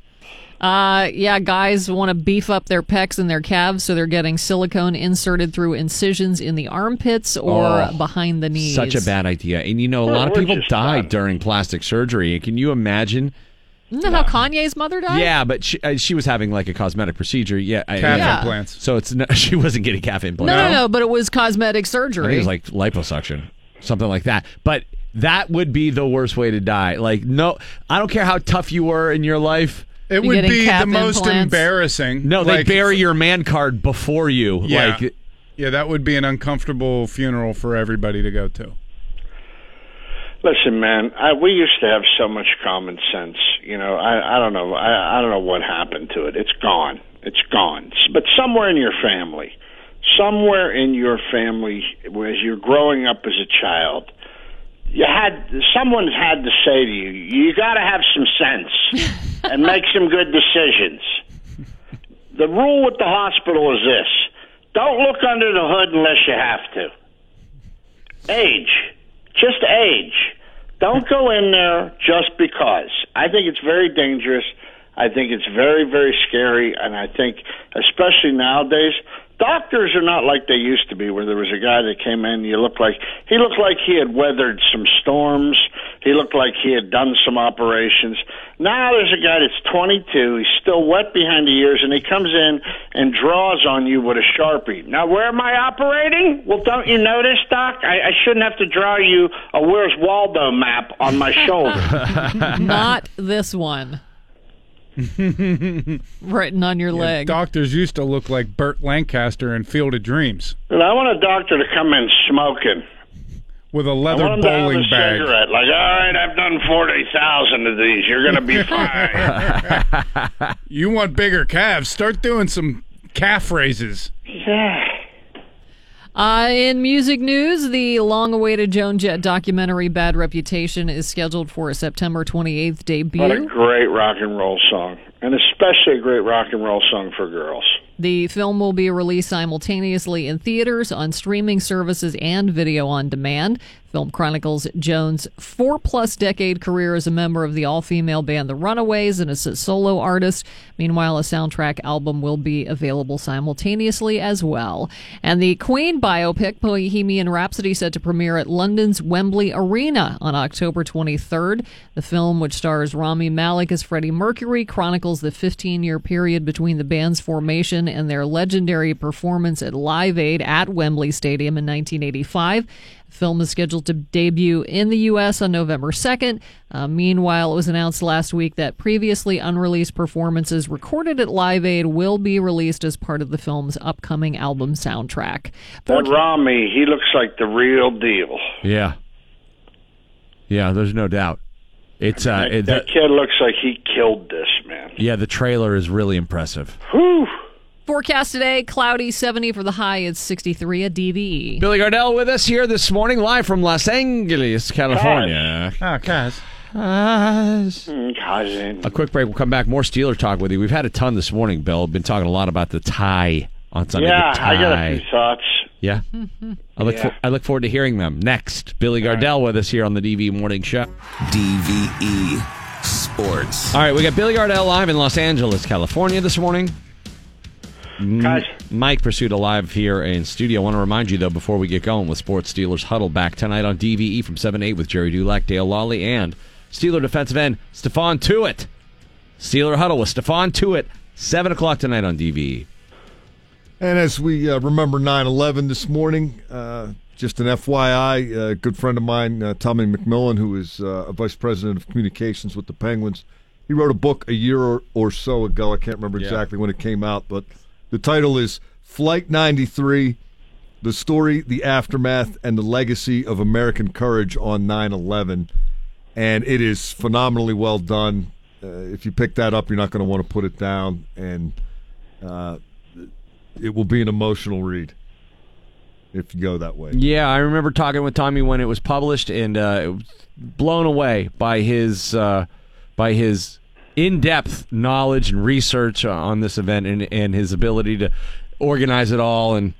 Guys want to beef up their pecs and their calves, so they're getting silicone inserted through incisions in the armpits or behind the knees. Such a bad idea. And, a lot of people die during plastic surgery. Can you imagine? Isn't that how Kanye's mother died? Yeah, but she was having, a cosmetic procedure. Yeah, calf implants. So she wasn't getting calf implants. No, but it was cosmetic surgery. I think it was liposuction, something like that. But that would be the worst way to die. No, I don't care how tough you were in your life. It would be the most embarrassing. No, they bury your man card before you. Yeah. That would be an uncomfortable funeral for everybody to go to. Listen, man, we used to have so much common sense. I don't know. I don't know what happened to it. It's gone. It's gone. But somewhere in your family, as you're growing up as a child, someone had to say to you, you got to have some sense. And make some good decisions. The rule with the hospital is this. Don't look under the hood unless you have to. Age. Just age. Don't go in there just because. I think it's very dangerous. I think it's very, very scary. And I think, especially nowadays, doctors are not like they used to be, where there was a guy that came in, he looked like he had weathered some storms. He looked like he had done some operations. Now there's a guy that's 22. He's still wet behind the ears, and he comes in and draws on you with a Sharpie. Now, where am I operating? Well, don't you notice, Doc? I shouldn't have to draw you a Where's Waldo map on my shoulder. Not this one. Written on your leg. Doctors used to look like Burt Lancaster in Field of Dreams. And I want a doctor to come in smoking. With a leather bowling bag. Cigarette. All right, I've done 40,000 of these. You're going to be fine. You want bigger calves? Start doing some calf raises. Yeah. In music news, the long-awaited Joan Jett documentary Bad Reputation is scheduled for a September 28th debut. What a great rock and roll song, and especially a great rock and roll song for girls. The film will be released simultaneously in theaters, on streaming services, and video on demand. Film chronicles Jones' 4+ decade career as a member of the all-female band The Runaways and as a solo artist. Meanwhile, a soundtrack album will be available simultaneously as well. And the Queen biopic Bohemian Rhapsody set to premiere at London's Wembley Arena on October 23rd. The film, which stars Rami Malek as Freddie Mercury, chronicles the 15-year period between the band's formation and their legendary performance at Live Aid at Wembley Stadium in 1985. The film is scheduled to debut in the U.S. on November 2nd. Meanwhile, it was announced last week that previously unreleased performances recorded at Live Aid will be released as part of the film's upcoming album soundtrack. But Rami, he looks like the real deal. Yeah. Yeah, there's no doubt. It's that kid looks like he killed this, man. Yeah, the trailer is really impressive. Whew. Forecast today, cloudy, 70 for the high, it's 63 at DVE. Billy Gardell with us here this morning, live from Los Angeles, California. A quick break, we'll come back, more Steeler talk with you. We've had a ton this morning, Bill. Been talking a lot about the tie on Sunday. Yeah, I got a few thoughts. Yeah? I look forward to hearing them. Next, Billy Gardell with us here on the DVE Morning Show. DVE Sports. All right, we got Billy Gardell live in Los Angeles, California this morning. Mike Pursuta live here in studio. I want to remind you, though, before we get going with Sports Steelers Huddle, back tonight on DVE from 7 to 8 with Jerry Dulac, Dale Lawley, and Steeler defensive end Stephon Tuitt. Steeler Huddle with Stephon Tuitt, 7 o'clock tonight on DVE. And as we remember 9/11 this morning, just an FYI, a good friend of mine, Tommy McMillan, who is a vice president of communications with the Penguins, he wrote a book a year or so ago. I can't remember exactly when it came out, but the title is Flight 93, The Story, The Aftermath, and the Legacy of American Courage on 9/11. And it is phenomenally well done. If you pick that up, you're not going to want to put it down. And it will be an emotional read if you go that way. Yeah, I remember talking with Tommy when it was published, and it was blown away by his in-depth knowledge and research on this event, and his ability to organize it all and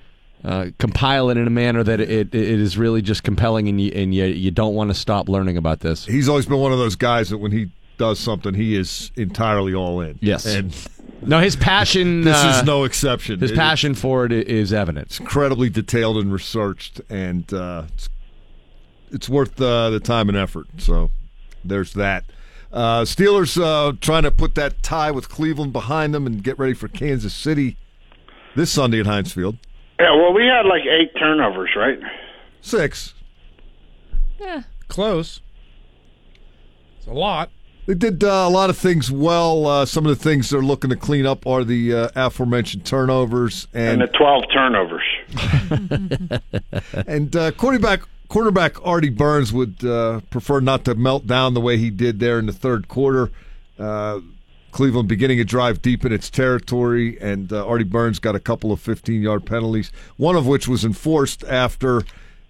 compile it in a manner that it is really just compelling, and you don't want to stop learning about this. He's always been one of those guys that when he does something, he is entirely all in. Yes. And no, his passion... this is no exception. His passion for it is evident. It's incredibly detailed and researched, and it's worth the time and effort. So there's that. Steelers trying to put that tie with Cleveland behind them and get ready for Kansas City this Sunday at Heinz Field. Yeah, well, we had like 8 turnovers, right? 6. Yeah. Close. It's a lot. They did a lot of things well. Some of the things they're looking to clean up are the aforementioned turnovers. And the 12 turnovers. And quarterback Artie Burns would prefer not to melt down the way he did there in the third quarter. Cleveland beginning a drive deep in its territory, and Artie Burns got a couple of 15-yard penalties, one of which was enforced after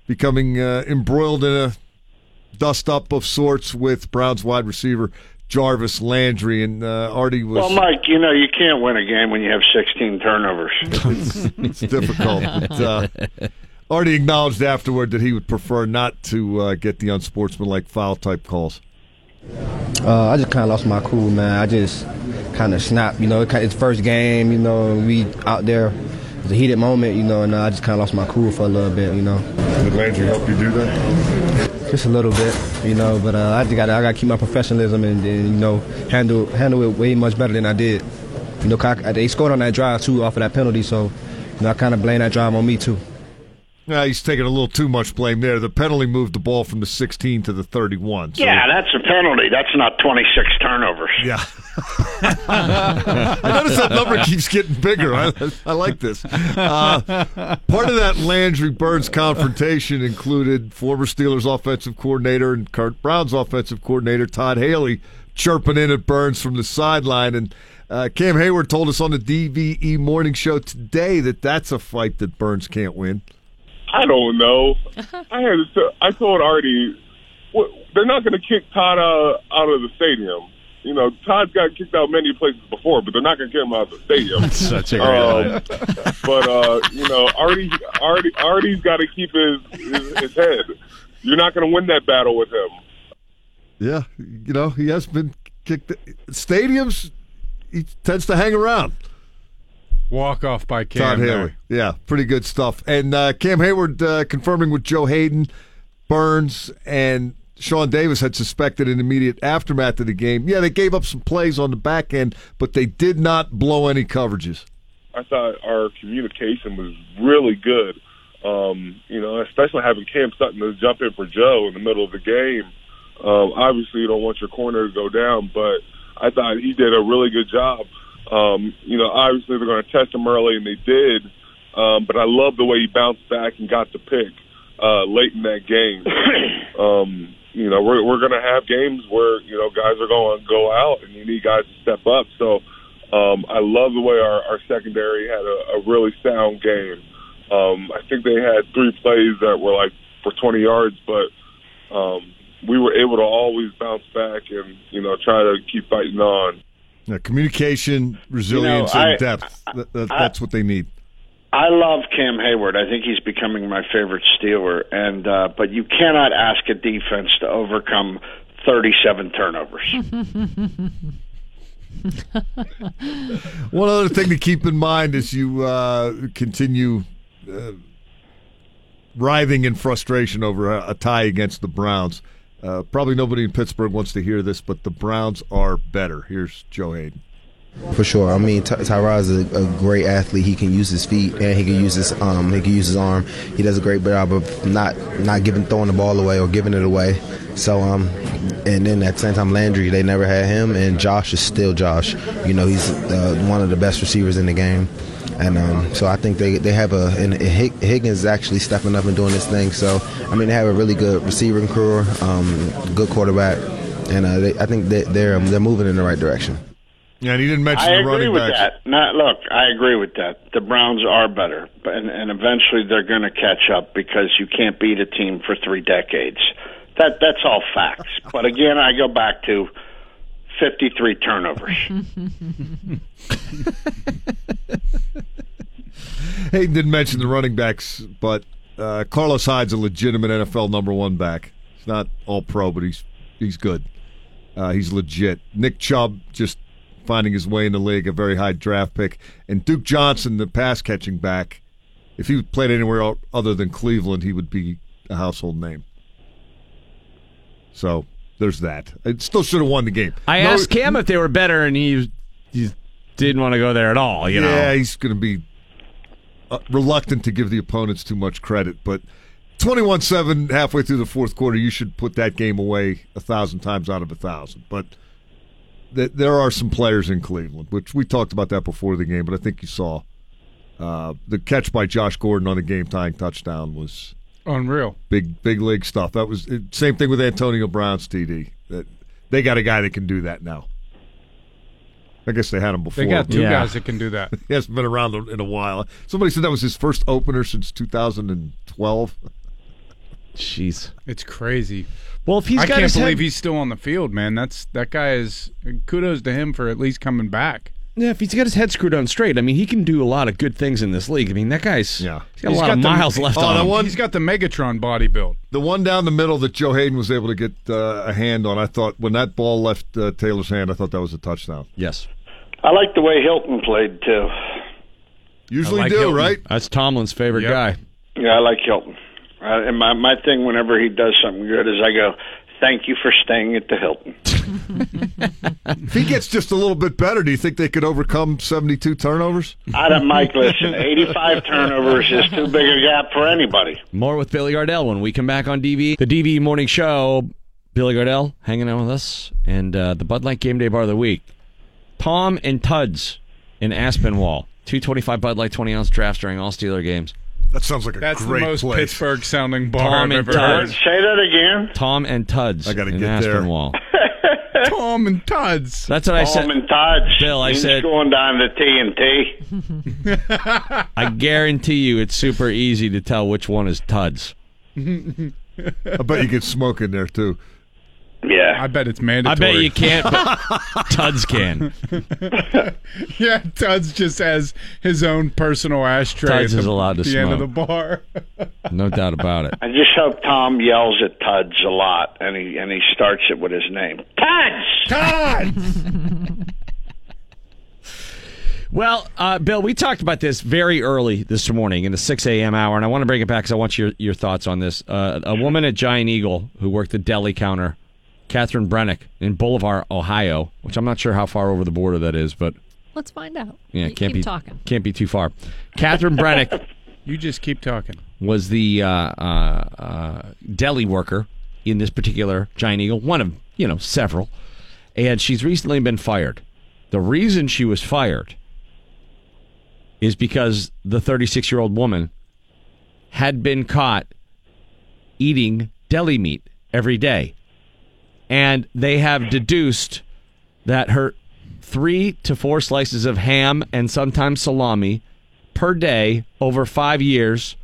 becoming embroiled in a dust-up of sorts with Browns wide receiver Jarvis Landry, and Artie was... Well, Mike, you can't win a game when you have 16 turnovers. It's difficult. But Artie acknowledged afterward that he would prefer not to get the unsportsmanlike foul-type calls. I just kind of lost my cool, man. I just kind of snapped, It's first game, we out there. It's a heated moment, and I just kind of lost my cool for a little bit, Did Landry help you do that? Just a little bit, but I got to keep my professionalism and handle it way much better than I did. They scored on that drive, too, off of that penalty, so I kind of blame that drive on me, too. Nah, he's taking a little too much blame there. The penalty moved the ball from the 16 to the 31. So. Yeah, that's a penalty. That's not 26 turnovers. Yeah. I notice that number keeps getting bigger. I like this. Part of that Landry-Burns confrontation included former Steelers offensive coordinator and current Browns offensive coordinator Todd Haley chirping in at Burns from the sideline. And Cam Hayward told us on the DVE Morning Show today that that's a fight that Burns can't win. I don't know. I told Artie, they're not going to kick Todd out of the stadium. You know, Todd's got kicked out many places before, but they're not going to get him out of the stadium. That's such a great But, you know, Artie's got to keep his head. You're not going to win that battle with him. Yeah, you know, he has been kicked. Stadiums, he tends to hang around. Walk off by Cam. Todd Haley. Yeah, pretty good stuff. And Cam Hayward confirming with Joe Hayden, Burns, and Sean Davis had suspected an immediate aftermath of the game. Yeah, they gave up some plays on the back end, but they did not blow any coverages. I thought our communication was really good, you know, especially having Cam Sutton to jump in for Joe in the middle of the game. Obviously, you don't want your corner to go down, but I thought he did a really good job. You know, obviously they're going to test him early, and they did, but I love the way he bounced back and got the pick late in that game. You know, we're going to have games where, you know, guys are going to go out and you need guys to step up. So I love the way our secondary had a really sound game. I think they had three plays that were like for 20 yards, but we were able to always bounce back and, you know, try to keep fighting on. Yeah, communication, resilience, you know, and depth. That's what they need. I love Cam Hayward. I think he's becoming my favorite Steeler. And but you cannot ask a defense to overcome 37 turnovers. One other thing to keep in mind as you continue writhing in frustration over a tie against the Browns. Probably nobody in Pittsburgh wants to hear this, but the Browns are better. Here's Joe Hayden. For sure. I mean, Tyrod's a great athlete. He can use his feet and he can use his arm. He does a great job of not throwing the ball away or giving it away. So, and then at the same time, Landry, they never had him, and Josh is still Josh. You know, he's one of the best receivers in the game. And so I think they have and Higgins is actually stepping up and doing his thing. So, I mean, they have a really good receiving crew, good quarterback, and I think they're moving in the right direction. Yeah, and he didn't mention the running backs. I agree with that. The Browns are better, and eventually they're going to catch up because you can't beat a team for 3 decades. That's all facts. But again, I go back to 53 turnovers. Hey, didn't mention the running backs, but Carlos Hyde's a legitimate NFL number 1 back. He's not all pro, but he's good. He's legit. Nick Chubb just finding his way in the league, a very high draft pick. And Duke Johnson, the pass-catching back, if he played anywhere other than Cleveland, he would be a household name. So there's that. It still should have won the game. I asked Cam if they were better, and he didn't want to go there at all. You know? Yeah, he's going to be reluctant to give the opponents too much credit. But 21-7 halfway through the fourth quarter, you should put that game away 1,000 times out of 1,000. But there are some players in Cleveland, which we talked about that before the game, but I think you saw the catch by Josh Gordon on the game-tying touchdown was unreal. Big league stuff. That was same thing with Antonio Brown's TD. They got a guy that can do that now. I guess they had him before. They got two guys that can do that. He hasn't been around in a while. Somebody said that was his first opener since 2012. Jeez, it's crazy. Well, if he's I got can't his believe he's still on the field, man. That guy is kudos to him for at least coming back. Yeah, if he's got his head screwed on straight, I mean, he can do a lot of good things in this league. I mean, that guy's he's got a lot of miles left on him. He's got the Megatron body build. The one down the middle that Joe Hayden was able to get a hand on, I thought when that ball left Taylor's hand, I thought that was a touchdown. Yes. I like the way Hilton played, too. Usually like do, Hilton. Right? That's Tomlin's favorite guy. Yeah, I like Hilton. And my thing whenever he does something good is I go, thank you for staying at the Hilton. If he gets just a little bit better, do you think they could overcome 72 turnovers? Mike, listen, 85 turnovers is too big a gap for anybody. More with Billy Gardell when we come back on DV. The DV Morning Show, Billy Gardell hanging out with us, and the Bud Light Game Day Bar of the Week. Tom and Tuds in Aspenwall, 225 Bud Light 20-ounce drafts during all Steeler games. That sounds like a great place. That's the most Pittsburgh-sounding bar Tom I've ever heard. Say that again. Tom and Tuds. I got to get Aspenwall. There. Tom and Tuds. That's what I said. Tom and Tuds. Bill, I said. He's going down to T&T. I guarantee you it's super easy to tell which one is Tuds. I bet you could smoke in there, too. Yeah. I bet it's mandatory. I bet you can't, but Tuds can. Yeah, Tuds just has his own personal ashtray Tuds is allowed to at the smoke. End of the bar. No doubt about it. I just hope Tom yells at Tuds a lot, and he starts it with his name. Tuds! Tuds! Well, Bill, we talked about this very early this morning in the 6 a.m. hour, and I want to bring it back because I want your thoughts on this. A woman at Giant Eagle who worked the deli counter, Catherine Brennick, in Bolivar, Ohio, which I'm not sure how far over the border that is, but... Let's find out. Yeah, can't be too far. Catherine Brennick... You just keep talking. ...was the deli worker in this particular Giant Eagle, one of, several, and she's recently been fired. The reason she was fired... is because the 36-year-old woman had been caught eating deli meat every day. And they have deduced that her 3 to 4 slices of ham and sometimes salami per day over 5 years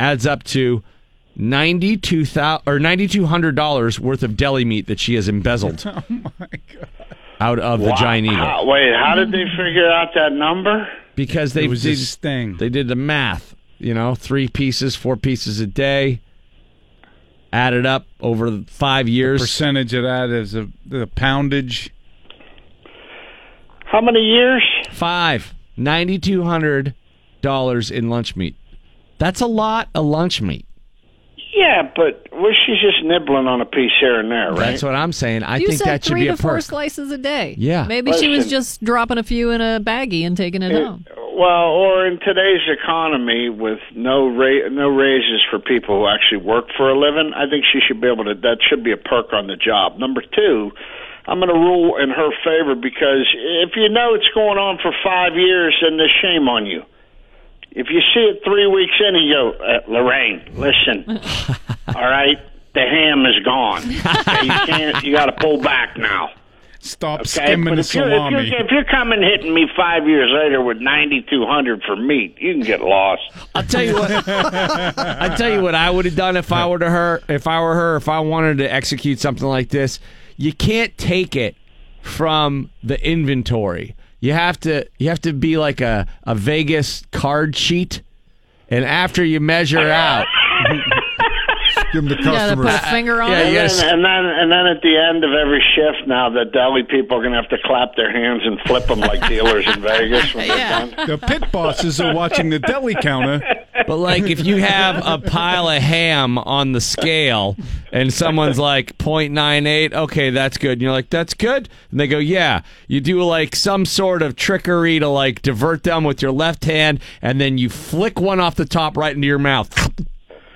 adds up to $9,200 worth of deli meat that she has embezzled. Oh, my God. Out of the Giant Eagle. Wait, how did they figure out that number? Because they did the math. 3 pieces, 4 pieces a day, added up over 5 years. The percentage of that is the poundage. How many years? 5. $9,200 in lunch meat. That's a lot of lunch meat. Yeah, but she's just nibbling on a piece here and there, right? That's what I'm saying. I think that should be a perk. You said 3 to 4 slices a day. Yeah. Maybe she was just dropping a few in a baggie and taking it home. Well, or in today's economy with no raises for people who actually work for a living, I think she should be able to, that should be a perk on the job. Number 2, I'm going to rule in her favor because if it's going on for 5 years, then there's shame on you. If you see it 3 weeks in and you go, Lorraine, listen, all right, the ham is gone. Okay, you got to pull back now. Stop skimming the salami. If you're coming hitting me 5 years later with $9,200 for meat, you can get lost. I'll tell you what I would have done if I wanted to execute something like this. You can't take it from the inventory. You have to be like a Vegas card cheat, and after you measure out, give them the customer. Yeah, put a finger on it. And then at the end of every shift, now the deli people are going to have to clap their hands and flip them like dealers in Vegas. When they're done. The pit bosses are watching the deli counter. But like, if you have a pile of ham on the scale, and someone's like 0.98, okay, that's good. And you're like, that's good? And they go, yeah. You do like some sort of trickery to like divert them with your left hand, and then you flick one off the top right into your mouth.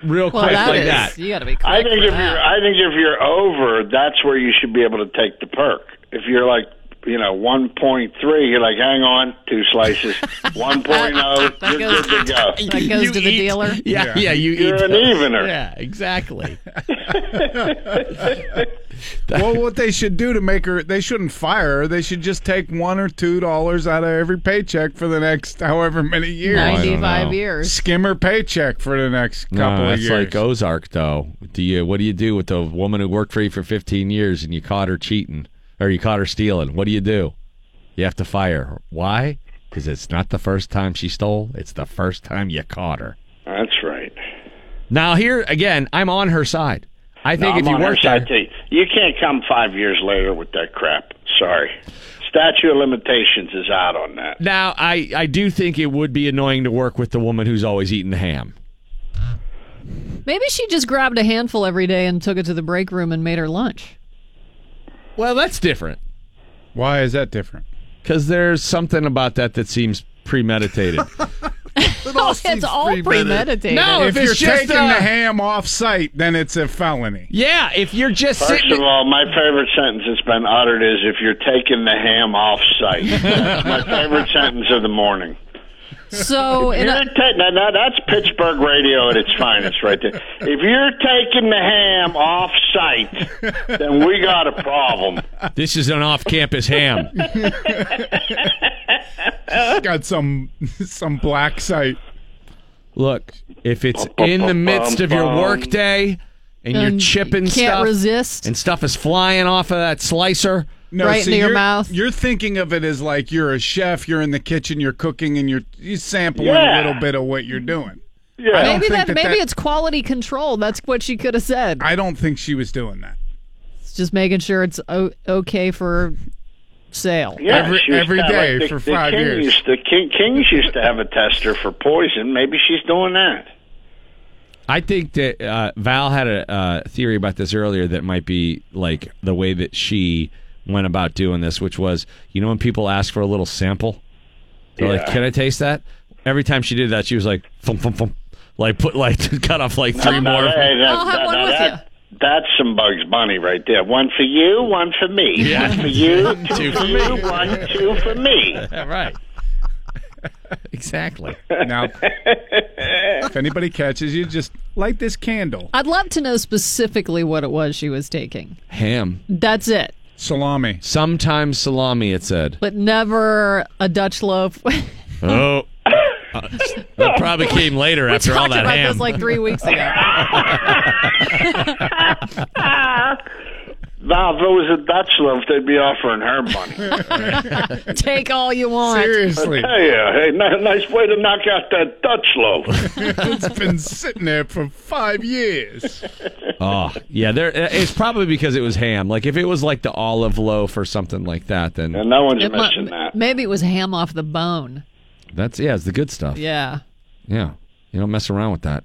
Real quick like that. You got to be quick. I think if you're over, that's where you should be able to take the perk. If you're like, 1.3, you're like, hang on, 2 slices. 1.0, you're good to go. That goes to the dealer? Yeah, you're an evener. Yeah, exactly. Well, what they should do to make her, they shouldn't fire her. They should just take $1 or $2 out of every paycheck for the next however many years. 95 years. Skim her paycheck for the next couple of years. That's like Ozark, though. What do you do with the woman who worked for you for 15 years and you caught her cheating? Or you caught her stealing. What do? You have to fire her. Why? Because it's not the first time she stole. It's the first time you caught her. That's right. Now, here, again, I'm on her side. I think if you work there... You can't come 5 years later with that crap. Sorry. Statute of limitations is out on that. Now, I do think it would be annoying to work with the woman who's always eating ham. Maybe she just grabbed a handful every day and took it to the break room and made her lunch. Well, that's different. Why is that different? Because there's something about that that seems premeditated. It's all premeditated. No, if you're taking the ham off site, then it's a felony. Yeah, if you're just First of all, my favorite sentence that's been uttered is, if you're taking the ham off site. That's my favorite sentence of the morning. So that's Pittsburgh radio at its finest right there. If you're taking the ham off-site, then we got a problem. This is an off-campus ham. Got some black site. Look, if it's in the midst of your work day, and you're chipping stuff. You can't resist. And stuff is flying off of that slicer. No, right into your mouth. You're thinking of it as like you're a chef, you're in the kitchen, you're cooking, and you're sampling a little bit of what you're doing. Yeah. Maybe it's quality control. That's what she could have said. I don't think she was doing that. It's just making sure it's okay for sale. Yeah, every day for 5 years. The kings used to have a tester for poison. Maybe she's doing that. I think that Val had a theory about this earlier that might be like the way that she went about doing this, which was, you know when people ask for a little sample? They're like, can I taste that? Every time she did that, she was like, fum, fum, fum. Like, cut off like three more. I'll have one with you. That's some Bugs Bunny right there. One for you, one for me. Yeah. One for you, two for you, one, two for me. Right. Exactly. Now, if anybody catches you, just light this candle. I'd love to know specifically what it was she was taking. Ham. That's it. Salami. Sometimes salami, it said. But never a Dutch loaf. Oh. That probably came later after all that ham. We talked about this like 3 weeks ago. Now, if it was a Dutch loaf, they'd be offering her money. Take all you want. Seriously. Hey, nice way to knock out that Dutch loaf. It's been sitting there for 5 years. Oh, yeah. It's probably because it was ham. Like, if it was like the olive loaf or something like that, then... Yeah, no one's mentioned that. Maybe it was ham off the bone. That's, yeah, it's the good stuff. Yeah. Yeah. You don't mess around with that.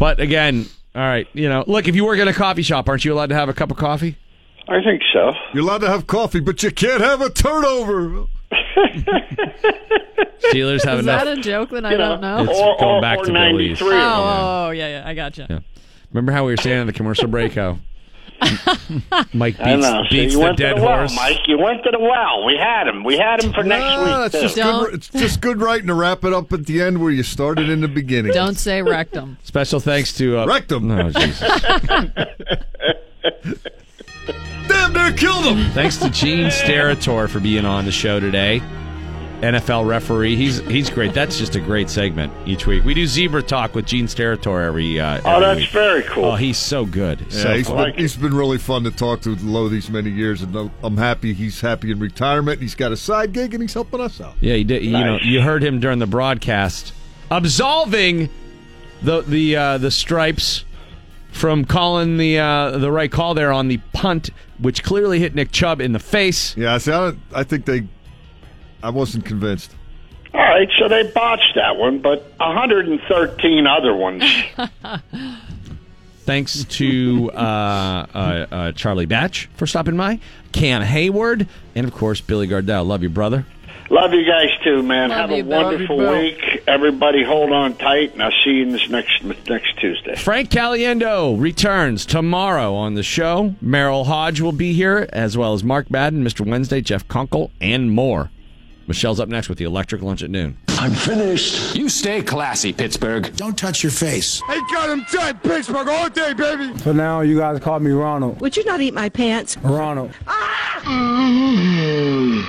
But, again... All right, look, if you work at a coffee shop, aren't you allowed to have a cup of coffee? I think so. You're allowed to have coffee, but you can't have a turnover. Steelers have enough. Is that a joke that I don't know? It's going back to Billy's. Oh, yeah, I gotcha. Yeah. Remember how we were saying in the commercial break how Mike beats the dead horse? Mike, you went to the well. We had him for next week. It's just good writing to wrap it up at the end where you started in the beginning. Don't say rectum. Special thanks to... rectum! No, Jesus. Damn near killed him! Thanks to Gene Steratore for being on the show today. NFL referee. He's great. That's just a great segment each week. We do Zebra Talk with Gene Steratore every week. Very cool. Oh, he's so good. Yeah, so he's been really fun to talk to Lowe these many years, and I'm happy he's happy in retirement. He's got a side gig, and he's helping us out. Yeah, he did. Nice. You heard him during the broadcast absolving the stripes from calling the right call there on the punt, which clearly hit Nick Chubb in the face. Yeah, I wasn't convinced. All right, so they botched that one, but 113 other ones. Thanks to Charlie Batch for stopping by, Cam Hayward, and, of course, Billy Gardell. Love you, brother. Love you guys, too, man. Have a wonderful week. Everybody hold on tight, and I'll see you next Tuesday. Frank Caliendo returns tomorrow on the show. Merrill Hodge will be here, as well as Mark Madden, Mr. Wednesday, Jeff Kunkel, and more. Michelle's up next with the Electric Lunch at noon. I'm finished. You stay classy, Pittsburgh. Don't touch your face. I got him tight, Pittsburgh, all day, baby. For now, you guys call me Ronald. Would you not eat my pants? Ronald. Ah! Mm-hmm.